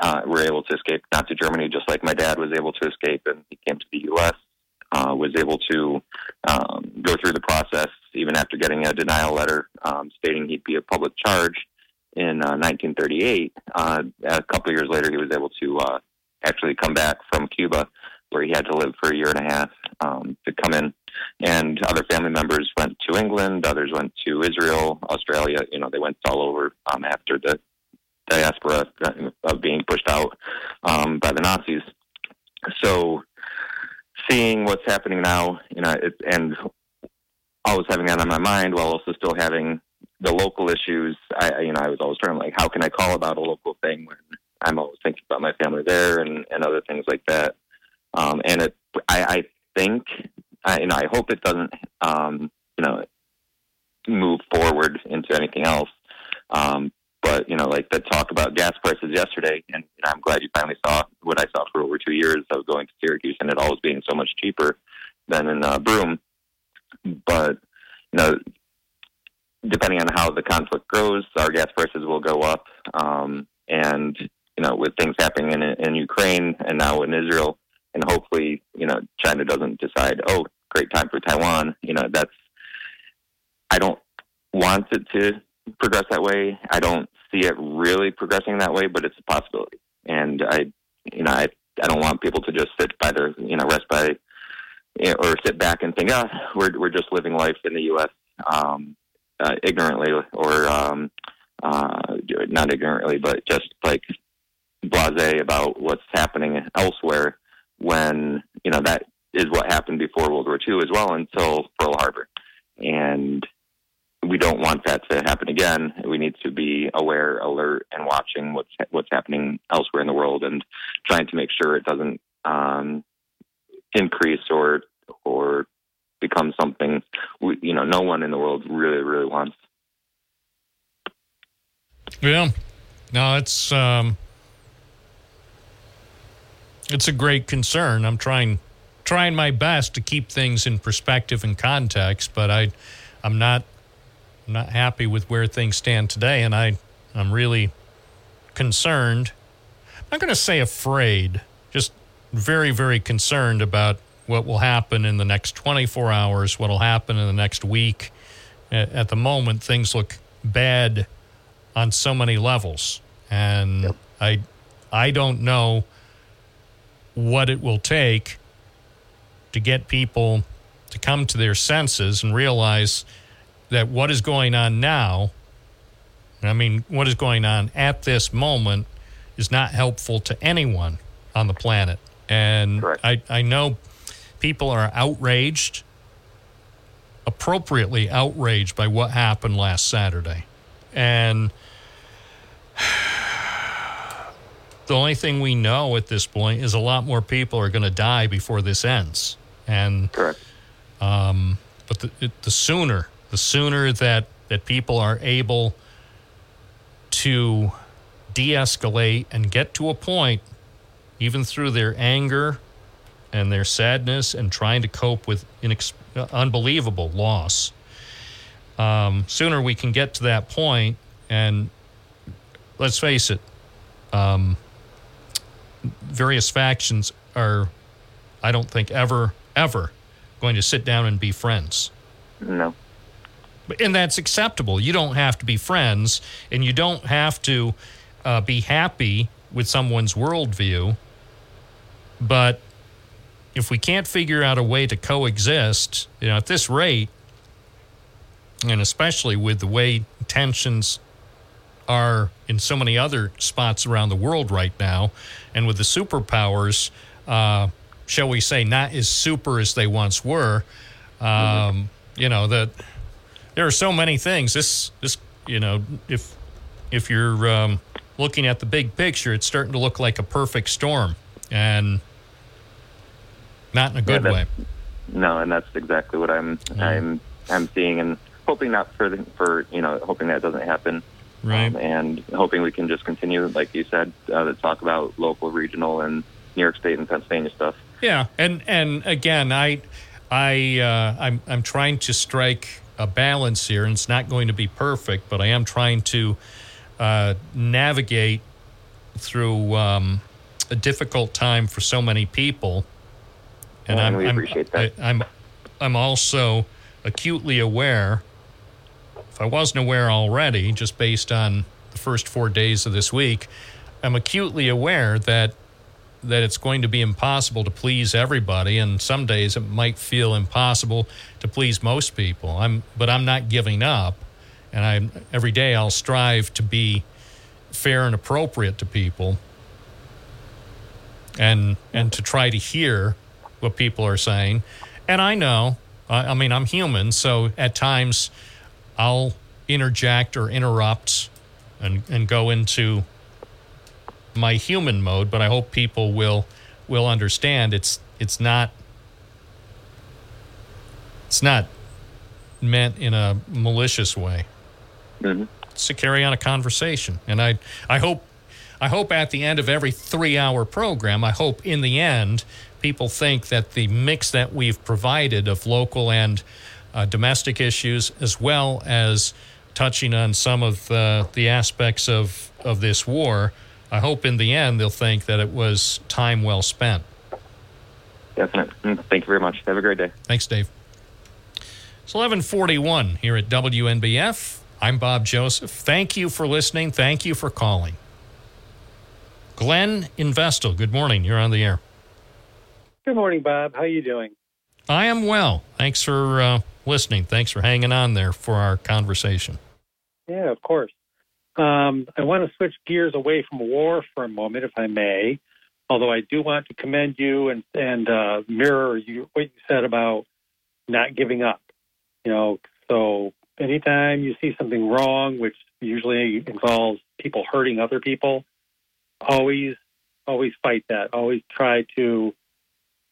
uh, were able to escape, not to Germany, just like my dad was able to escape, and he came to the U S, uh, was able to um, go through the process, even after getting a denial letter um, stating he'd be a public charge in uh, nineteen thirty-eight. Uh, a couple of years later, he was able to uh, actually come back from Cuba, where he had to live for a year and a half um, to come in. And other family members went to England, others went to Israel, Australia. You know, they went all over um, after the diaspora of being pushed out um, by the Nazis. So seeing what's happening now, you know, it, and always having that on my mind while also still having the local issues, I, you know, I was always trying, like, how can I call about a local thing when I'm always thinking about my family there and, and other things like that. Um, and it, I, I think, I, you know, I hope it doesn't, um, you know, move forward into anything else. Um, But, you know, like the talk about gas prices yesterday, and you know, I'm glad you finally saw what I saw for over two years of going to Syracuse and it always being so much cheaper than in uh, Broome. But, you know, depending on how the conflict grows, our gas prices will go up. Um, and, you know, with things happening in, in Ukraine and now in Israel, and hopefully, you know, China doesn't decide, oh, great time for Taiwan. You know, that's, I don't want it to progress that way. I don't see it really progressing that way, but it's a possibility. And I, you know, I, I don't want people to just sit by their, you know, rest by, you know, or sit back and think, ah, oh, we're we're just living life in the U S um, uh, ignorantly, or um, uh, not ignorantly, but just like blasé about what's happening elsewhere. When you know that is what happened before World War Two as well, until Pearl Harbor, and we don't want that to happen again. We need to be aware, alert, and watching what's what's happening elsewhere in the world, and trying to make sure it doesn't um, increase or or become something we, you know, no one in the world really really wants. Yeah, no, it's um, it's a great concern. I'm trying trying my best to keep things in perspective and context, but I I'm not. I'm not happy with where things stand today, and I, I'm really concerned. I'm not going to say afraid, just very, very concerned about what will happen in the next twenty-four hours, what will happen in the next week. At the moment, things look bad on so many levels, and yep. I, I don't know what it will take to get people to come to their senses and realize that what is going on now, I mean, what is going on at this moment is not helpful to anyone on the planet. And I, I know people are outraged, appropriately outraged by what happened last Saturday. And the only thing we know at this point is a lot more people are going to die before this ends. And correct. Um, but the, it, the sooner... The sooner that, that people are able to de-escalate and get to a point, even through their anger and their sadness and trying to cope with inex- unbelievable loss, um, sooner we can get to that point. And let's face it, um, various factions are, I don't think, ever, ever going to sit down and be friends. No. And that's acceptable. You don't have to be friends, and you don't have to uh, be happy with someone's worldview. But if we can't figure out a way to coexist, you know, at this rate, and especially with the way tensions are in so many other spots around the world right now, and with the superpowers, uh, shall we say, not as super as they once were, um, mm-hmm. you know, that... There are so many things. This, this, you know, if if you're um, looking at the big picture, it's starting to look like a perfect storm, and not in a good yeah, way. No, and that's exactly what I'm yeah. I'm I'm seeing, and hoping not for the, for you know hoping that doesn't happen. Right. Um, and hoping we can just continue, like you said, uh, to talk about local, regional, and New York State and Pennsylvania stuff. Yeah, and and again, I I uh, I'm I'm trying to strike a balance here, and it's not going to be perfect, but I am trying to uh, navigate through um, a difficult time for so many people. And, and I'm, we appreciate I'm, that. I, I'm I'm also acutely aware. If I wasn't aware already, just based on the first four days of this week, I'm acutely aware that that it's going to be impossible to please everybody, and some days it might feel impossible to please most people. I'm, but I'm not giving up, and I'm every day I'll strive to be fair and appropriate to people, and and to try to hear what people are saying. And I know, I, I mean, I'm human, so at times I'll interject or interrupt, and and go into my human mode, but I hope people will will understand it's it's not it's not meant in a malicious way. Mm-hmm. It's to carry on a conversation, and I I hope I hope at the end of every three-hour program, I hope in the end people think that the mix that we've provided of local and uh, domestic issues, as well as touching on some of uh, the aspects of of this war. I hope in the end they'll think that it was time well spent. Definitely. Thank you very much. Have a great day. Thanks, Dave. It's eleven forty-one here at W N B F. I'm Bob Joseph. Thank you for listening. Thank you for calling. Glenn in Vestal, good morning. You're on the air. Good morning, Bob. How are you doing? I am well. Thanks for uh, listening. Thanks for hanging on there for our conversation. Yeah, of course. Um, I want to switch gears away from war for a moment, if I may, although I do want to commend you and, and uh, mirror you, what you said about not giving up. You know, so anytime you see something wrong, which usually involves people hurting other people, always, always fight that. Always try to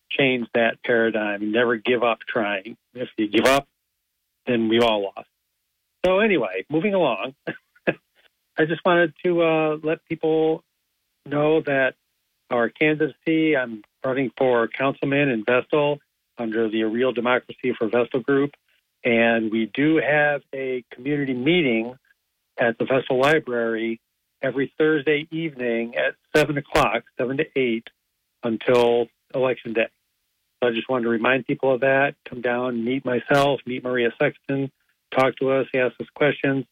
change that paradigm. Never give up trying. If you give up, then we all lost. So anyway, moving along. I just wanted to uh, let people know that our candidacy, I'm running for councilman in Vestal under the A Real Democracy for Vestal group, and we do have a community meeting at the Vestal Library every Thursday evening at seven o'clock, seven to eight, until Election Day. So I just wanted to remind people of that. Come down, meet myself, meet Maria Sexton, talk to us, ask us questions.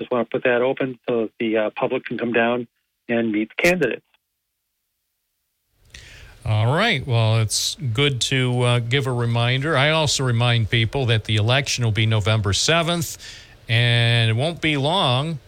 Just want to put that open so that the uh, public can come down and meet the candidates. All right. Well, it's good to uh, give a reminder. I also remind people that the election will be November seventh, and it won't be long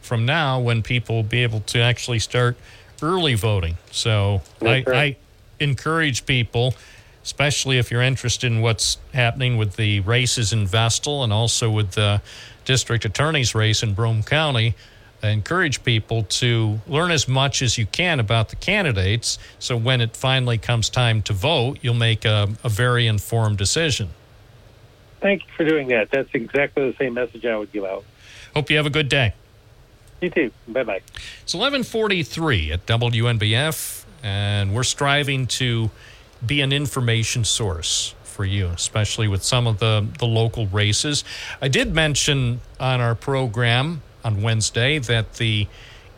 from now when people will be able to actually start early voting. So I, I encourage people, especially if you're interested in what's happening with the races in Vestal and also with the district attorney's race in Broome County. I encourage people to learn as much as you can about the candidates, so when it finally comes time to vote, you'll make a, a very informed decision. Thank you for doing that. That's exactly the same message I would give out. Hope you have a good day. You too. Bye-bye. It's eleven forty-three at W N B F, and we're striving to be an information source for you, especially with some of the, the local races. I did mention on our program on Wednesday that the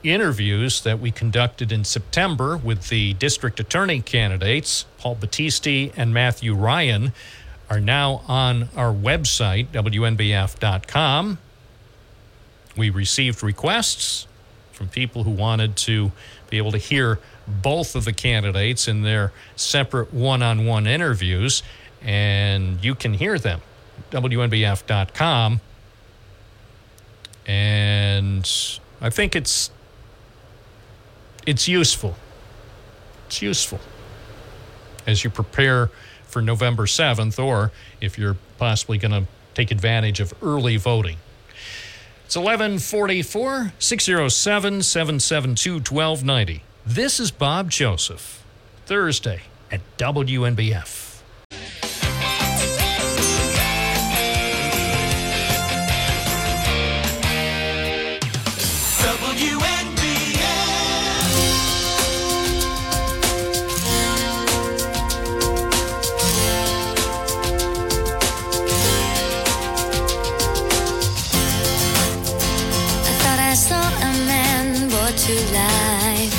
interviews that we conducted in September with the district attorney candidates, Paul Battisti and Matthew Ryan, are now on our website, W N B F dot com. We received requests from people who wanted to be able to hear both of the candidates in their separate one-on-one interviews, and you can hear them at W N B F dot com. And I think it's it's useful. It's useful as you prepare for November seventh, or if you're possibly going to take advantage of early voting. It's eleven forty-four, six oh seven, seven seven two, twelve ninety. This is Bob Joseph, Thursday at W N B F. To life.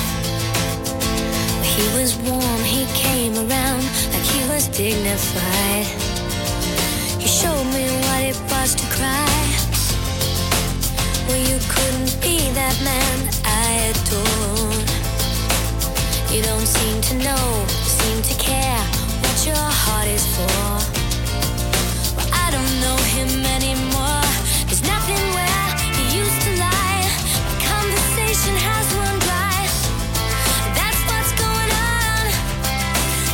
He was warm, he came around like he was dignified. He showed me what it was to cry. Well, you couldn't be that man I adored. You don't seem to know, seem to care what your heart is for. Well, I don't know him anymore. There's nothing where he used to lie. Has run dry. That's what's going on.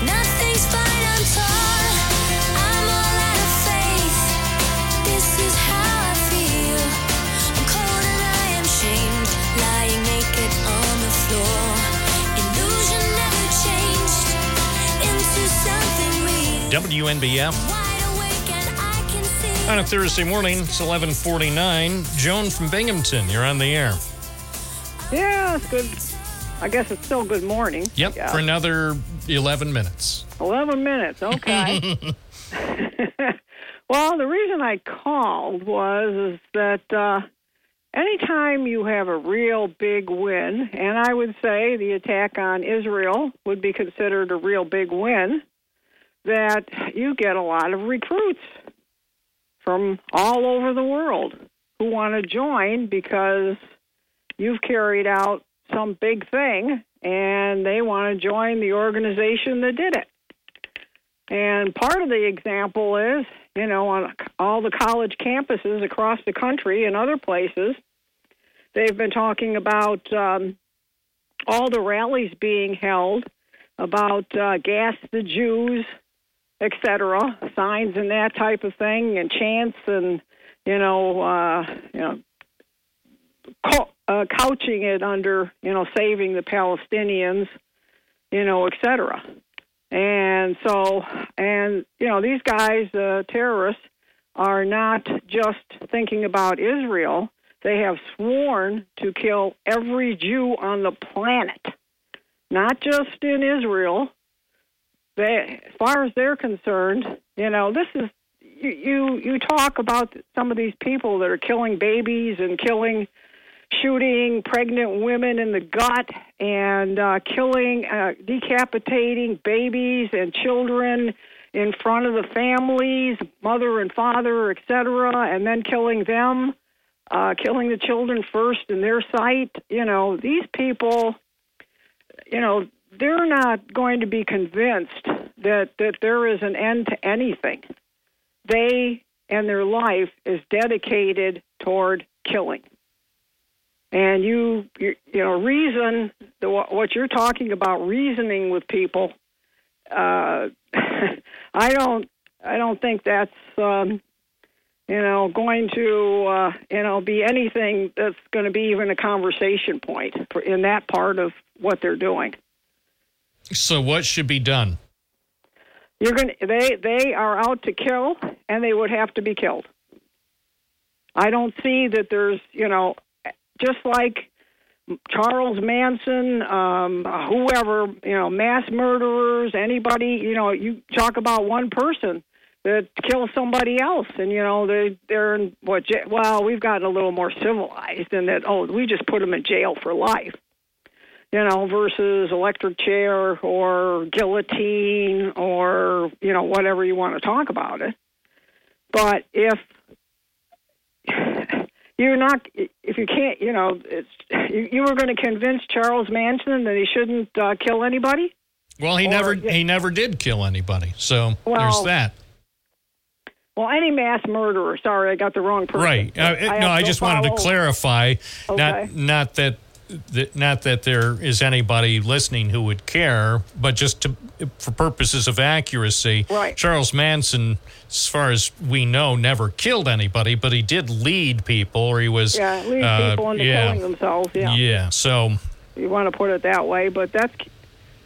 Nothing's fine untold. I'm all out of faith. This is how I feel. I'm cold and I am shamed, lying naked on the floor. Illusion never changed into something real. W N B F. On a Thursday morning, it's eleven forty-nine. Joan from Binghamton, you're on the air. Yeah, it's good. I guess it's still good morning. Yep, yeah. For another eleven minutes. eleven minutes, okay. Well, the reason I called was is that uh, anytime you have a real big win, and I would say the attack on Israel would be considered a real big win, that you get a lot of recruits from all over the world who want to join because you've carried out some big thing, and they want to join the organization that did it. And part of the example is, you know, on all the college campuses across the country and other places, they've been talking about um, all the rallies being held about uh, gas the Jews, et cetera, signs and that type of thing, and chants and, you know, uh, you know, co- Uh, couching it under, you know, saving the Palestinians, you know, et cetera. And so, and, you know, these guys, the uh, terrorists, are not just thinking about Israel. They have sworn to kill every Jew on the planet, not just in Israel. They, as far as they're concerned, you know, this is, you, you, you talk about some of these people that are killing babies and killing shooting pregnant women in the gut and uh, killing, uh, decapitating babies and children in front of the families, mother and father, et cetera, and then killing them, uh, killing the children first in their sight. You know, these people, you know, they're not going to be convinced that, that there is an end to anything. They and their life is dedicated toward killing. And you, you, you know, reason, the, what you're talking about, reasoning with people, uh, I don't, I don't think that's, um, you know, going to, uh, you know, be anything that's going to be even a conversation point for, in that part of what they're doing. So what should be done? You're going to, they, they are out to kill, and they would have to be killed. I don't see that there's, you know, just like Charles Manson, um, whoever, you know, mass murderers, anybody, you know, you talk about one person that kills somebody else, and, you know, they, they're in what, jail, well, we've gotten a little more civilized in that, oh, we just put them in jail for life, you know, versus electric chair or guillotine or, you know, whatever you want to talk about it. But if... You're not, if you can't, you know, it's, you, you were going to convince Charles Manson that he shouldn't uh, kill anybody? Well, he or, never he never did kill anybody, so well, there's that. Well, any mass murderer. Sorry, I got the wrong person. Right. Uh, I no, I just wanted to clarify, okay. not not that that, not that there is anybody listening who would care, but just to, for purposes of accuracy, right. Charles Manson, as far as we know, never killed anybody, but he did lead people, or he was... Yeah, lead uh, people into yeah. killing themselves, yeah. Yeah, so... You want to put it that way, but that's...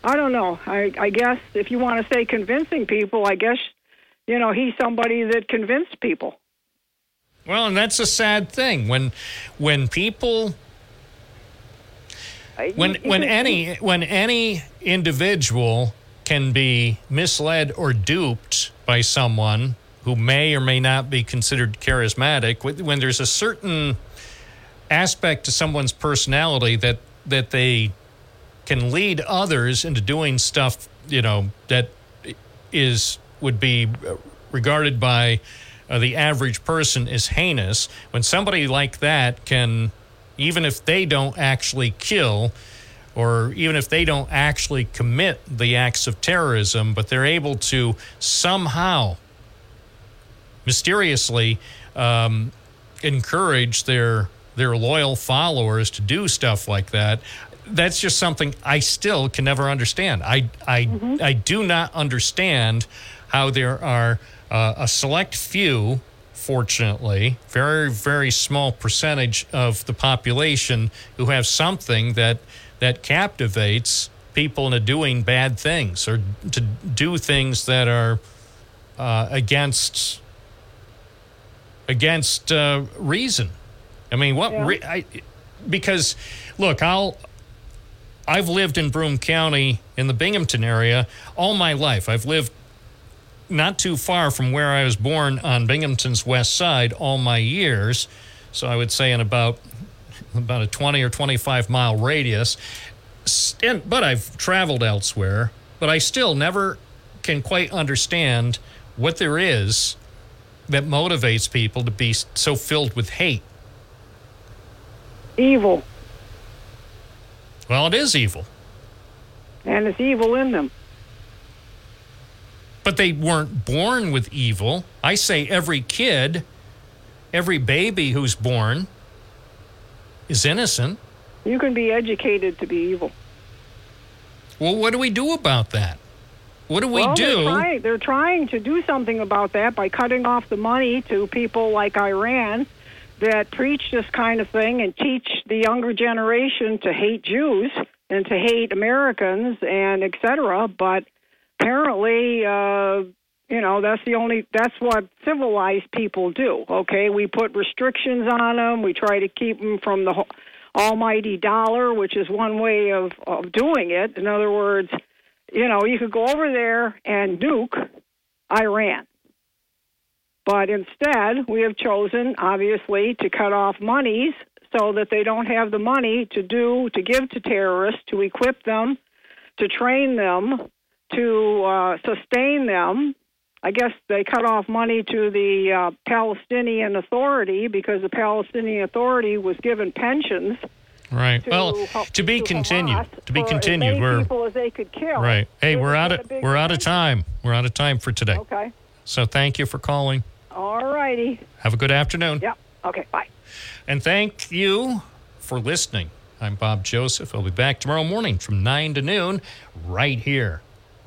I don't know. I, I guess if you want to say convincing people, I guess, you know, he's somebody that convinced people. Well, and that's a sad thing. When when people... When when any when any individual can be misled or duped by someone who may or may not be considered charismatic, when there's a certain aspect to someone's personality that, that they can lead others into doing stuff, you know, that is would be regarded by uh, the average person as heinous. When somebody like that can... Even if they don't actually kill, or even if they don't actually commit the acts of terrorism, but they're able to somehow mysteriously um, encourage their their loyal followers to do stuff like that, that's just something I still can never understand. I I, mm-hmm. I do not understand how there are uh, a select few. Fortunately, very, very small percentage of the population who have something that that captivates people into doing bad things or to do things that are uh, against against uh, reason. I mean, what? Yeah. Re- I, because, look, I'll I've lived in Broome County in the Binghamton area all my life. I've lived. Not too far from where I was born on Binghamton's west side all my years. So I would say in about about a twenty or twenty-five mile radius. And, but I've traveled elsewhere, but I still never can quite understand what there is that motivates people to be so filled with hate. Evil. Well, it is evil. And it's evil in them. But they weren't born with evil. I say every kid, every baby who's born is innocent. You can be educated to be evil. Well, what do we do about that? What do we well, do? They're trying, they're trying to do something about that by cutting off the money to people like Iran that preach this kind of thing and teach the younger generation to hate Jews and to hate Americans and et cetera, but... Apparently, uh, you know, that's the only, that's what civilized people do, okay? We put restrictions on them. We try to keep them from the almighty dollar, which is one way of, of doing it. In other words, you know, you could go over there and nuke Iran. But instead, we have chosen, obviously, to cut off monies so that they don't have the money to do, to give to terrorists, to equip them, to train them, to uh, sustain them. I guess they cut off money to the uh, Palestinian Authority because the Palestinian Authority was given pensions. Right. To well, ho- to be to continued. To be continued. As many we're, people as they could kill. Right. Hey, we're out of we're out of time. We're out of time for today. Okay. So thank you for calling. All righty. Have a good afternoon. Yeah. Okay. Bye. And thank you for listening. I'm Bob Joseph. I'll be back tomorrow morning from nine to noon, right here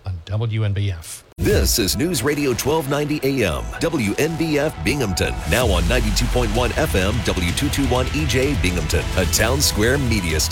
on W N B F. This is News Radio twelve ninety A M, W N B F Binghamton. Now on ninety-two point one F M, W two twenty-one E J Binghamton, a Town Square media station.